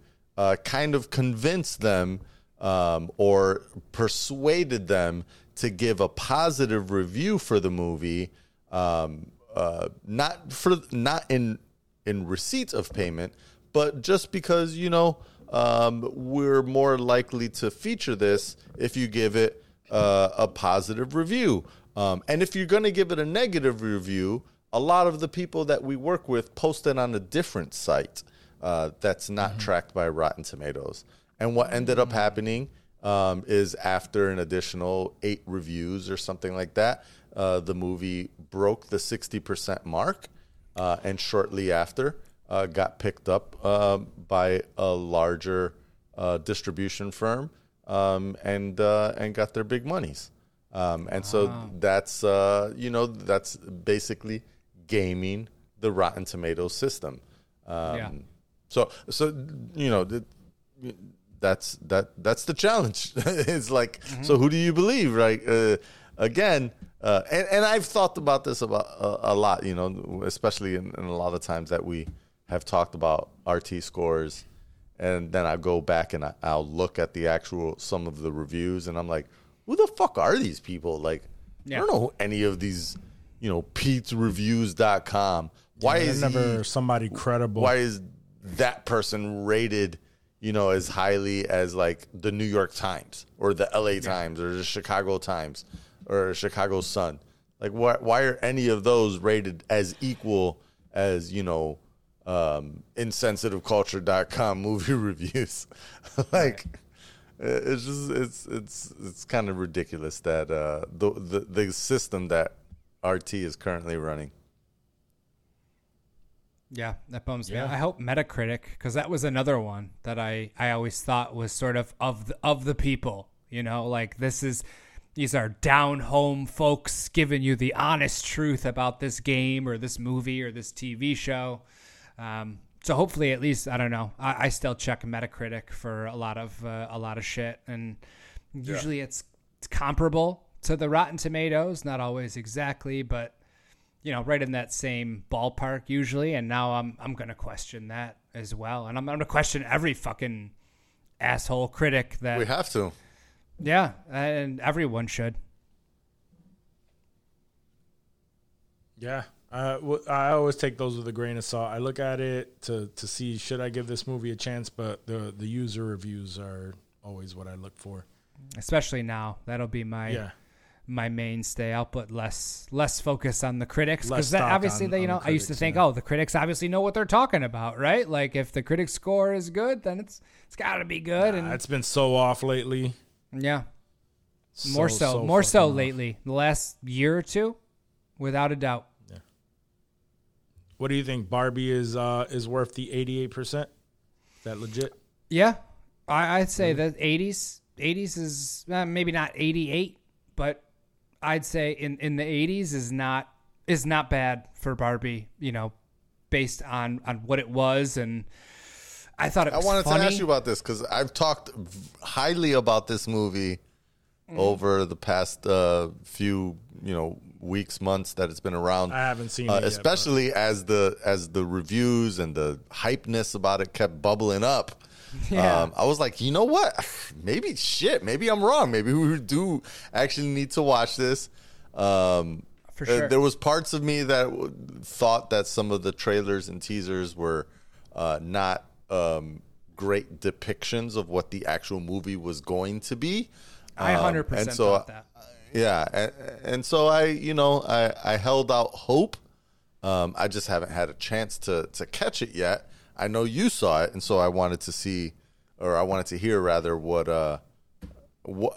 kind of convinced them or persuaded them to give a positive review for the movie, not in receipt of payment, but just because we're more likely to feature this if you give it a positive review. And if you're going to give it a negative review, a lot of the people that we work with post it on a different site that's not tracked by Rotten Tomatoes. And what ended up happening is after an additional 8 reviews or something like that, the movie broke the 60% mark, and shortly after got picked up by a larger distribution firm. And got their big monies. So that's, that's basically gaming the Rotten Tomatoes system. That's the challenge. It's like, so who do you believe? Right. Again, and I've thought about this a lot, especially in a lot of times that we have talked about RT scores. And then I go back and I'll look at the actual, some of the reviews, and I'm like, who the fuck are these people? Like, I don't know who any of these, Pete'sReviews.com. Why is never somebody credible? Why is that person rated, as highly as like the New York Times or the LA Times or the Chicago Times or Chicago Sun? Like, why are any of those rated as equal as, insensitiveculture.com movie reviews? Like, it's just it's kind of ridiculous that the system that RT is currently running. Yeah, that bums me out. I hope Metacritic, because that was another one that I always thought was sort of the people, you know, like these are down home folks giving you the honest truth about this game or this movie or this TV show. So hopefully, at least, I don't know. I still check Metacritic for a lot of shit, and usually it's comparable to the Rotten Tomatoes, not always exactly, but you know, right in that same ballpark usually. And now I'm gonna question that as well, and I'm gonna question every fucking asshole critic that we have to. Yeah, and everyone should. Yeah. I always take those with a grain of salt. I look at it to see, should I give this movie a chance? But the user reviews are always what I look for. Especially now. That'll be my mainstay. I'll put less focus on the critics. Because obviously, I used to think, oh, the critics obviously know what they're talking about, right? Like, if the critic score is good, then it's got to be good. Nah, and it's been so off lately. Yeah. More so lately. The last year or two, without a doubt. What do you think? Barbie is worth the 88%? Is that legit? Yeah, I'd say that 80s is maybe not 88, but I'd say in the 80s is not bad for Barbie. You know, based on what it was, and I thought it was funny. To ask you about this because I've talked highly about this movie over the past few, you know, weeks, months that it's been around. I haven't seen it especially yet, as the reviews and the hypeness about it kept bubbling up. Yeah. I was like, you know what? Maybe I'm wrong. Maybe we do actually need to watch this. For sure. There was parts of me that thought that some of the trailers and teasers were not great depictions of what the actual movie was going to be. I 100% thought that. Yeah, and so I held out hope. I just haven't had a chance to catch it yet. I know you saw it, and so I wanted to see, or I wanted to hear rather,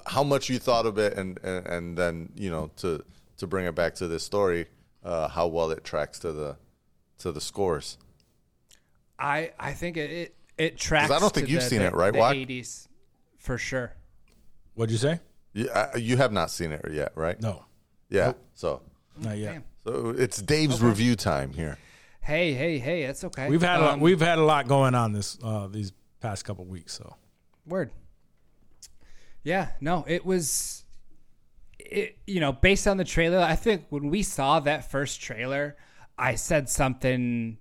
how much you thought of it, and then, you know, to bring it back to this story, how well it tracks to the scores. I think it tracks. 'Cause I don't think you've seen it, right? The 80s, for sure. What'd you say? Yeah, you have not seen it yet, right? No. Yeah. Nope. So not yet. Damn. So it's Dave's review time here. Hey, that's okay. We've had a lot going on this these past couple weeks. So word. Yeah. No, it was. It, you know, based on the trailer, I think when we saw that first trailer, I said something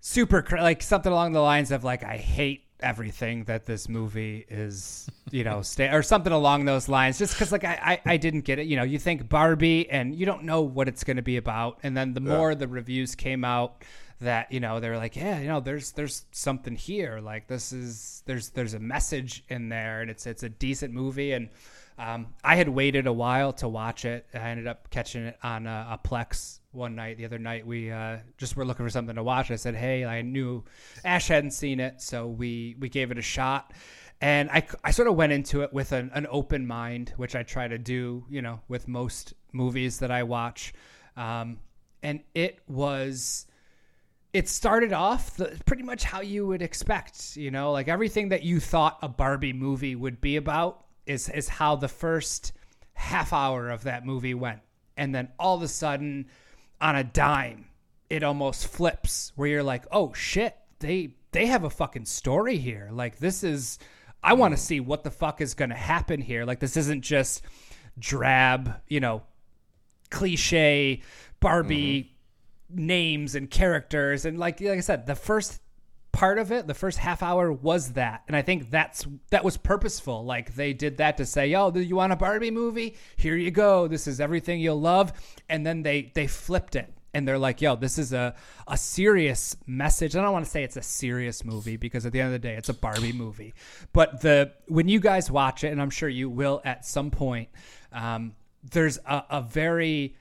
super like something along the lines of like, I hate everything that this movie is, you know, or something along those lines, just because like I didn't get it. You know, you think Barbie and you don't know what it's going to be about, and then the more the reviews came out that, you know, they're like, yeah, you know, there's something here, like this is there's a message in there, and it's a decent movie. And I had waited a while to watch it. I ended up catching it on a Plex one night. The other night, we just were looking for something to watch. I said, hey, I knew Ash hadn't seen it, so we gave it a shot. And I sort of went into it with an open mind, which I try to do, you know, with most movies that I watch. And it started off pretty much how you would expect, you know, like everything that you thought a Barbie movie would be about is how the first half hour of that movie went. And then all of a sudden, on a dime, it almost flips where you're like, oh shit, they have a fucking story here. Like I want to see what the fuck is going to happen here. Like this isn't just drab, you know, cliche Barbie names and characters. And like I said, the first part of it, the first half hour was that, and I think that was purposeful. Like they did that to say, "Yo, do you want a Barbie movie? Here you go. This is everything you'll love." And then they flipped it, and they're like, "Yo, this is a serious message." I don't want to say it's a serious movie because at the end of the day, it's a Barbie movie. But when you guys watch it, and I'm sure you will at some point, there's a very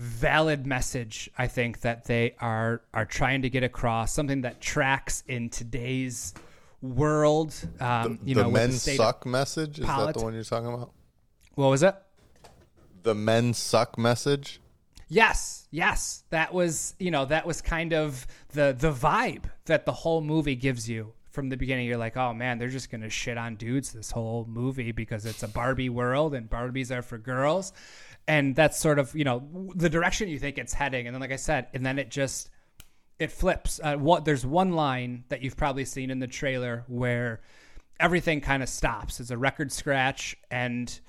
valid message, I think, that they are trying to get across, something that tracks in today's world. The men suck message? Is that the one you're talking about? What was it? The men suck message? Yes. That was, you know, that was kind of the vibe that the whole movie gives you from the beginning. You're like, oh man, they're just going to shit on dudes this whole movie because it's a Barbie world and Barbies are for girls. And that's sort of, you know, the direction you think it's heading. And then, like I said, and then it just, it flips. There's one line that you've probably seen in the trailer where everything kind of stops. It's a record scratch. And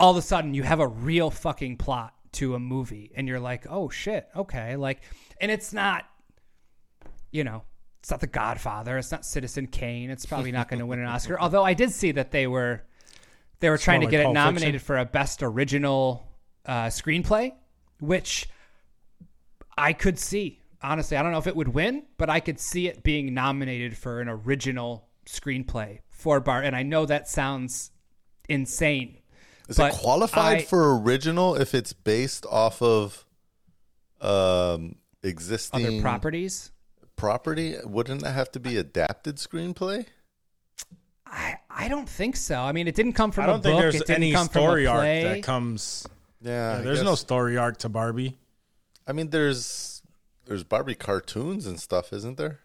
all of a sudden you have a real fucking plot to a movie and you're like, oh shit. Okay. Like, and it's not, you know, it's not The Godfather. It's not Citizen Kane. It's probably not going to win an Oscar. Although I did see that they were trying to get it nominated for a best original screenplay, which I could see. Honestly, I don't know if it would win, but I could see it being nominated for an original screenplay for Barbie. And I know that sounds insane. Is it qualified for original if it's based off of existing other properties? Wouldn't that have to be adapted screenplay? I don't think so. I mean, it didn't come from a book. I don't think there's any story arc that comes. Yeah, there's no story arc to Barbie. I mean, there's Barbie cartoons and stuff, isn't there?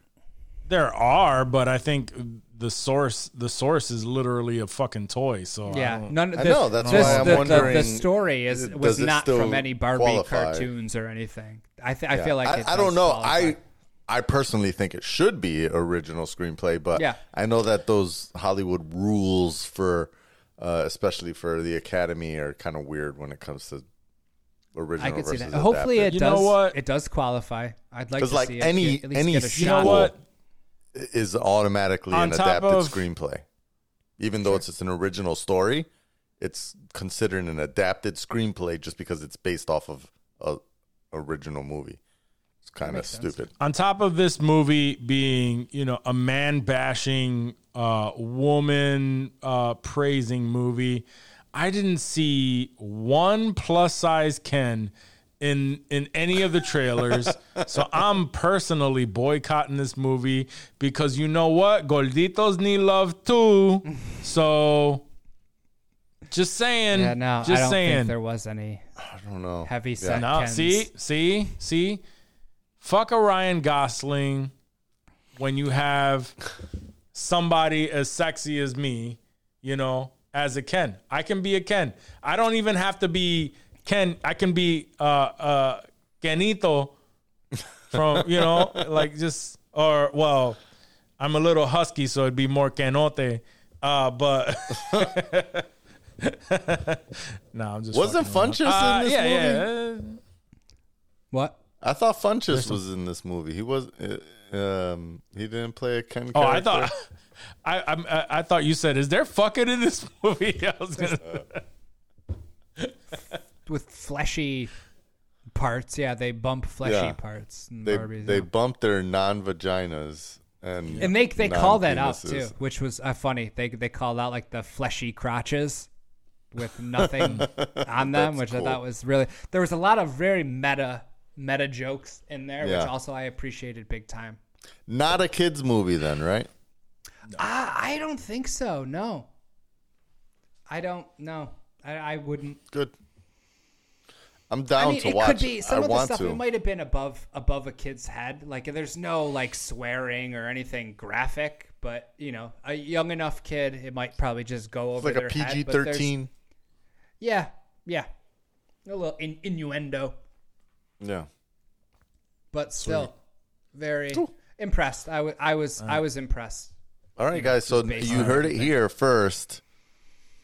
There are, but I think the source is literally a fucking toy. So yeah, I know that's why I'm wondering. The story was not from any Barbie cartoons or anything. I feel like I don't know. I personally think it should be original screenplay, but yeah. I know that those Hollywood rules for, especially for the Academy, are kind of weird when it comes to original. I could see that. Hopefully, adapted. It does qualify. I'd like to see any get a shot. You know what is automatically an adapted screenplay, even though it's an original story. It's considered an adapted screenplay just because it's based off of a original movie. It's kind of stupid. Sense. On top of this movie being, you know, a man-bashing, woman-praising movie, I didn't see one plus-size Ken in any of the trailers. So I'm personally boycotting this movie because you know what? Gorditos need love too. So just saying. Yeah, no, just I don't saying. Think there was any. I don't know. Heavy set Kens. See. Fuck a Ryan Gosling when you have somebody as sexy as me, you know, as a Ken. I can be a Ken. I don't even have to be Ken. I can be Kenito from, you know, like just, or, well, I'm a little husky, so it'd be more Kenote. But, I'm just. Wasn't Funchess in this movie? Yeah. What? I thought Funchess was in this movie. He was. He didn't play a Ken character. Oh, I thought you said, "Is there fucking in this movie?" I was gonna with fleshy parts. Yeah, they bump fleshy parts. In Barbies, they bump their non-vaginas and they call that out too, which was funny. They called out like the fleshy crotches with nothing on them, which cool. I thought was really. There was a lot of very meta jokes in there, which also I appreciated big time. Not a kids movie then, right? No. I don't think so. No, I don't know. I wouldn't. Good. I'm down to watch. It could be some of the stuff. It might have been above a kid's head. Like there's no like swearing or anything graphic, but you know, a young enough kid, it might probably just go over their head. Like a PG-13. Yeah. A little innuendo. Yeah, but still very impressed. I was impressed. All right, guys. So you heard it here first,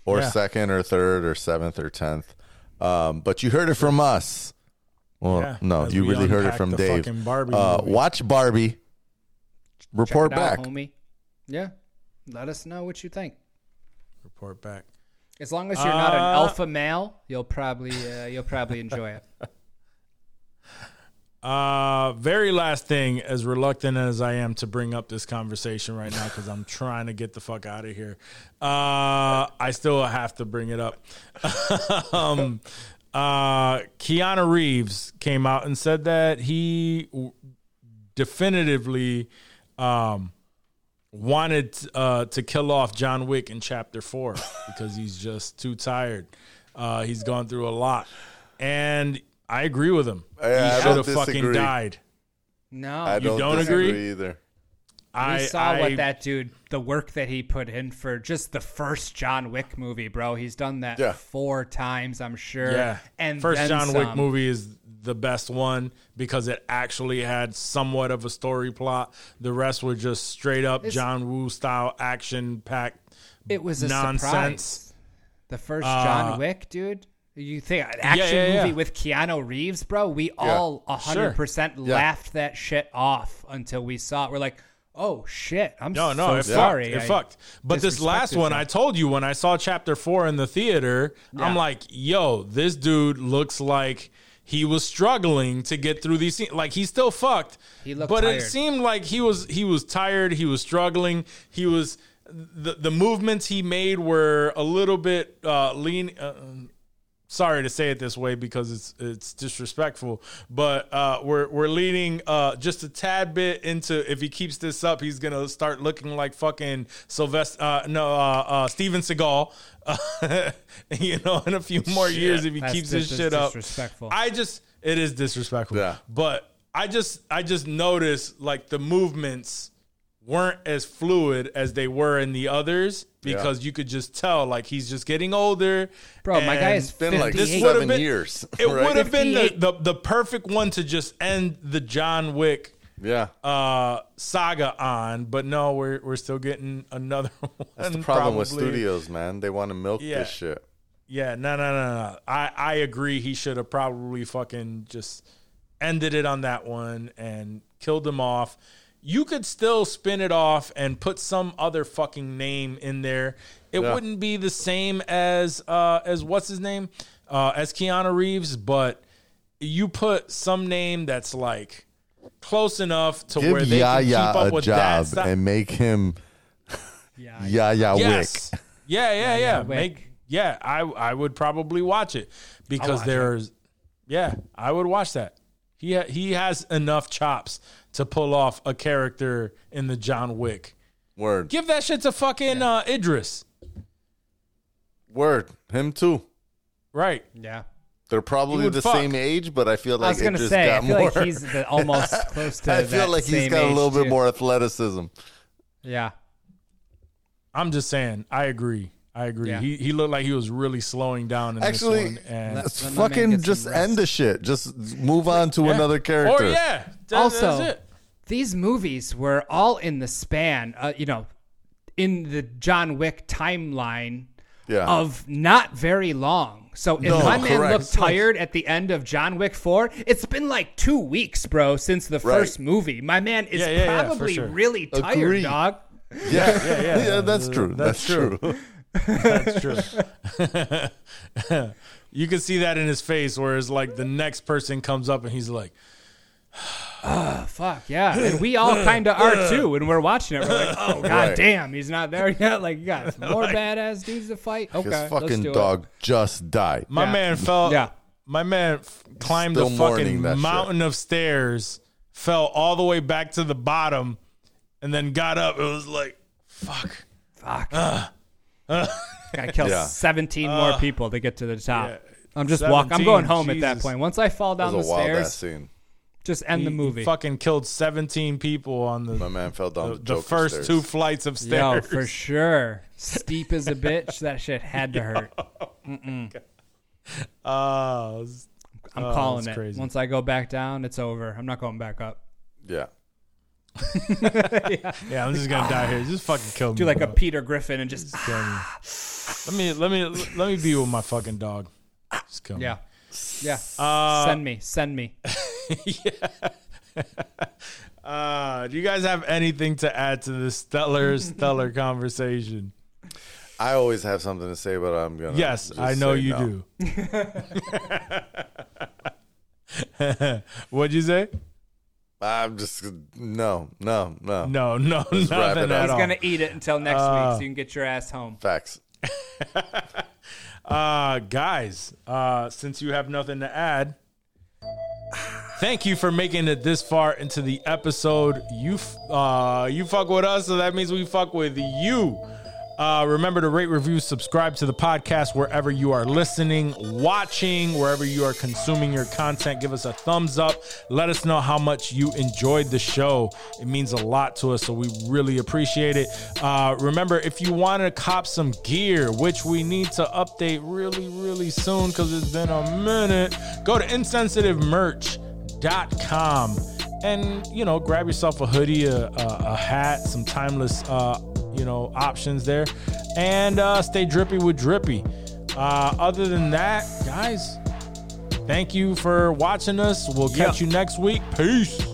or second, or third, or seventh, or 10th. But you heard it from us. Well, no, you really heard it from Dave. Watch Barbie. Report back, homie. Yeah, let us know what you think. Report back. As long as you're not an alpha male, you'll probably enjoy it. Very last thing, as reluctant as I am to bring up this conversation right now because I'm trying to get the fuck out of here, I still have to bring it up. Keanu Reeves came out and said that he definitively wanted to kill off John Wick in Chapter 4 because he's just too tired. He's gone through a lot. And I agree with him. He should have fucking died. No, I don't agree either. We saw what that dude, the work that he put in for just the first John Wick movie, bro. He's done that 4 times, I'm sure. Yeah, and first John Wick movie is the best one because it actually had somewhat of a story plot. The rest were just straight up John Woo style action packed. It was a nonsense. Surprise. The first John Wick, dude. You think an action movie with Keanu Reeves, bro? We all 100% laughed that shit off until we saw it. We're like, oh shit! I'm sorry. It fucked. But this last one, I told you when I saw Chapter 4 in the theater, I'm like, yo, this dude looks like he was struggling to get through these scenes. Like he's still fucked, but it seemed like he was tired. He was struggling. He was the movements he made were a little bit lean. Sorry to say it this way because it's disrespectful, but we're leaning just a tad bit into if he keeps this up, he's gonna start looking like fucking Steven Seagal, you know, in a few more years if he keeps this shit up. It is disrespectful, but I just noticed like the movements weren't as fluid as they were in the others because you could just tell like he's just getting older. Bro, my guy has been like 7 years. It would have been the perfect one to just end the John Wick saga on, but no, we're still getting another one. That's the problem with studios, man. They want to milk this shit. Yeah, no. I agree. He should have probably fucking just ended it on that one and killed him off. You could still spin it off and put some other fucking name in there. It wouldn't be the same as what's his name? As Keanu Reeves, but you put some name that's like close enough to where they can keep up with that job and make him Wick. Yeah. I would probably watch it because I would watch that. He has enough chops to pull off a character in the John Wick. Word. Give that shit to fucking Idris. Word. Him too. Right. Yeah. They're probably the same age, but I feel like Idris got more. I feel like he's almost close to that same age. I feel like he's got a little bit more athleticism. Yeah. I'm just saying. I agree. Yeah. He looked like he was really slowing down in this one. And let's fucking just end the shit. Just move on to another character. That's it. These movies were all in the span, in the John Wick timeline of not very long. So if my man looked tired at the end of John Wick 4, it's been like 2 weeks, bro, since the first movie. My man is probably really tired, dog. Yeah, that's true. That's true. That's true. You can see that in his face, whereas like the next person comes up and he's like, "Oh fuck yeah!" And we all kind of are too when we're watching it. We're like, "Oh god damn, he's not there yet." Like, you got some more badass dudes to fight. Okay, his fucking dog just died. My man fell. Yeah, my man climbed the fucking mountain of stairs, fell all the way back to the bottom, and then got up. It was like, fuck. Gotta kill 17 more people to get to the top. Yeah. I'm just walking. I'm going home at that point. Once I fall down the stairs, just end the movie. He fucking killed 17 people on the. My man fell down the first stairs. 2 flights of stairs. Yo, for sure. Steep as a bitch. That shit had to hurt. I'm calling it. Crazy. Once I go back down, it's over. I'm not going back up. Yeah. I'm just gonna die here. Just fucking kill me. Do like a Peter Griffin and just kill me. Let me be with my fucking dog. Just kill me. Yeah. Send me. Do you guys have anything to add to this stellar conversation? I always have something to say, but I'm gonna. Yes, I know you do. What'd you say? I'm just no. He's gonna eat it until next week, so you can get your ass home. Facts. Guys, since you have nothing to add, thank you for making it this far into the episode. You fuck with us, so that means we fuck with you. Remember to rate, review, subscribe to the podcast wherever you are listening, watching, wherever you are consuming your content. Give us a thumbs up. Let us know how much you enjoyed the show. It means a lot to us, so we really appreciate it. Remember, if you want to cop some gear, which we need to update really, really soon because it's been a minute, go to insensitivemerch.com and, you know, grab yourself a hoodie, a hat, some timeless options there, and stay drippy with Drippy. Other than that, guys, thank you for watching us. We'll catch you next week. Peace.